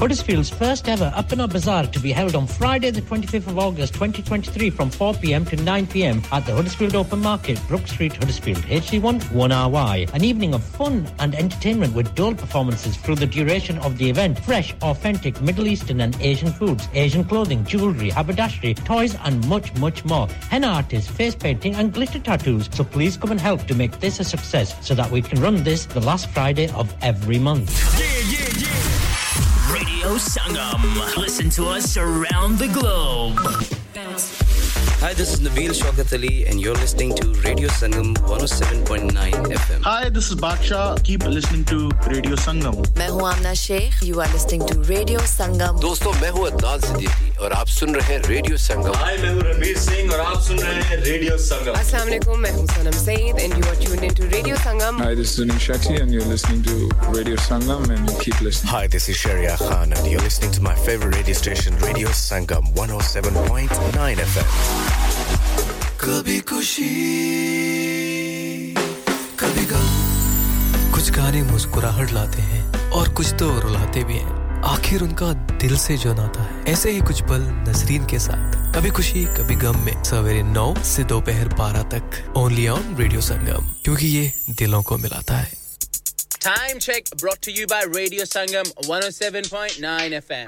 Huddersfield's first ever Up and Up Bazaar to be held on Friday the twenty-fifth of August twenty twenty-three from four p m to nine p m at the Huddersfield Open Market, Brook Street, Huddersfield, H D one, one R Y. An evening of fun and entertainment with dual performances through the duration of the event. Fresh, authentic Middle Eastern and Asian foods, Asian clothing, jewellery, haberdashery, toys and much, much more. Henna artists, face painting and glitter tattoos. So please come and help to make this a success so that we can run this the last Friday of every month. Yeah, yeah, yeah. Radio Sangam. Listen to us around the globe. Hi, this is Nabeel Shaukat Ali, and you're listening to Radio Sangam one oh seven point nine F M. Hi, this is Badshah. Keep listening to Radio Sangam. I'm Amna Sheikh. You are listening to Radio Sangam. Friends, I'm Adnan Siddiqui, and you're listening to Radio Sangam. Hi, I'm Ranveer Singh, and you're listening to Radio Sangam. Assalamu alaikum. I'm Sanam Saeed, and you are tuned into Radio Sangam. Hi, this is Nishati, and you're listening to Radio Sangam, and keep listening. Hi, this is Shreya Khan, and you're listening to my favorite radio station, Radio Sangam one oh seven point nine F M. कभी खुशी कभी गम कुछ गाने मुस्कुराहट लाते हैं और कुछ तो रुलाते भी हैं आखिर उनका दिल से जो नाता है ऐसे ही कुछ पल नसरीन के साथ कभी खुशी कभी गम में सवेरे नौ से दोपहर बारह तक ओनली ऑन रेडियो संगम क्योंकि ये दिलों को मिलाता है time check brought to you by radio Sangam one oh seven point nine F M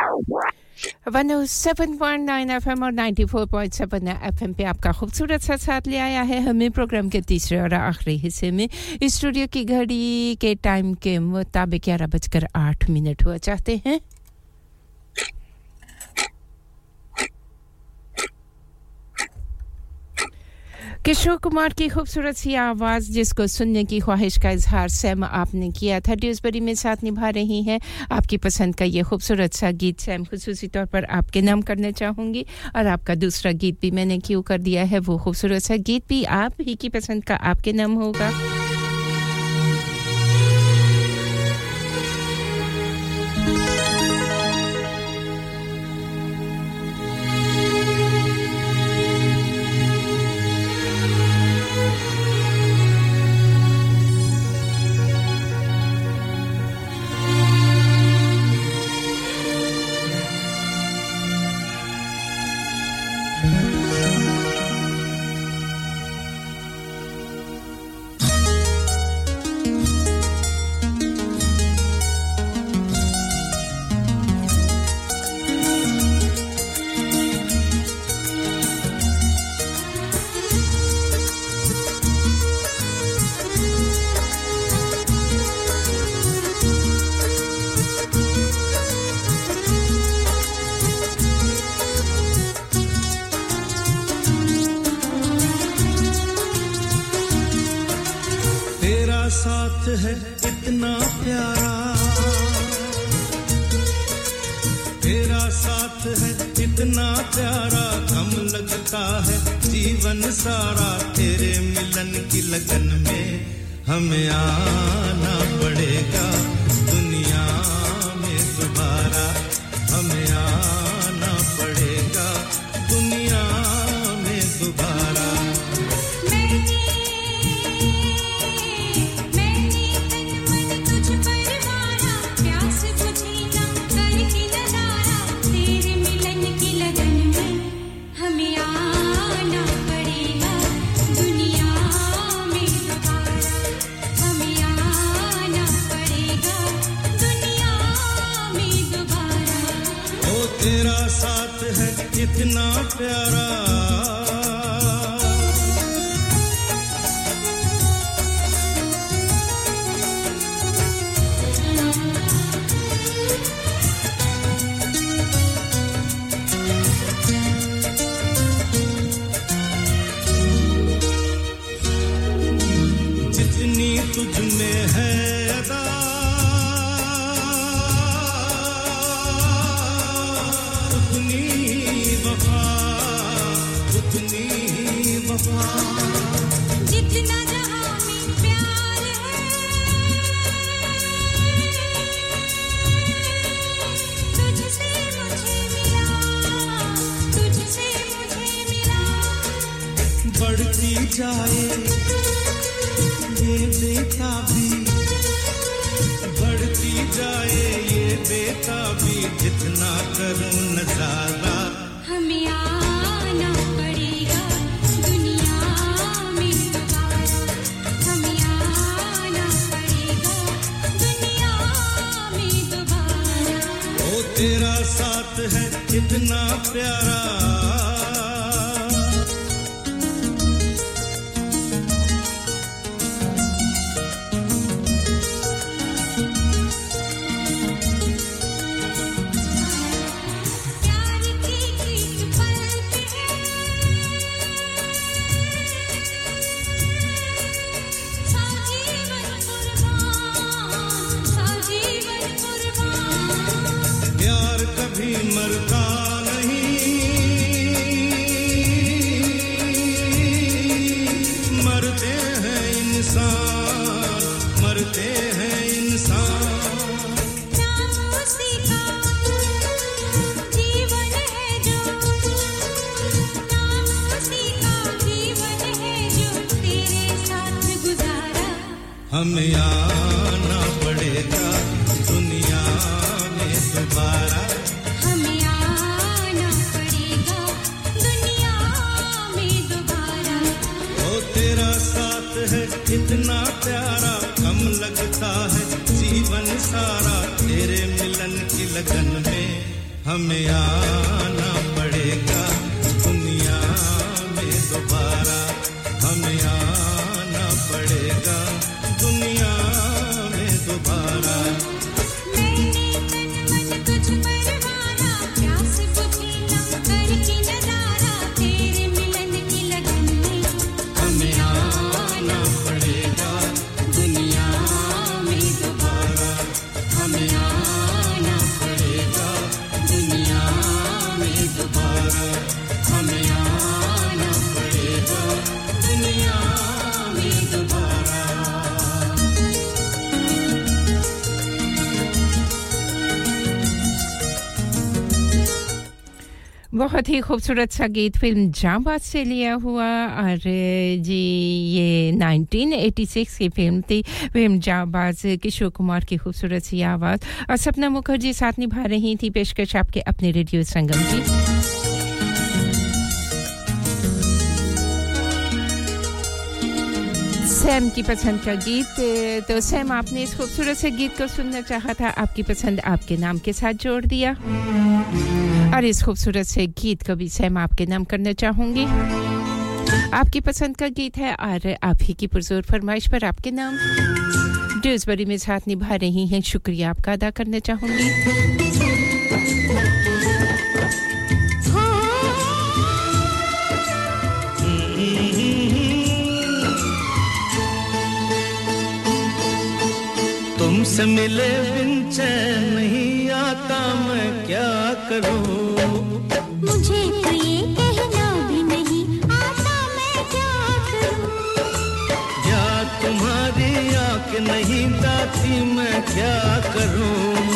one oh seven point nine F M और ninety-four point seven F M पे आपका खूबसूरत सा साथ ले आया है हमें प्रोग्राम के तीसरे और आखिरी हिस्से में स्टूडियो की घड़ी के टाइम के मुताबिक ग्यारह बजकर आठ मिनट हुआ चाहते हैं किशोर कुमार की खूबसूरत सी आवाज जिसको सुनने की ख्वाहिश का इजहार सैम आपने किया था ड्यूसबरी में साथ निभा रही हैं आपकी पसंद का ये खूबसूरत सा गीत सैम खुसूसी तौर पर आपके नाम करना चाहूंगी और आपका दूसरा गीत भी मैंने क्यू कर दिया है वो खूबसूरत सा गीत भी आप ही की पसंद का आपके नाम होगा है इतना प्यारा तेरा साथ है इतना प्यारा गम लगता है जीवन सारा तेरे मिलन की लगन में हमें आना पड़ेगा दुनिया में दोबारा हमें आना पड़ेगा दुनिया में दोबारा इतना प्यारा जितनी तुझ में है अदा उतनी वफा उतनी वफा जितना जहां में प्यार है तुझसे मुझे मिला तुझसे मुझे मिला बढ़ती जाए ये बेताबी बढ़ती जाए ये बेताबी जितना करूं नजारा हमें आना पड़ेगा दुनिया में दोबारा हमें आना पड़ेगा दुनिया में दोबारा ओ तेरा साथ है इतना प्यारा हमें आना पड़ेगा दुनिया में दोबारा हमें आना पड़ेगा दुनिया में दोबारा ओ तेरा साथ है इतना प्यारा कम लगता है जीवन सारा तेरे मिलन की लगन में हमें आना पड़ेगा दुनिया में दोबारा हमें आना पड़ेगा दुनिया में दोबारा मैंने तन मन कुछ पर मारा प्यास बुझी ना करके नजारा तेरे मिलन की लगन में हमें आना पड़ेगा दुनिया में दोबारा हमें आना पड़ेगा दुनिया में दोबारा हमें आना पड़ेगा दुनिया में दोबारा बहुत ही खूबसूरत सा गीत फिल्म जाबाज से लिया हुआ और जी ये nineteen eighty-six की फिल्म थी फिल्म जाबाज किशोर कुमार की खूबसूरत सी आवाज और सपना मुखर्जी साथ निभा रही थी पेशकश आपके अपने रेडियो संगम की सैम की पसंद का गीत तो सैम आपने इस खूबसूरत से गीत को सुनना चाहा था आपकी पसंद आपके नाम के साथ जोड़ दिया और इस खूबसूरत से गीत को भी सैम आपके नाम करना चाहूंगी आपकी पसंद का गीत है और आप ही की पुरजोर फरमाइश पर आपके नाम ड्यूसबरी में साथ निभा रही हैं शुक्रिया आपका अदा करना चाहूंगी से मिले बिन चैन नहीं आता मैं क्या करूं मुझे तो ये कहना भी नहीं आता मैं क्या करूं या तुम्हारी आंखें नहीं ताती मैं क्या करूं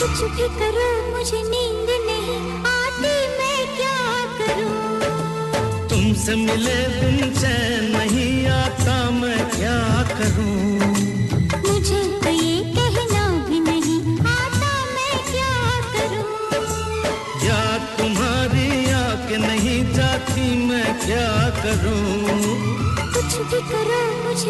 कुछ भी करो मुझे नींद नहीं आती मैं क्या करूं तुमसे मिले बिन चैन नहीं आता मैं क्या करूं क्या करूं कुछ भी करो मुझे नींद नहीं आती मैं क्या करूं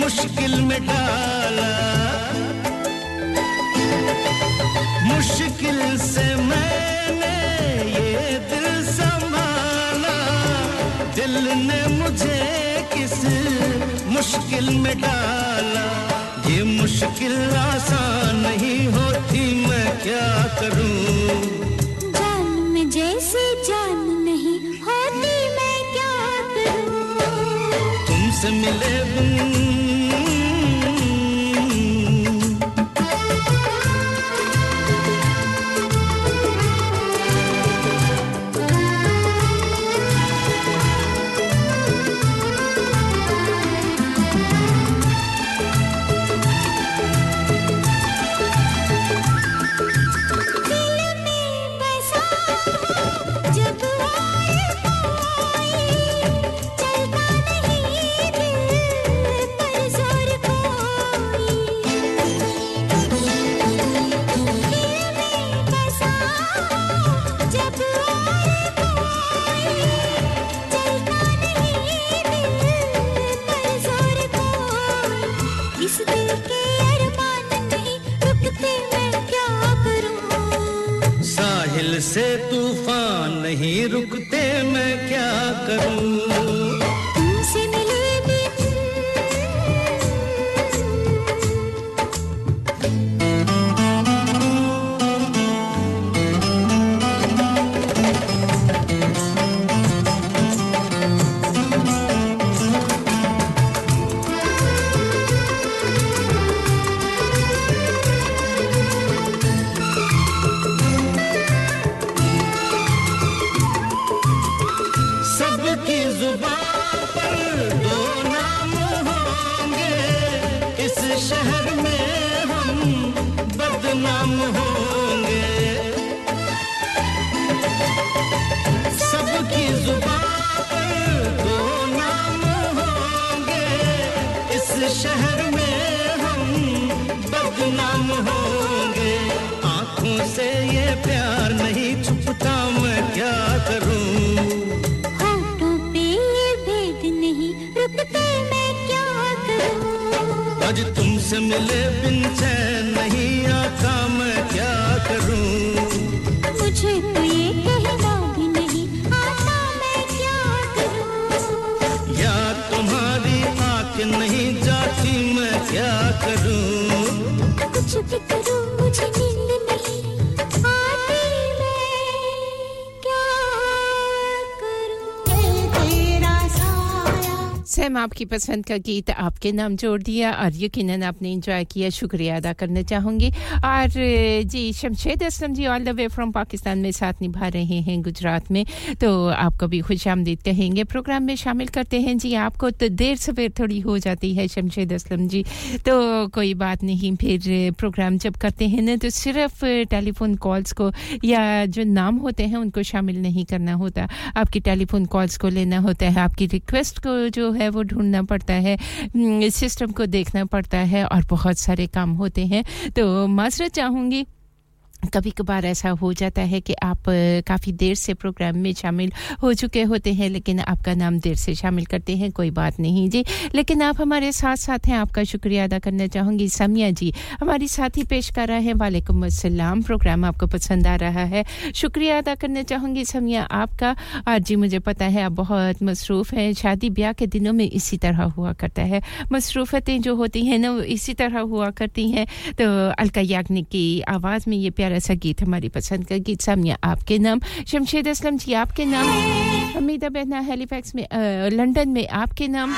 मुश्किल में डाला मुश्किल से मैंने ये दिल संभाला दिल ने मुझे किस मुश्किल में डाला ये मुश्किल आसान नहीं होती मैं क्या करूं जान में जैसे जान नहीं होती मैं क्या करूं तुमसे मिले बिन आपकी पसंद का गीत आपके नाम जोड़ दिया और यकीनन आपने एंजॉय किया शुक्रिया अदा करना चाहूंगी और जी Shamshed Aslam ji all the way from Pakistan में साथ निभा रहे हैं गुजरात में तो आपको भी खुशामदीद कहेंगे प्रोग्राम में शामिल करते हैं जी आपको तो देर सवेर थोड़ी हो जाती है शमशेद असलम जी तो कोई बात नहीं फिर प्रोग्राम जब करते हैं ना तो सिर्फ टेलीफोन कॉल्स को या जो नाम होते हैं उनको शामिल नहीं करना होता आपकी टेलीफोन कॉल्स को लेना होता है आपकी रिक्वेस्ट को जो है वो ढूंढना पड़ता है सिस्टम को देखना पड़ता है और बहुत सारे काम होते हैं तो माजरा चाहूंगी कभी कभार ऐसा हो जाता है कि आप काफी देर से प्रोग्राम में शामिल हो चुके होते हैं लेकिन आपका नाम देर से शामिल करते हैं, कोई बात नहीं जी, लेकिन आप हमारे साथ साथ हैं, आपका शुक्रिया अदा करना चाहूंगी। सामिया जी हमारी साथी पेश कर रहे हैं, वालेकुम अस्सलाम, प्रोग्राम आपको पसंद आ रहा है, शुक्रिया अदा करना चाहूंगी सामिया आपका। आज जी मुझे पता है आप बहुत मसरूफ हैं, शादी ब्याह के दिनों में इसी तरह हुआ करता है, मसरूफतें जो होती हैं ना इसी तरह हुआ करती हैं। तो अलका याग्निक की आवाज में ये ऐसा गीत हमारी पसंद का गीत सामने आपके नाम। शमशेद असलम जी आपके नाम। हमीदा बहना हैलीफैक्स में आ, लंदन में आपके नाम।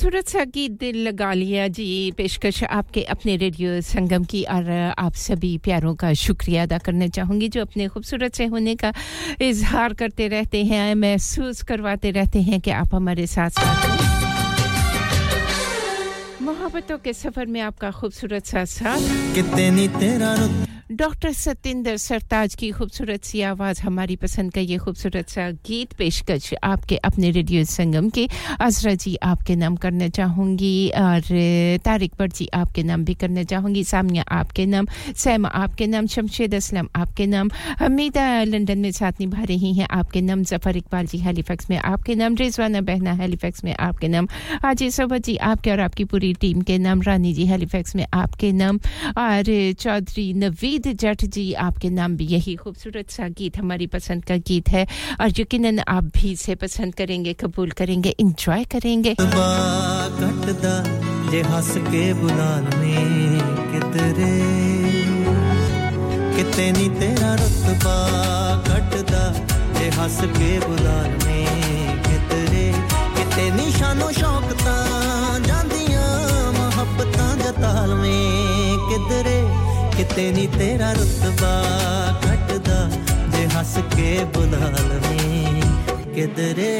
खूबसूरत सा गीत दिल लगा लिया जी पेशकश आपके अपने रेडियो संगम की और आप सभी प्यारों का शुक्रिया अदा करना चाहूंगी जो अपने खूबसूरत से होने का इजहार करते रहते हैं महसूस करवाते रहते हैं कि आप हमारे साथ साथ मोहब्बतों के सफर में आपका खूबसूरत सा साथ कितनी तेरा डॉक्टर सतिंदर सरताज की खूबसूरत सी आवाज हमारी पसंद का ये खूबसूरत सा गीत पेशकश आपके अपने रेडियो संगम के असरा जी आपके नाम करना चाहूंगी और तारिक पर जी आपके नाम भी करना चाहूंगी सामने आपके नाम सैमा आपके नाम शमशेद असलम आपके नाम हमीदा लंदन में साथ निभा रही हैं आपके नाम जफर इकबाल जी हैलीफैक्स में आपके नाम रिजवाना बहना हैलीफैक्स में आपके नाम हाजी सोबत जी आपके और आपकी पूरी टीम के नाम रानी जी हैलीफैक्स में आपके नाम और चौधरी नवीद जट जी आपके नाम भी यही खूबसूरत सा गीत हमारी पसंद का गीत है और यकीनन आप भी इसे पसंद करेंगे कबूल करेंगे एंजॉय करेंगे कटदा जे हंस के बुलाने कितरे कितनी तेरा रुतबा कटदा जे हंस के बुलाने कितरे कितनी शानो शौकता जांदियां मोहब्बतां जताल में कितरे कितने नी तेरा रुतबा घटदा जे हंस के बुला लवें किधरे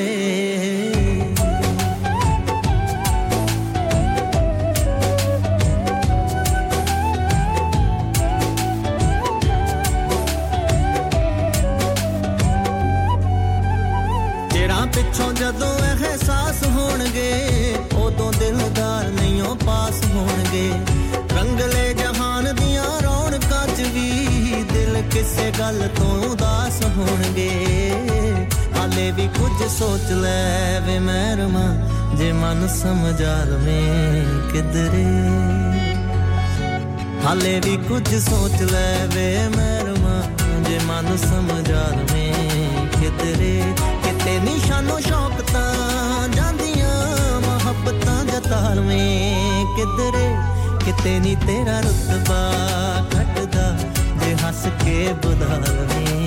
तेरा पिछों जदों एहसास होणगे ओदों दिलदार नहीं हो पास होणगे रंगले जहान दियां ਵੀ ਦਿਲ ਕਿਸੇ ਗੱਲ ਤੋਂ ਉਦਾਸ ਹੋਣਗੇ ਹਾਲੇ ਵੀ ਕੁਝ ਸੋਚ ਲੈ ਵੇ ਮਹਿਰਮਾ ਜੇ ਮਨ ਸਮਝਾ ਲਵੇਂ ਕਿਧਰੇ ਹਾਲੇ ਵੀ ਕੁਝ ਸੋਚ ਲੈ ਵੇ ਮਹਿਰਮਾ ਜੇ ਮਨ ਸਮਝਾ ਲਵੇਂ ਕਿਧਰੇ ਕਿਤੇ ਨਿਸ਼ਾਨੋ ਸ਼ੌਕ ਤਾਂ ਜਾਂਦੀਆਂ ਮੁਹੱਬਤਾਂ ਜਤਾਲਵੇਂ ਕਿਧਰੇ ਕਿਤੇ ਨਹੀਂ ਤੇਰਾ ਰੁਤਬਾ ਘਟਦਾ ਜੇ ਹੱਸ ਕੇ ਬੁਲਾਵੇਂ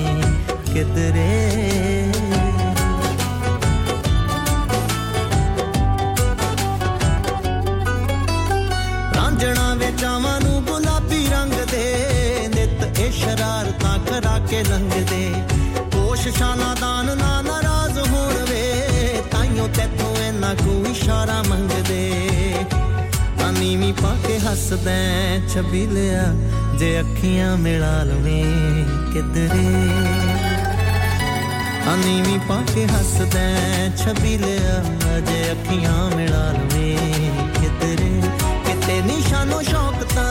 ਕਿਧਰੇ ਰਾਂਝਣਾ ਵਿੱਚ ਆਵਾਂ ਨੂੰ ਗੁਲਾਬੀ ਰੰਗ ਦੇ ਨਿਤ ਇਹ ਸ਼ਰਾਰਤਾਂ ਕਰਾ ਕੇ ਲੰਘਦੇ ਕੋਸ਼ਿਸ਼ਾਂ ਨਾਦਾਨ ਨਾ ਨਾਰਾਜ਼ ਹੋਣ ਵੇ ਤਾਈਓ ਤੈਨੂੰ ਇੰਨਾ ਕੋਈ ਇਸ਼ਾਰਾ ਮੰਗਦੇ नीमी पाके हसदे छबीलिया जे अखियां मिला लवें किधरे नीमी पाके हसदे छबीलिया जे अखियां मिला लवें किधरे किते निशानो शौकता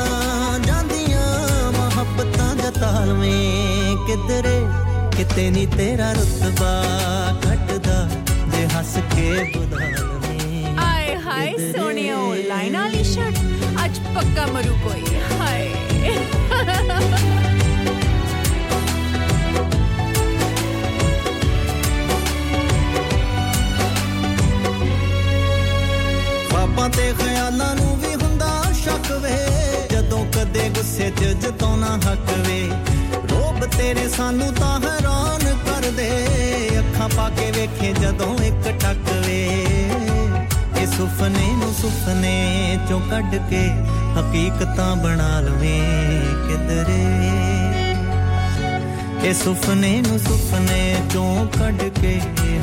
जांदियां मोहब्बतां जतालवें किधरे किते नी तेरा रुतबा घटदा जे हंस के बुदा हाय सोनिया लाइन वाली शर्ट आज पक्का मरू कोई हाय पापा ते ख्यालां नू भी हुंदा शक वे जदों कदे गुस्से च जताउना हक वे रोब तेरे सानू तां हैरान कर दे अखां पाके वेखे जदों इक टक वे सुफने नु सुफने चो कट के हकीकतां बना लवें किधरे ए सुफने नु सुफने चो कट के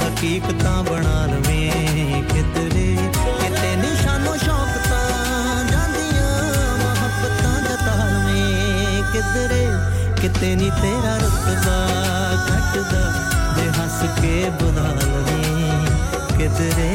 हकीकतां बना लवें किधरे किते निशानो शौकतां जांदियां मोहब्बतां जतालवें किधरे किते नी तेरा रुतबा घटदा जे हंस के बुला लवें किधरे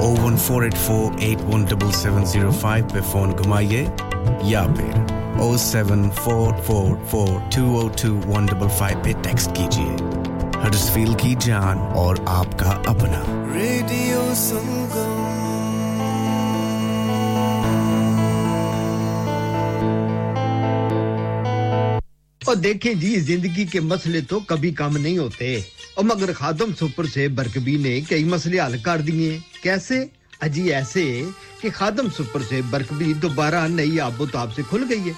oh one four eight four, eight one seven seven oh five पे फोन घुमाइए या फिर oh seven four four four, two oh two one five पे टेक्स्ट कीजिए हडर्सफील्ड की जान और आपका अपना रेडियो संगम और देखें जी जिंदगी के मसले तो कभी कम नहीं होते और मगर खादम सुपर से बर्कबी ने कई मसले हल कर दिए कैसे अजी ऐसे कि खादम सुपर से बर्कबी दोबारा नई आबोताब से खुल गई है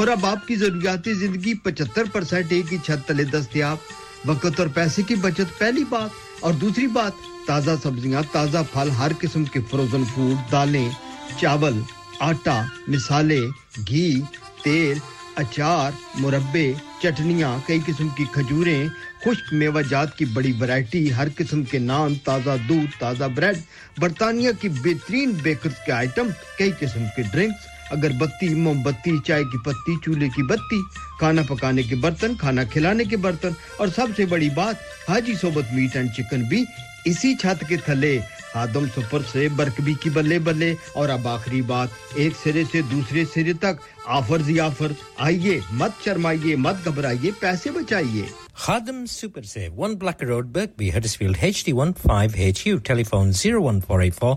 और अब आपकी जरूरियाती जिंदगी पचहत्तर परसेंट एक ही छत तले दस्तयाब वक्त और पैसे की बचत पहली बात और दूसरी बात ताजा सब्जियां ताजा फल हर किस्म के फ्रोजन फूड दालें चावल आटा मिसाले घी तेल अचार मुरब्बे चटनियां कई किस्म की खजूरें खुश्क मेवाजात की बड़ी वैरायटी हर किस्म के नान ताजा दूध ताजा ब्रेड बर्तानिया की बेहतरीन बेकर्स के आइटम कई किस्म के ड्रिंक्स अगरबत्ती मोमबत्ती चाय की पत्ती चूल्हे की बत्ती खाना पकाने के बर्तन खाना खिलाने के बर्तन और सबसे बड़ी बात हाजी सोबत मीट एंड चिकन भी इसी छत के थले खादम सुपर से बर्कबी की बल्ले बल्ले और अब आखिरी बात एक सिरे से दूसरे सिरे तक ऑफर जी ऑफर आइए मत शर्माइए मत घबराइए पैसे बचाइए Khadam Super Save, one Black Road, Birkby, Huddersfield, H D one five H U, telephone oh one four eight four,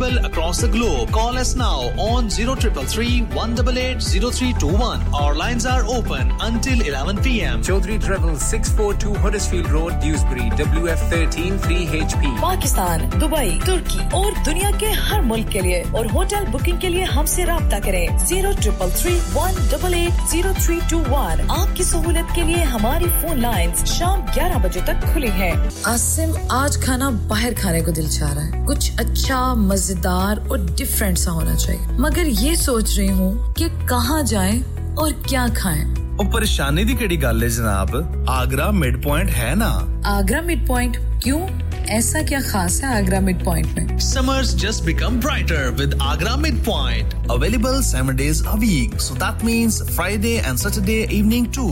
across the globe. Call us now on oh three three three, one eight eight, oh three two one. Our lines are open until eleven p m. Chaudhry Travel six four two Huddersfield Road, Dewsbury, W F one three three H P. Pakistan, Dubai, Turkey और दुनिया के हर मुल्क के लिए और hotel booking के लिए हमसे राब्ता करें oh three three three, one eight eight, oh three two one. आपकी सहूलियत के लिए हमारी फोन लाइंस शाम ग्यारह बजे तक खुली हैं। आसिम आज खाना बाहर खाने को दिल चाह रहा है। कुछ अच्छा, मजेदार और डिफरेंट सा होना चाहिए। मगर ये सोच रही हूँ कि कहाँ जाएं और क्या खाएं। ओ परेशानी दी केड़ी गल है जनाब? आगरा मिडपॉइंट है ना? आगरा मिडपॉइंट क्यों? ऐसा क्या खास है आगरा मिडपॉइंट में? Summers just become brighter with Agra Midpoint. Available seven days a week. So that means Friday and Saturday evening too.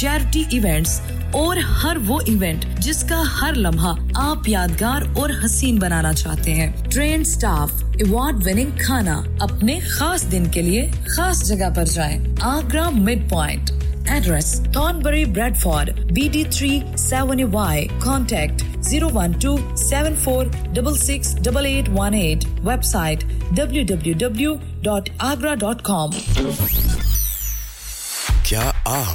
charity events और हर वो event जिसका हर लम्हा आप यादगार और हसीन बनाना चाहते हैं. Trained staff, award winning खाना अपने खास दिन के लिए खास जगह पर जाएं. Agra Midpoint. Address Thornbury, Bradford, B D three seven Y. Contact oh one two, seven four six six, eight eight one eight. Website w w w dot agra dot com. क्या आप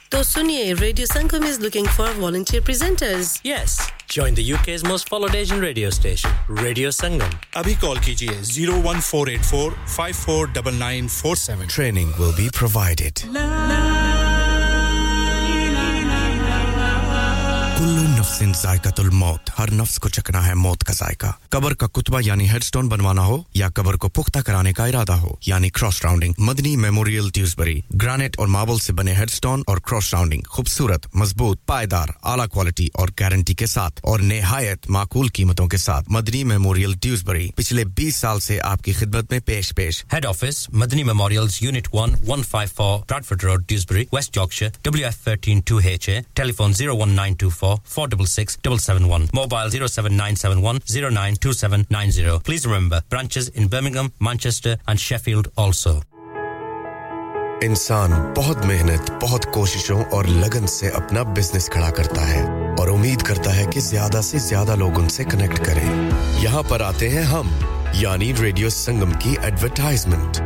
तो सुनिए radio Sangam is looking for volunteer presenters yes join the UK's most followed Asian radio station Radio Sangam abhi call kijiye zero one four eight four five four nine nine four seven training will be provided la, la. कुल्लू नफ्सिन जायकातुल मौत हर नफ्स को चखना है मौत का जायका कब्र का कुतबा यानी हेडस्टोन बनवाना हो या कब्र को पुख्ता कराने का इरादा हो यानी cross rounding Madni memorial Dewsbury granite और मार्बल से बने हेडस्टोन और क्रॉस राउंडिंग खूबसूरत मजबूत पायदार आला क्वालिटी और गारंटी के साथ और निहायत माकूल कीमतों के साथ मदनी मेमोरियल ड्यूसबरी पिछले बीस साल से आपकी खिदमत में पेश-पेश head office Madni memorials unit one one five four Bradford road Dewsbury West Yorkshire W F one three two H A telephone zero one nine two four four six six seven seven one mobile zero seven nine seven one zero nine two seven nine zero please remember branches in Birmingham Manchester and Sheffield also इंसान बहुत मेहनत बहुत कोशिशों और लगन से अपना business खड़ा करता है और उम्मीद करता है कि ज्यादा से ज्यादा लोग उनसे कनेक्ट करें यहां पर आते हैं हम यानी रेडियो संगम की एडवर्टाइजमेंट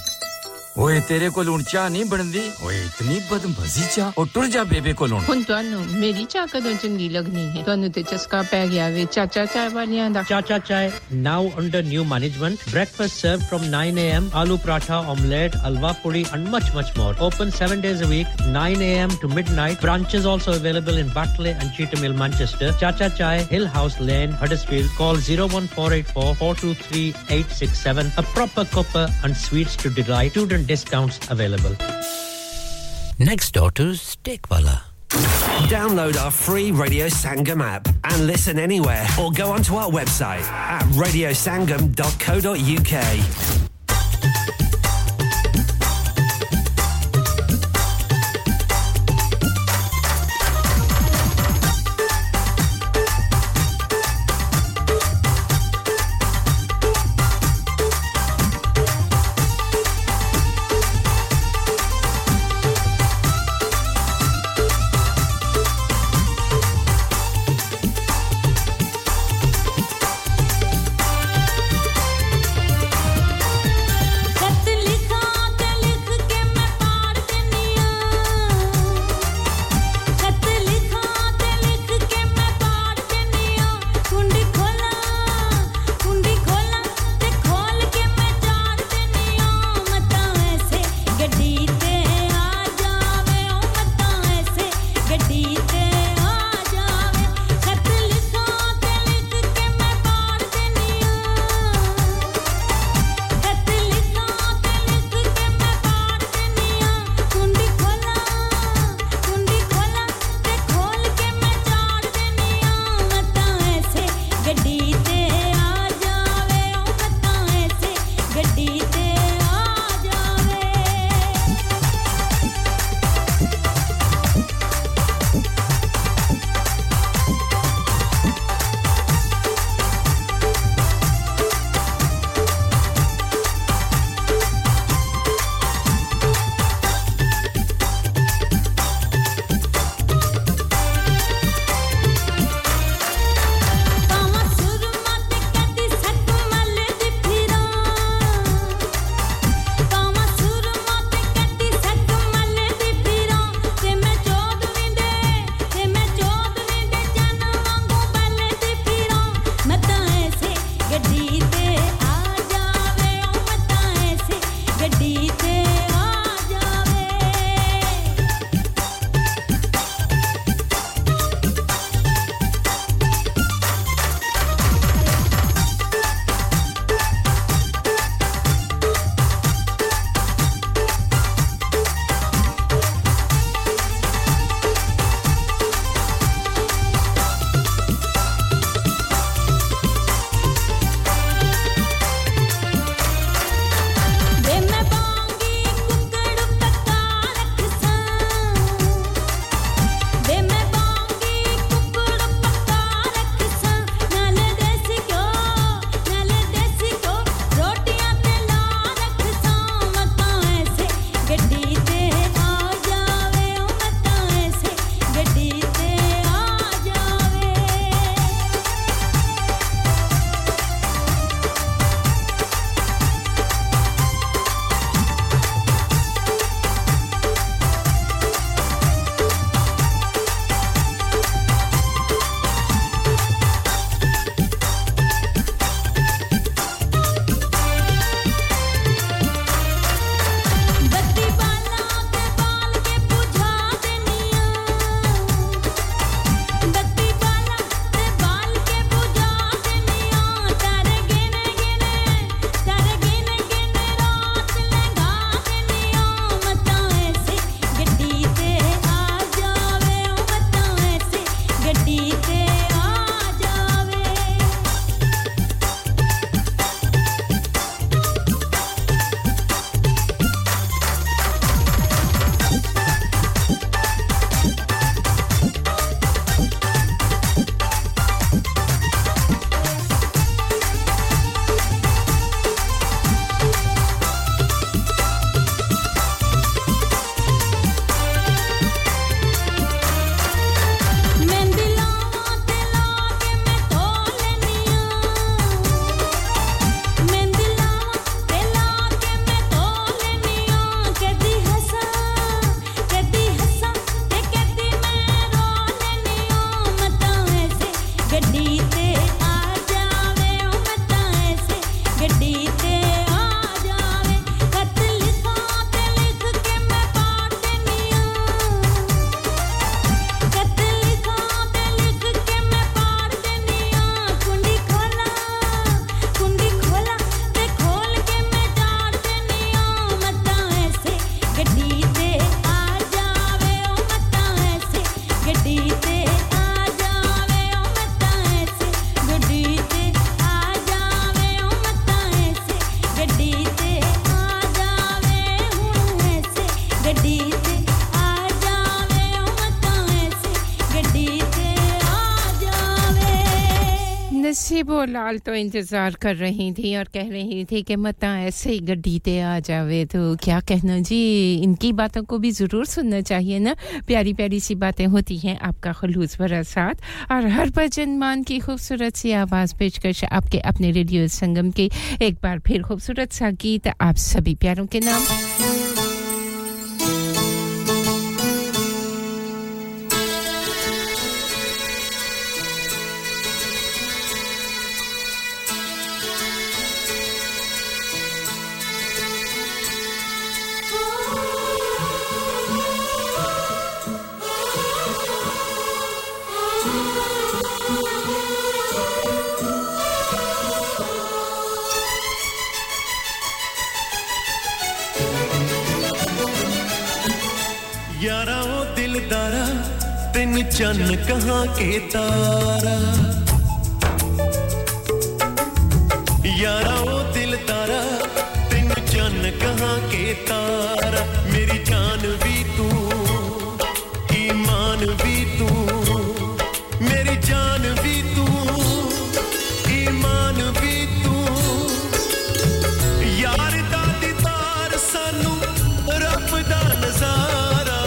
ओए तेरे को लूण चा नहीं बनदी ओए इतनी बदमजी चा ओ टुर जा बेबे को लूण हुन तानु मेरी चा कदों चंगी लगनी है तानु ते चस्का पै गया वे चाचा चाय वालियां दा Chacha Chai now under new management breakfast serve from nine a m aloo paratha omelette halwa puri and much much more open seven days a week nine a m to midnight branches also available in Batley and Cheetham Hill Manchester Chacha Chai Hill House Lane Huddersfield call zero one four eight four four two three eight six seven a proper copper and sweets to delight to discounts available. Next door to Steakwala. Download our free Radio Sangam app and listen anywhere or go onto our website at radio sangam dot co dot U K. नसीब और लाल तो इंतजार कर रही थी और कह रही थी कि मत ऐसे ही गड्डी पे आ जावे तो क्या कहना जी इनकी बातों को भी जरूर सुनना चाहिए ना प्यारी प्यारी सी बातें होती हैं आपका खलूस भरा साथ और हर भजन मान की खूबसूरत सी आवाज पेशकश आपके अपने रेडियो संगम के एक बार फिर खूबसूरत सा गीत आप सभी प्यारों के नाम चन्न कहां के तारा यारा ओ दिल तारा तेन चन्न कहां के तारा मेरी जान भी तू ईमान भी तू मेरी जान भी तू ईमान भी तू यार दा दीदार सानू रब दा नज़ारा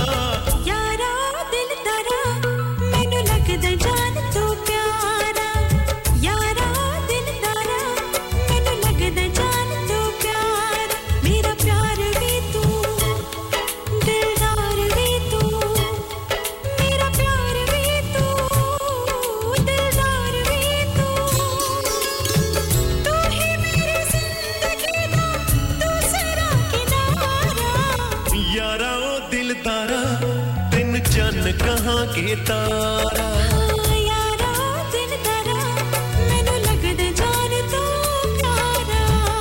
के तारा यारा दिल तारा मैनू लगदा जान तू प्यारा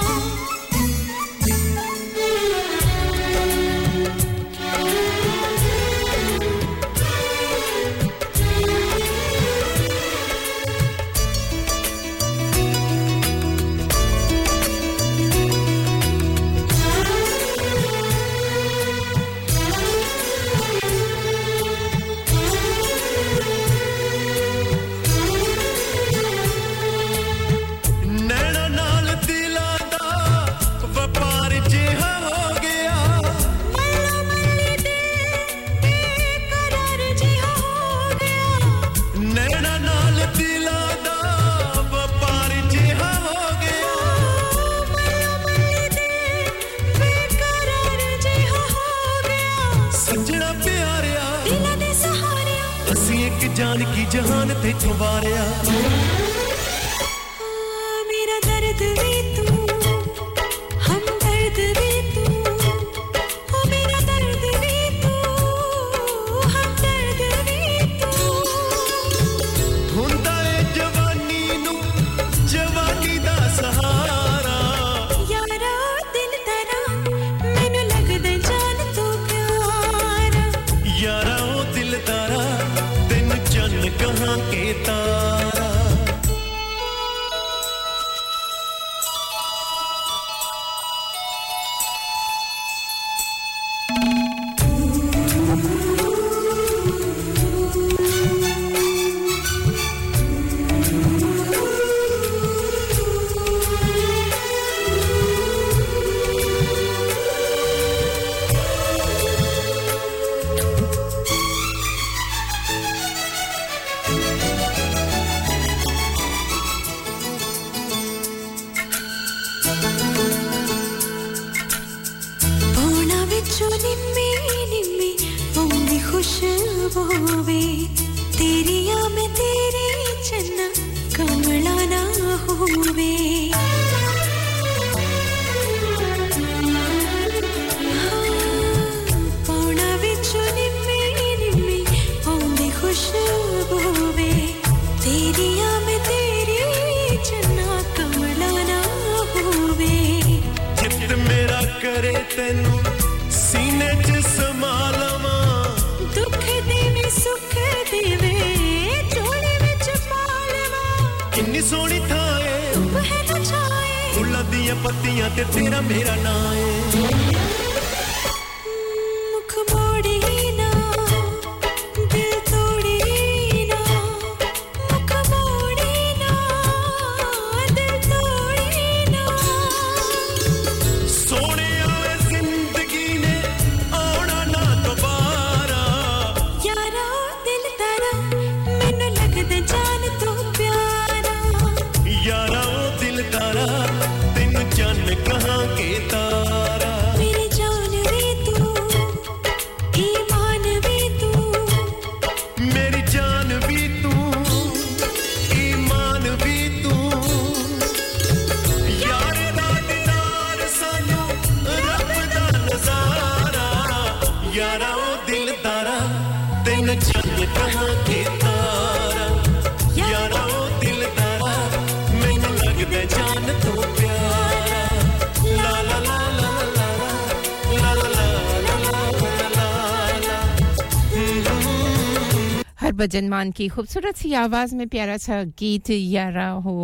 भजन मान की खूबसूरत सी आवाज में प्यारा सा गीत यारा हो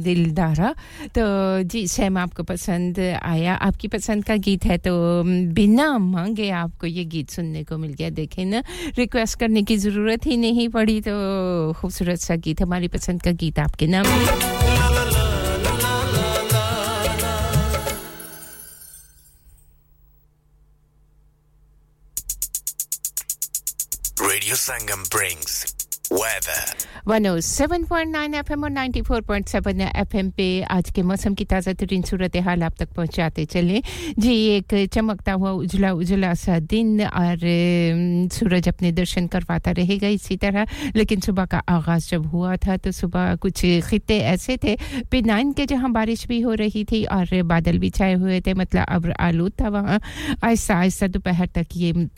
दिलदारा तो जी सैम आपको पसंद आया आपकी पसंद का गीत है तो बिना मांगे आपको ये गीत सुनने को मिल गया देखें ना रिक्वेस्ट करने की जरूरत ही नहीं पड़ी तो खूबसूरत सा गीत हमारी पसंद का गीत आपके नाम Radio Sangam brings weather one oh seven point nine F M और ninety-four point seven F M पे आज के मौसम की ताजा तरीन सूरत हाल आप तक पहुंचाते चले जी एक चमकता हुआ उजला उजला सा दिन और सूरज अपने दर्शन करवाता रहेगा इसी तरह लेकिन सुबह का आगाज जब हुआ था तो सुबह कुछ खित्ते ऐसे थे P nine के जहां बारिश भी हो रही थी और बादल भी छाए हुए थे मतलब अब्र आलूद था वहां आहिस्ता-आहिस्ता दोपहर तक ये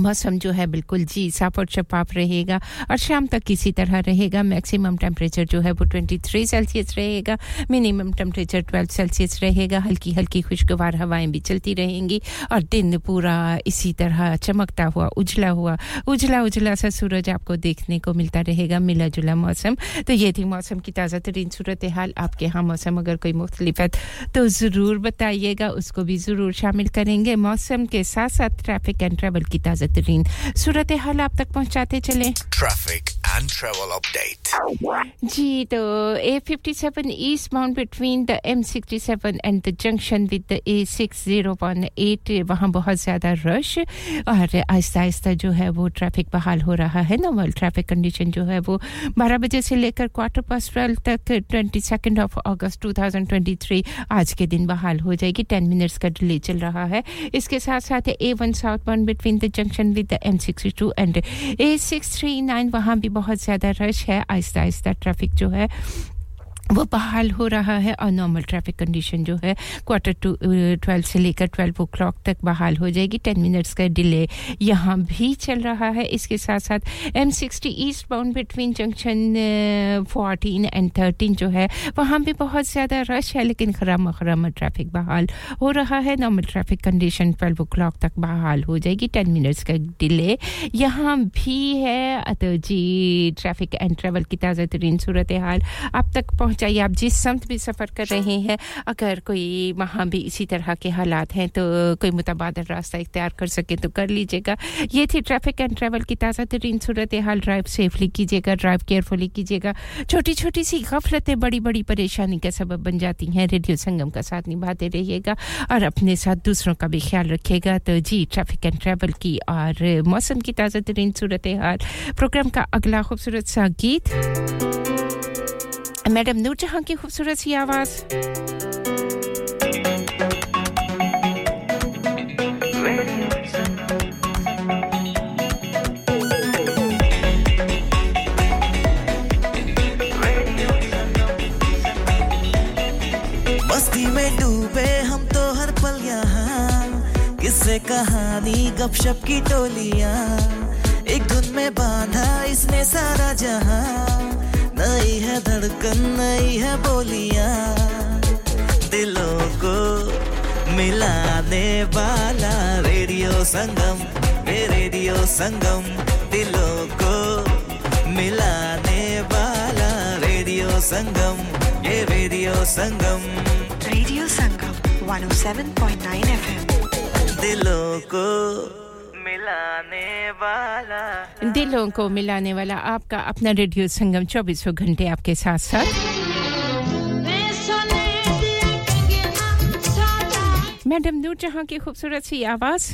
मौसम जो है बिल्कुल जी साफ और शफाफ रहेगा और शाम तक इसी तरह रहेगा मैक्सिमम टेंपरेचर जो है वो twenty-three सेल्सियस रहेगा मिनिमम टेंपरेचर twelve सेल्सियस रहेगा हल्की हल्की खुशगवार हवाएं भी चलती रहेंगी और दिन पूरा इसी तरह चमकता हुआ उजला हुआ उजला उजला सा सूरज आपको देखने को मिलता रहेगा मिला जुला मौसम तो ये थी मौसम की ताज़ातरीन सूरत-ए-हाल आपके यहां मौसम अगर कोई मुख्तलिफत तो जरूर बताइएगा उसको भी जरूर शामिल करेंगे मौसम के साथ-साथ ट्रैफिक एंड ट्रैवल की ताज़ा तरीन सूरत हाल आप तक पहुंचाते चले ट्रैफिक एंड ट्रैवल अपडेट जी तो A fifty-seven eastbound between the M sixty-seven and the junction with the A six oh one eight वहां बहुत ज्यादा रश और आहिस्ता-आहिस्ता जो है वो ट्रैफिक बहाल हो रहा है नॉर्मल ट्रैफिक कंडीशन जो है वो twelve बजे से लेकर क्वार्टर पास twelve तक twenty-second of August twenty twenty-three आज के दिन बहाल हो जाएगी ten मिनट्स का डिले चल रहा है इसके साथ-साथ A one southbound between the junction with the M sixty-two and A six three nine वहां भी बहुत ज्यादा रश है आहिस्ता-आहिस्ता ट्रैफिक जो है वो बहाल हो रहा है और नॉर्मल ट्रैफिक कंडीशन जो है क्वार्टर टू twelve से लेकर twelve o'clock तक बहाल हो जाएगी ten मिनट्स का डिले यहां भी चल रहा है इसके साथ-साथ M sixty eastbound between junction fourteen and thirteen जो है वहां भी बहुत ज्यादा रश है लेकिन खरामा-खरामा ट्रैफिक बहाल हो रहा है normal traffic condition twelve o'clock तक बहाल हो जाएगी ten मिनट्स का डिले यहां भी है तो जी ट्रैफिक एंड ट्रैवल की ताजा तरीन सूरत-ए-हाल अब तक चाहिए आप जिस समत भी सफर कर रहे हैं अगर कोई वहां भी इसी तरह के हालात हैं तो कोई मुतबादल रास्ता इख्तियार कर सके तो कर लीजिएगा ये थी ट्रैफिक एंड ट्रैवल की ताज़ा तरीन सूरत-ए-हाल ड्राइव सेफली कीजिएगा ड्राइव केयरफुली कीजिएगा छोटी-छोटी सी गफलतें बड़ी-बड़ी परेशानी का सबब बन जाती हैं रेडियो संगम का साथ निभाते रहिएगा और अपने साथ दूसरों का भी ख्याल रखिएगा तो जी ट्रैफिक एंड ट्रैवल की और मौसम की ताज़ा तरीन सूरत-ए-हाल प्रोग्राम का अगला खूबसूरत सा गीत मैडम नूरजहां की खूबसूरत सी आवाज मस्ती में डूबे हम तो हर पल यहाँ किससे कहानी गपशप की टोलियां एक धुन में बांधा इसने सारा जहां नई है धड़कन नई है बोलियां दिलों को मिलाने वाला रेडियो संगम ये रेडियो संगम दिलों को मिलाने वाला रेडियो संगम ये radio Sangam radio Sangam one oh seven point nine F M दिलों को मिलाने वाला दिलों को मिलाने वाला आपका अपना रेडियो संगम चौबीसों घंटे आपके साथ साथ मैडम नूरजहां की खूबसूरत सी आवाज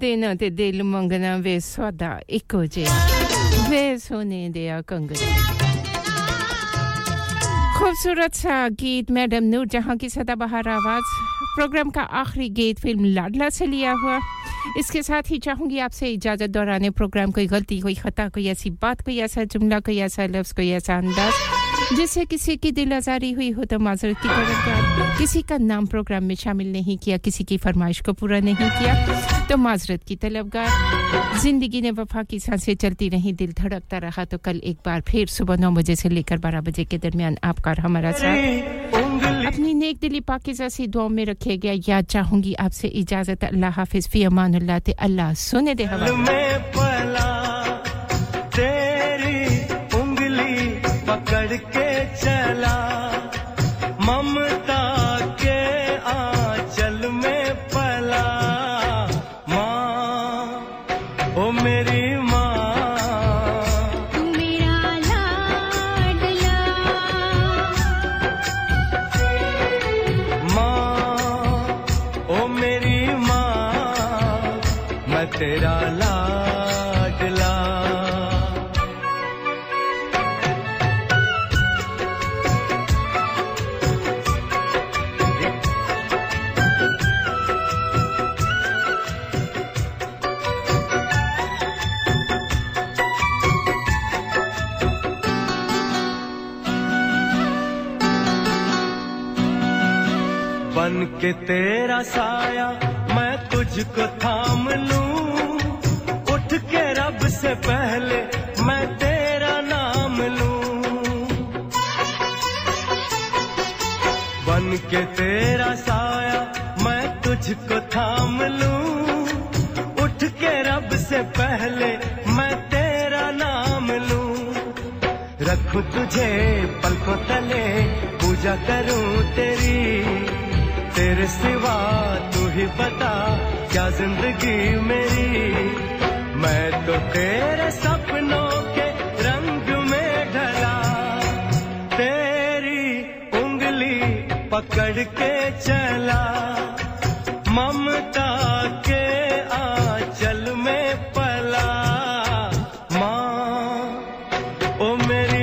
देना ते दिल मंगना वे सदा इको जे वे सोने दिया कंगना खूबसूरत सा गीत मैडम नूर जहां की सदाबहार आवाज प्रोग्राम का आखिरी गीत फिल्म लाडला से लिया हुआ इसके साथ ही चाहूंगी आपसे इजाजत दौरान प्रोग्राम कोई गलती कोई खता कोई ऐसी बात कोई ऐसा जुमला कोई ऐसा लफ्ज कोई ऐसा अंदाज जिससे किसी की दिल आजारी हुई हो तो माजरत की तरफ किसी का नाम प्रोग्राम में शामिल नहीं किया किसी की फरमाइश को पूरा नहीं किया तो माजरत की तलबगार जिंदगी ने वफा की सांसें चलती रहीं दिल धड़कता रहा तो कल एक बार फिर सुबह नौ बजे से लेकर बारह बजे के दरमियान आपका और हमारा साथ अपनी नेक दिली पाकिज़ा सी दुआओं में रखे गया याद चाहूंगी आपसे इजाजत अल्लाह हाफिज़ फी अमानुल्लाह ते अल्लाह सुने दे के तेरा साया मैं तुझको थाम लूं उठ के रब से पहले मैं तेरा नाम लूं बन के तेरा साया मैं तुझको थाम लूं उठ के रब से पहले मैं तेरा नाम लूं रखूं तुझे पलकों तले पूजा करूं तेरी तेरे सिवा तू ही बता क्या जिंदगी मेरी मैं तो तेरे सपनों के रंग में ढला तेरी उंगली पकड़ के चला ममता के आंचल में पला माँ ओ मेरी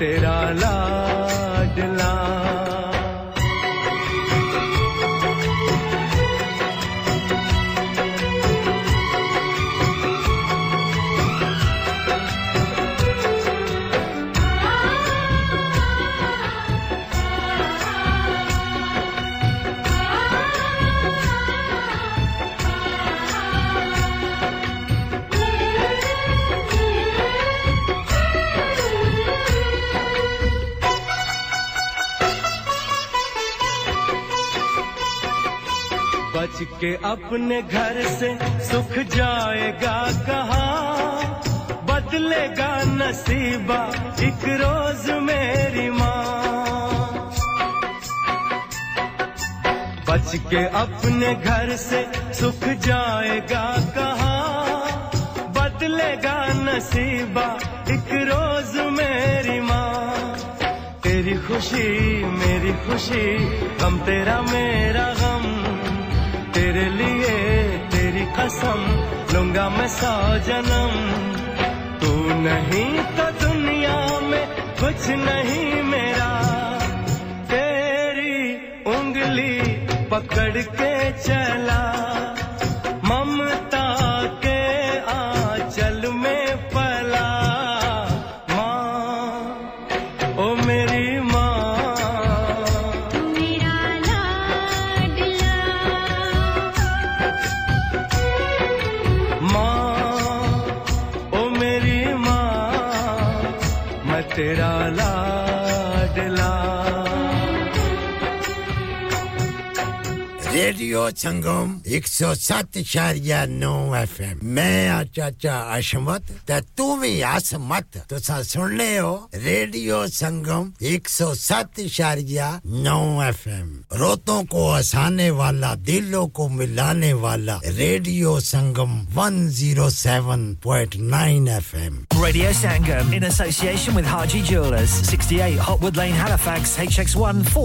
तेरा लाडला बच के अपने घर से सुख जाएगा कहाँ बदलेगा नसीबा एक रोज मेरी माँ बच के अपने घर से सुख जाएगा कहाँ बदलेगा नसीबा एक रोज मेरी माँ तेरी खुशी मेरी खुशी गम तेरा मेरा गम तेरे लिए तेरी कसम लूंगा मैं सौ जन्म तू नहीं तो दुनिया में कुछ नहीं मेरा तेरी उंगली पकड़ के चला ममता के आंचल में पला तेरा लाडला radio Sangam one oh seven point nine F M मैं आचाचा आशमत ते तू भी आसमत तुसा सुनने हो radio Sangam one oh seven point nine F M रोतों को हंसाने वाला दिलों को मिलाने वाला radio Sangam one oh seven point nine F M Radio Sangam in association with Haji Jewelers sixty-eight Hotwood Lane Halifax H X one four